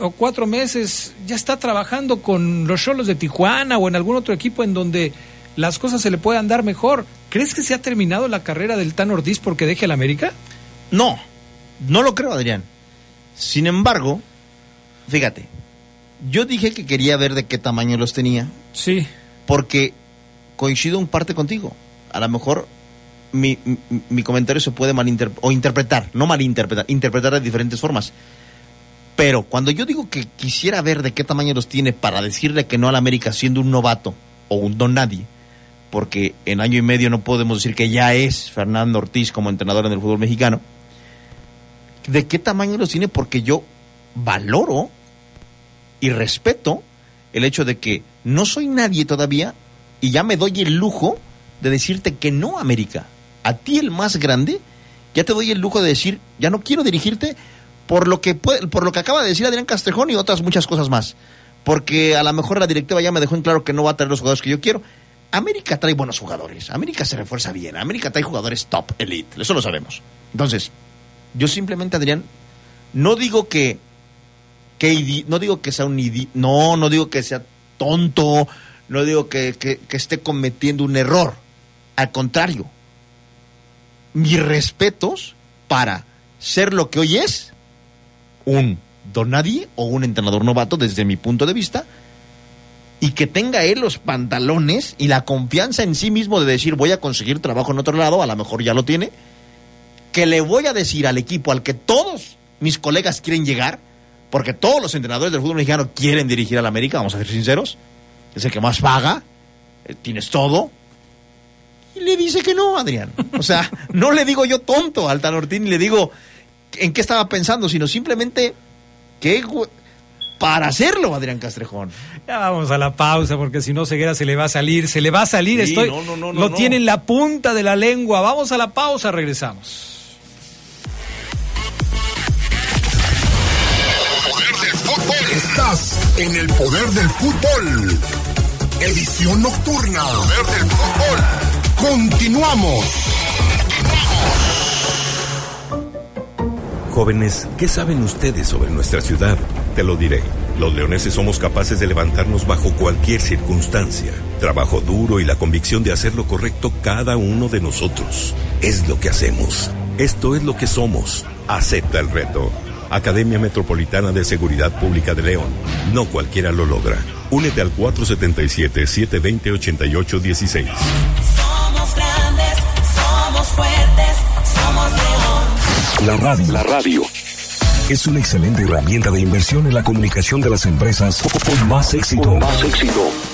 o 4 meses ya está trabajando con los Xolos de Tijuana o en algún otro equipo en donde las cosas se le puedan dar mejor. ¿Crees que se ha terminado la carrera del Tano Ortiz porque deje al América? No lo creo, Adrián. Sin embargo, fíjate, yo dije que quería ver de qué tamaño los tenía. Sí. Porque coincido en parte contigo. A lo mejor mi comentario se puede interpretar de diferentes formas. Pero cuando yo digo que quisiera ver de qué tamaño los tiene para decirle que no al América siendo un novato o un don nadie, porque en año y medio no podemos decir que ya es Fernando Ortiz como entrenador en el fútbol mexicano, de qué tamaño los tiene, porque yo valoro y respeto el hecho de que no soy nadie todavía y ya me doy el lujo de decirte que no, América. A ti, el más grande, ya te doy el lujo de decir, ya no quiero dirigirte por lo que acaba de decir Adrián Castrejón y otras muchas cosas más. Porque a lo mejor la directiva ya me dejó en claro que no va a traer los jugadores que yo quiero. América trae buenos jugadores, América se refuerza bien, América trae jugadores top, elite, eso lo sabemos. Entonces, yo simplemente, Adrián, no digo que sea tonto, no digo que esté cometiendo un error. Al contrario, mis respetos para ser lo que hoy es, un don nadie o un entrenador novato desde mi punto de vista, y que tenga él los pantalones y la confianza en sí mismo de decir, voy a conseguir trabajo en otro lado, a lo mejor ya lo tiene, que le voy a decir al equipo al que todos mis colegas quieren llegar, porque todos los entrenadores del fútbol mexicano quieren dirigir al América, vamos a ser sinceros, es el que más paga, tienes todo, y le dice que no, Adrián. O sea, no le digo yo tonto al Tano Ortiz, ni le digo en qué estaba pensando, sino simplemente que para hacerlo, Adrián Castrejón. Ya vamos a la pausa, porque si no, Ceguera se le va a salir, sí, estoy... No. Tiene en la punta de la lengua. Vamos a la pausa, regresamos. Estás en el poder del fútbol. Edición nocturna. Poder del fútbol. Continuamos. Jóvenes, ¿qué saben ustedes sobre nuestra ciudad? Te lo diré. Los leoneses somos capaces de levantarnos bajo cualquier circunstancia. Trabajo duro y la convicción de hacer lo correcto cada uno de nosotros. Es lo que hacemos. Esto es lo que somos. Acepta el reto. Academia Metropolitana de Seguridad Pública de León. No cualquiera lo logra. Únete al 477-720-8816. Somos grandes, somos fuertes, somos León. La radio es una excelente herramienta de inversión en la comunicación de las empresas con más éxito.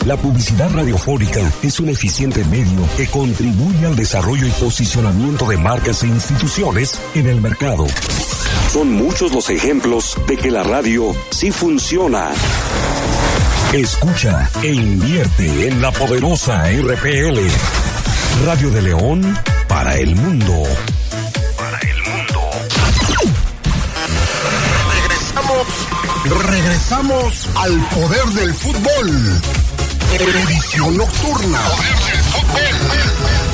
La publicidad radiofónica es un eficiente medio que contribuye al desarrollo y posicionamiento de marcas e instituciones en el mercado. Son muchos los ejemplos de que la radio sí funciona. Escucha e invierte en la poderosa RPL. Radio de León para el mundo. Regresamos al poder del fútbol. Edición nocturna. Poder del fútbol.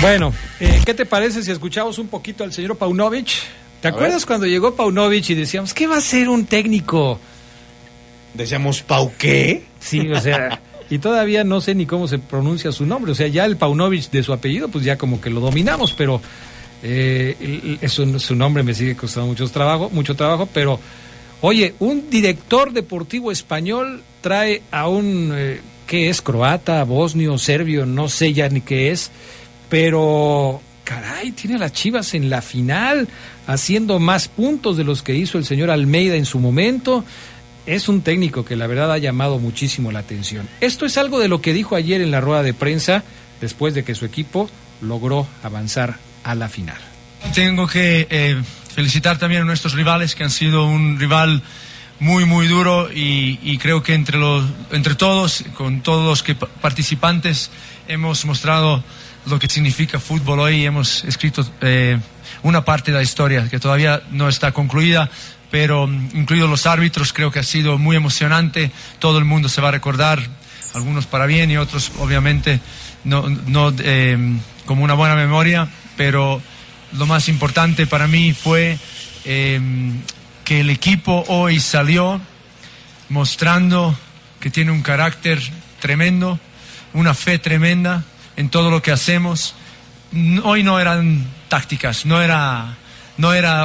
Bueno, ¿qué te parece si escuchamos un poquito al señor Paunovic? ¿Te acuerdas cuando llegó Paunovic y decíamos, ¿qué va a ser un técnico? Decíamos, ¿Pau qué? Sí, o sea, y todavía no sé ni cómo se pronuncia su nombre. O sea, ya el Paunovic de su apellido, pues ya como que lo dominamos, pero su nombre me sigue costando mucho trabajo, pero oye, un director deportivo español trae a un, ¿qué es? Croata, bosnio, serbio, no sé ya ni qué es, pero caray, tiene a las Chivas en la final, haciendo más puntos de los que hizo el señor Almeida en su momento. Es un técnico que la verdad ha llamado muchísimo la atención. Esto es algo de lo que dijo ayer en la rueda de prensa, después de que su equipo logró avanzar a la final. Tengo que felicitar también a nuestros rivales, que han sido un rival muy, muy duro, y creo que entre todos, con todos los que participantes, hemos mostrado lo que significa fútbol hoy. Hemos escrito una parte de la historia que todavía no está concluida, pero incluidos los árbitros, creo que ha sido muy emocionante. Todo el mundo se va a recordar, algunos para bien y otros obviamente no como una buena memoria, pero lo más importante para mí fue que el equipo hoy salió mostrando que tiene un carácter tremendo, una fe tremenda en todo lo que hacemos. Hoy no eran tácticas, no era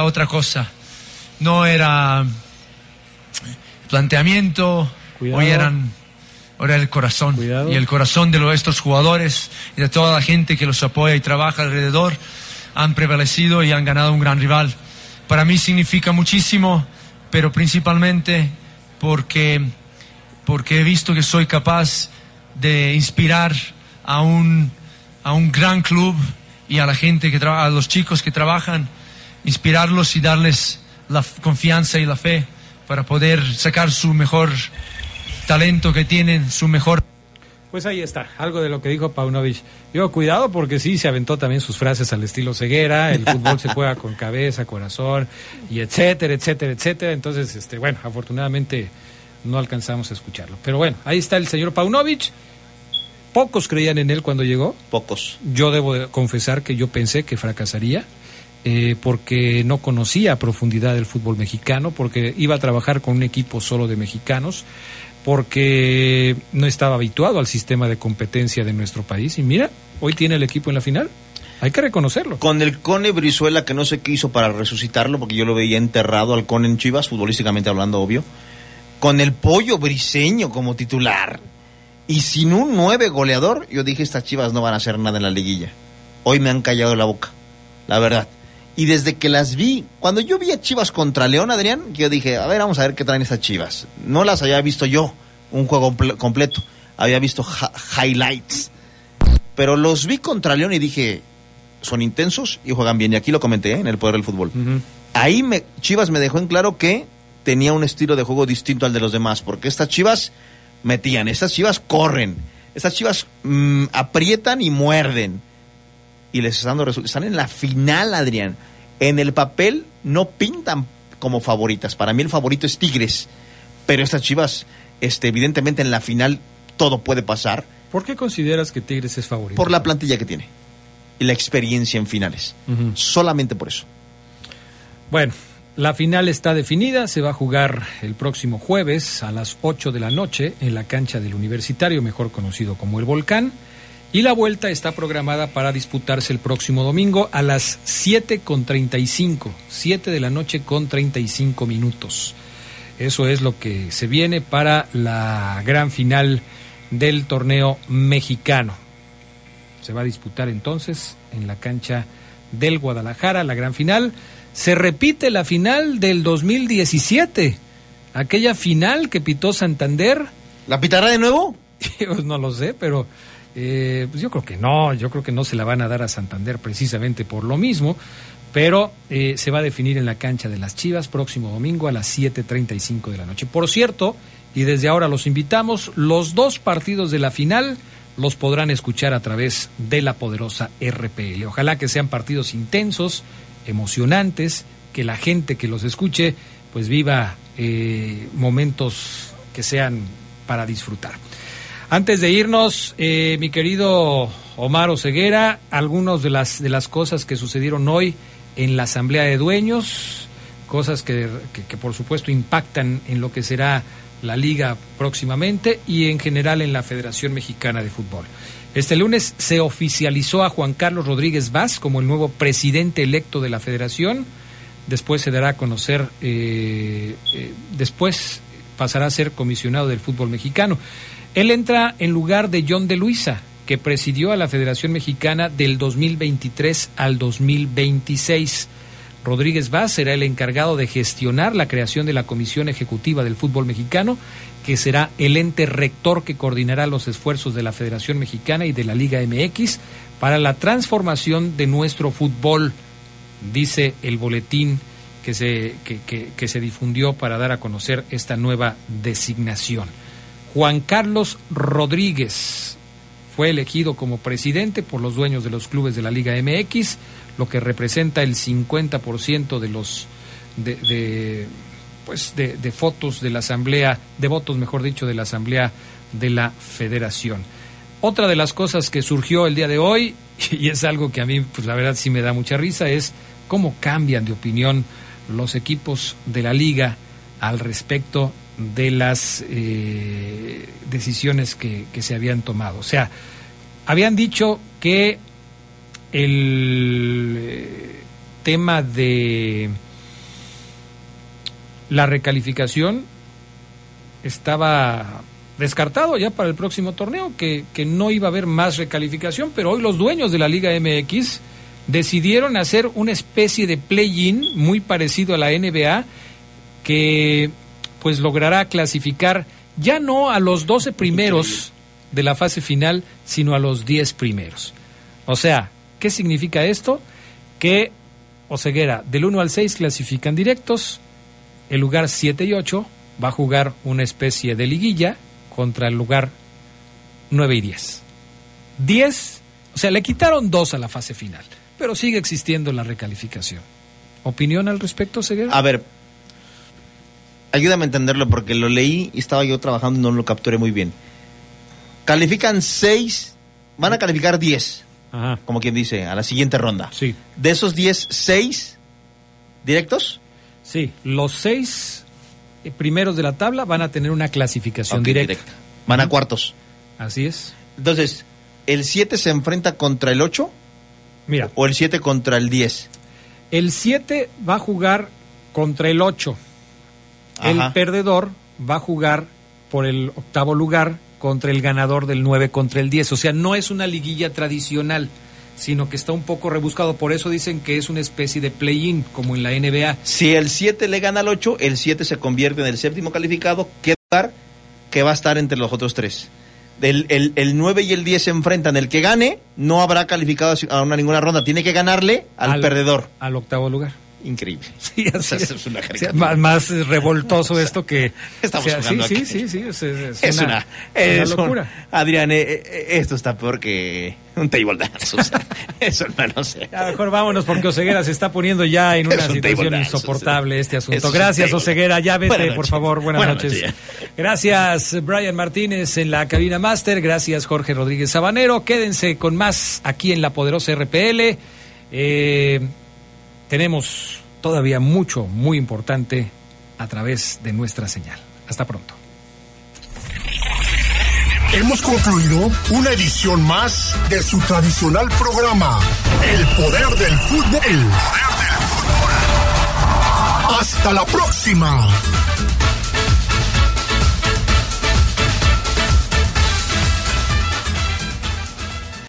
otra cosa, no era planteamiento. Cuidado. Ahora el corazón. Cuidado. Y el corazón de estos jugadores y de toda la gente que los apoya y trabaja alrededor han prevalecido y han ganado un gran rival. Para mí significa muchísimo, pero principalmente porque he visto que soy capaz de inspirar a un gran club y a la gente que trabaja, a los chicos que trabajan, inspirarlos y darles la confianza y la fe para poder sacar su mejor talento que tienen, su mejor. Pues ahí está, algo de lo que dijo Paunovic. Yo, cuidado, porque sí, se aventó también sus frases al estilo Ceguera, el fútbol se juega con cabeza, corazón, y etcétera, etcétera, etcétera. Entonces, bueno, afortunadamente no alcanzamos a escucharlo. Pero bueno, ahí está el señor Paunovic. Pocos creían en él cuando llegó. Pocos. Yo debo confesar que yo pensé que fracasaría, porque no conocía a profundidad el fútbol mexicano, porque iba a trabajar con un equipo solo de mexicanos, porque no estaba habituado al sistema de competencia de nuestro país. Y mira, hoy tiene el equipo en la final. Hay que reconocerlo. Con el Cone Brizuela, que no sé qué hizo para resucitarlo, porque yo lo veía enterrado al Cone en Chivas, futbolísticamente hablando, obvio. Con el Pollo Briseño como titular. Y sin un 9 goleador, yo dije, estas Chivas no van a hacer nada en la liguilla. Hoy me han callado la boca, la verdad. Y desde que las vi, cuando yo vi a Chivas contra León, Adrián, yo dije, a ver, vamos a ver qué traen esas Chivas. No las había visto yo, un juego completo. Había visto highlights. Pero los vi contra León y dije, son intensos y juegan bien. Y aquí lo comenté, en El Poder del Fútbol. Uh-huh. Ahí Chivas me dejó en claro que tenía un estilo de juego distinto al de los demás. Porque estas Chivas metían, estas Chivas corren, estas Chivas aprietan y muerden. Y les están dando resultados. Están en la final, Adrián. En el papel no pintan como favoritas. Para mí el favorito es Tigres. Pero estas Chivas, evidentemente en la final todo puede pasar. ¿Por qué consideras que Tigres es favorito? Por la plantilla que tiene. Y la experiencia en finales. Uh-huh. Solamente por eso. Bueno, la final está definida. Se va a jugar el próximo jueves a las 8 de la noche en la cancha del Universitario, mejor conocido como el Volcán. Y la vuelta está programada para disputarse el próximo domingo a las 7:35, 7:35 PM. Eso es lo que se viene para la gran final del torneo mexicano. Se va a disputar entonces en la cancha del Guadalajara, la gran final. Se repite la final del 2017, aquella final que pitó Santander. ¿La pitará de nuevo? Pues no lo sé, pero pues yo creo que no se la van a dar a Santander precisamente por lo mismo, pero se va a definir en la cancha de las Chivas próximo domingo a las 7:35 de la noche. Por cierto, y desde ahora los invitamos, los dos partidos de la final los podrán escuchar a través de la poderosa RPL. Ojalá que sean partidos intensos, emocionantes, que la gente que los escuche pues viva momentos que sean para disfrutar. Antes de irnos, mi querido Omar Oseguera, algunas de las cosas que sucedieron hoy en la asamblea de dueños, cosas que por supuesto impactan en lo que será la liga próximamente y en general en la Federación Mexicana de Fútbol. Este lunes se oficializó a Juan Carlos Rodríguez Vaz como el nuevo presidente electo de la Federación. Después se dará a conocer, después pasará a ser comisionado del fútbol mexicano. Él entra en lugar de John de Luisa, que presidió a la Federación Mexicana del 2023 al 2026. Rodríguez Vaz será el encargado de gestionar la creación de la Comisión Ejecutiva del Fútbol Mexicano, que será el ente rector que coordinará los esfuerzos de la Federación Mexicana y de la Liga MX para la transformación de nuestro fútbol, dice el boletín que se difundió para dar a conocer esta nueva designación. Juan Carlos Rodríguez fue elegido como presidente por los dueños de los clubes de la Liga MX, lo que representa el 50% de los de fotos de la asamblea, de votos, mejor dicho, de la asamblea de la Federación. Otra de las cosas que surgió el día de hoy, y es algo que a mí, pues la verdad sí me da mucha risa, es cómo cambian de opinión los equipos de la liga al respecto de las decisiones que se habían tomado. O sea, habían dicho que el tema de la recalificación estaba descartado ya para el próximo torneo, que no iba a haber más recalificación, pero hoy los dueños de la Liga MX decidieron hacer una especie de play-in muy parecido a la NBA, que pues logrará clasificar ya no a los 12 primeros de la fase final, sino a los 10 primeros. O sea, ¿qué significa esto? Que Oseguera, del 1 al 6 clasifican directos, el lugar 7 y 8 va a jugar una especie de liguilla contra el lugar 9 y 10. 10, o sea, le quitaron 2 a la fase final, pero sigue existiendo la recalificación. ¿Opinión al respecto, Oseguera? A ver, ayúdame a entenderlo porque lo leí y estaba yo trabajando y no lo capturé muy bien. Califican 6, van a calificar 10, como quien dice, a la siguiente ronda. Sí. De esos 10, 6 directos. Sí, los 6 primeros de la tabla van a tener una clasificación directa. Van a cuartos. Así es. Entonces, ¿el 7 se enfrenta contra el 8? Mira. ¿O el 7 contra el 10? El 7 va a jugar contra el 8. El perdedor va a jugar por el octavo lugar contra el ganador del 9 contra el 10. O sea, no es una liguilla tradicional, sino que está un poco rebuscado. Por eso dicen que es una especie de play-in, como en la NBA. Si el 7 le gana al 8, el 7 se convierte en el séptimo calificado, que va a estar entre los otros tres. El 9 y el 10 se enfrentan. El que gane no habrá calificado a ninguna ronda. Tiene que ganarle al perdedor. Al octavo lugar. Increíble. Sí, así es una caricatura. Más revoltoso esto que estamos jugando aquí. Sí, es una locura. Adrián, esto está peor que un table dance. O sea, eso, hermano. A lo mejor vámonos porque Oseguera se está poniendo ya en una situación insoportable este asunto. Gracias, Oseguera. Ya vete, por favor. Buenas noches. Gracias, Brian Martínez en la cabina máster. Gracias, Jorge Rodríguez Sabanero. Quédense con más aquí en la poderosa RPL. Tenemos todavía mucho, muy importante a través de nuestra señal. Hasta pronto. Hemos concluido una edición más de su tradicional programa, El Poder del Fútbol. Hasta la próxima.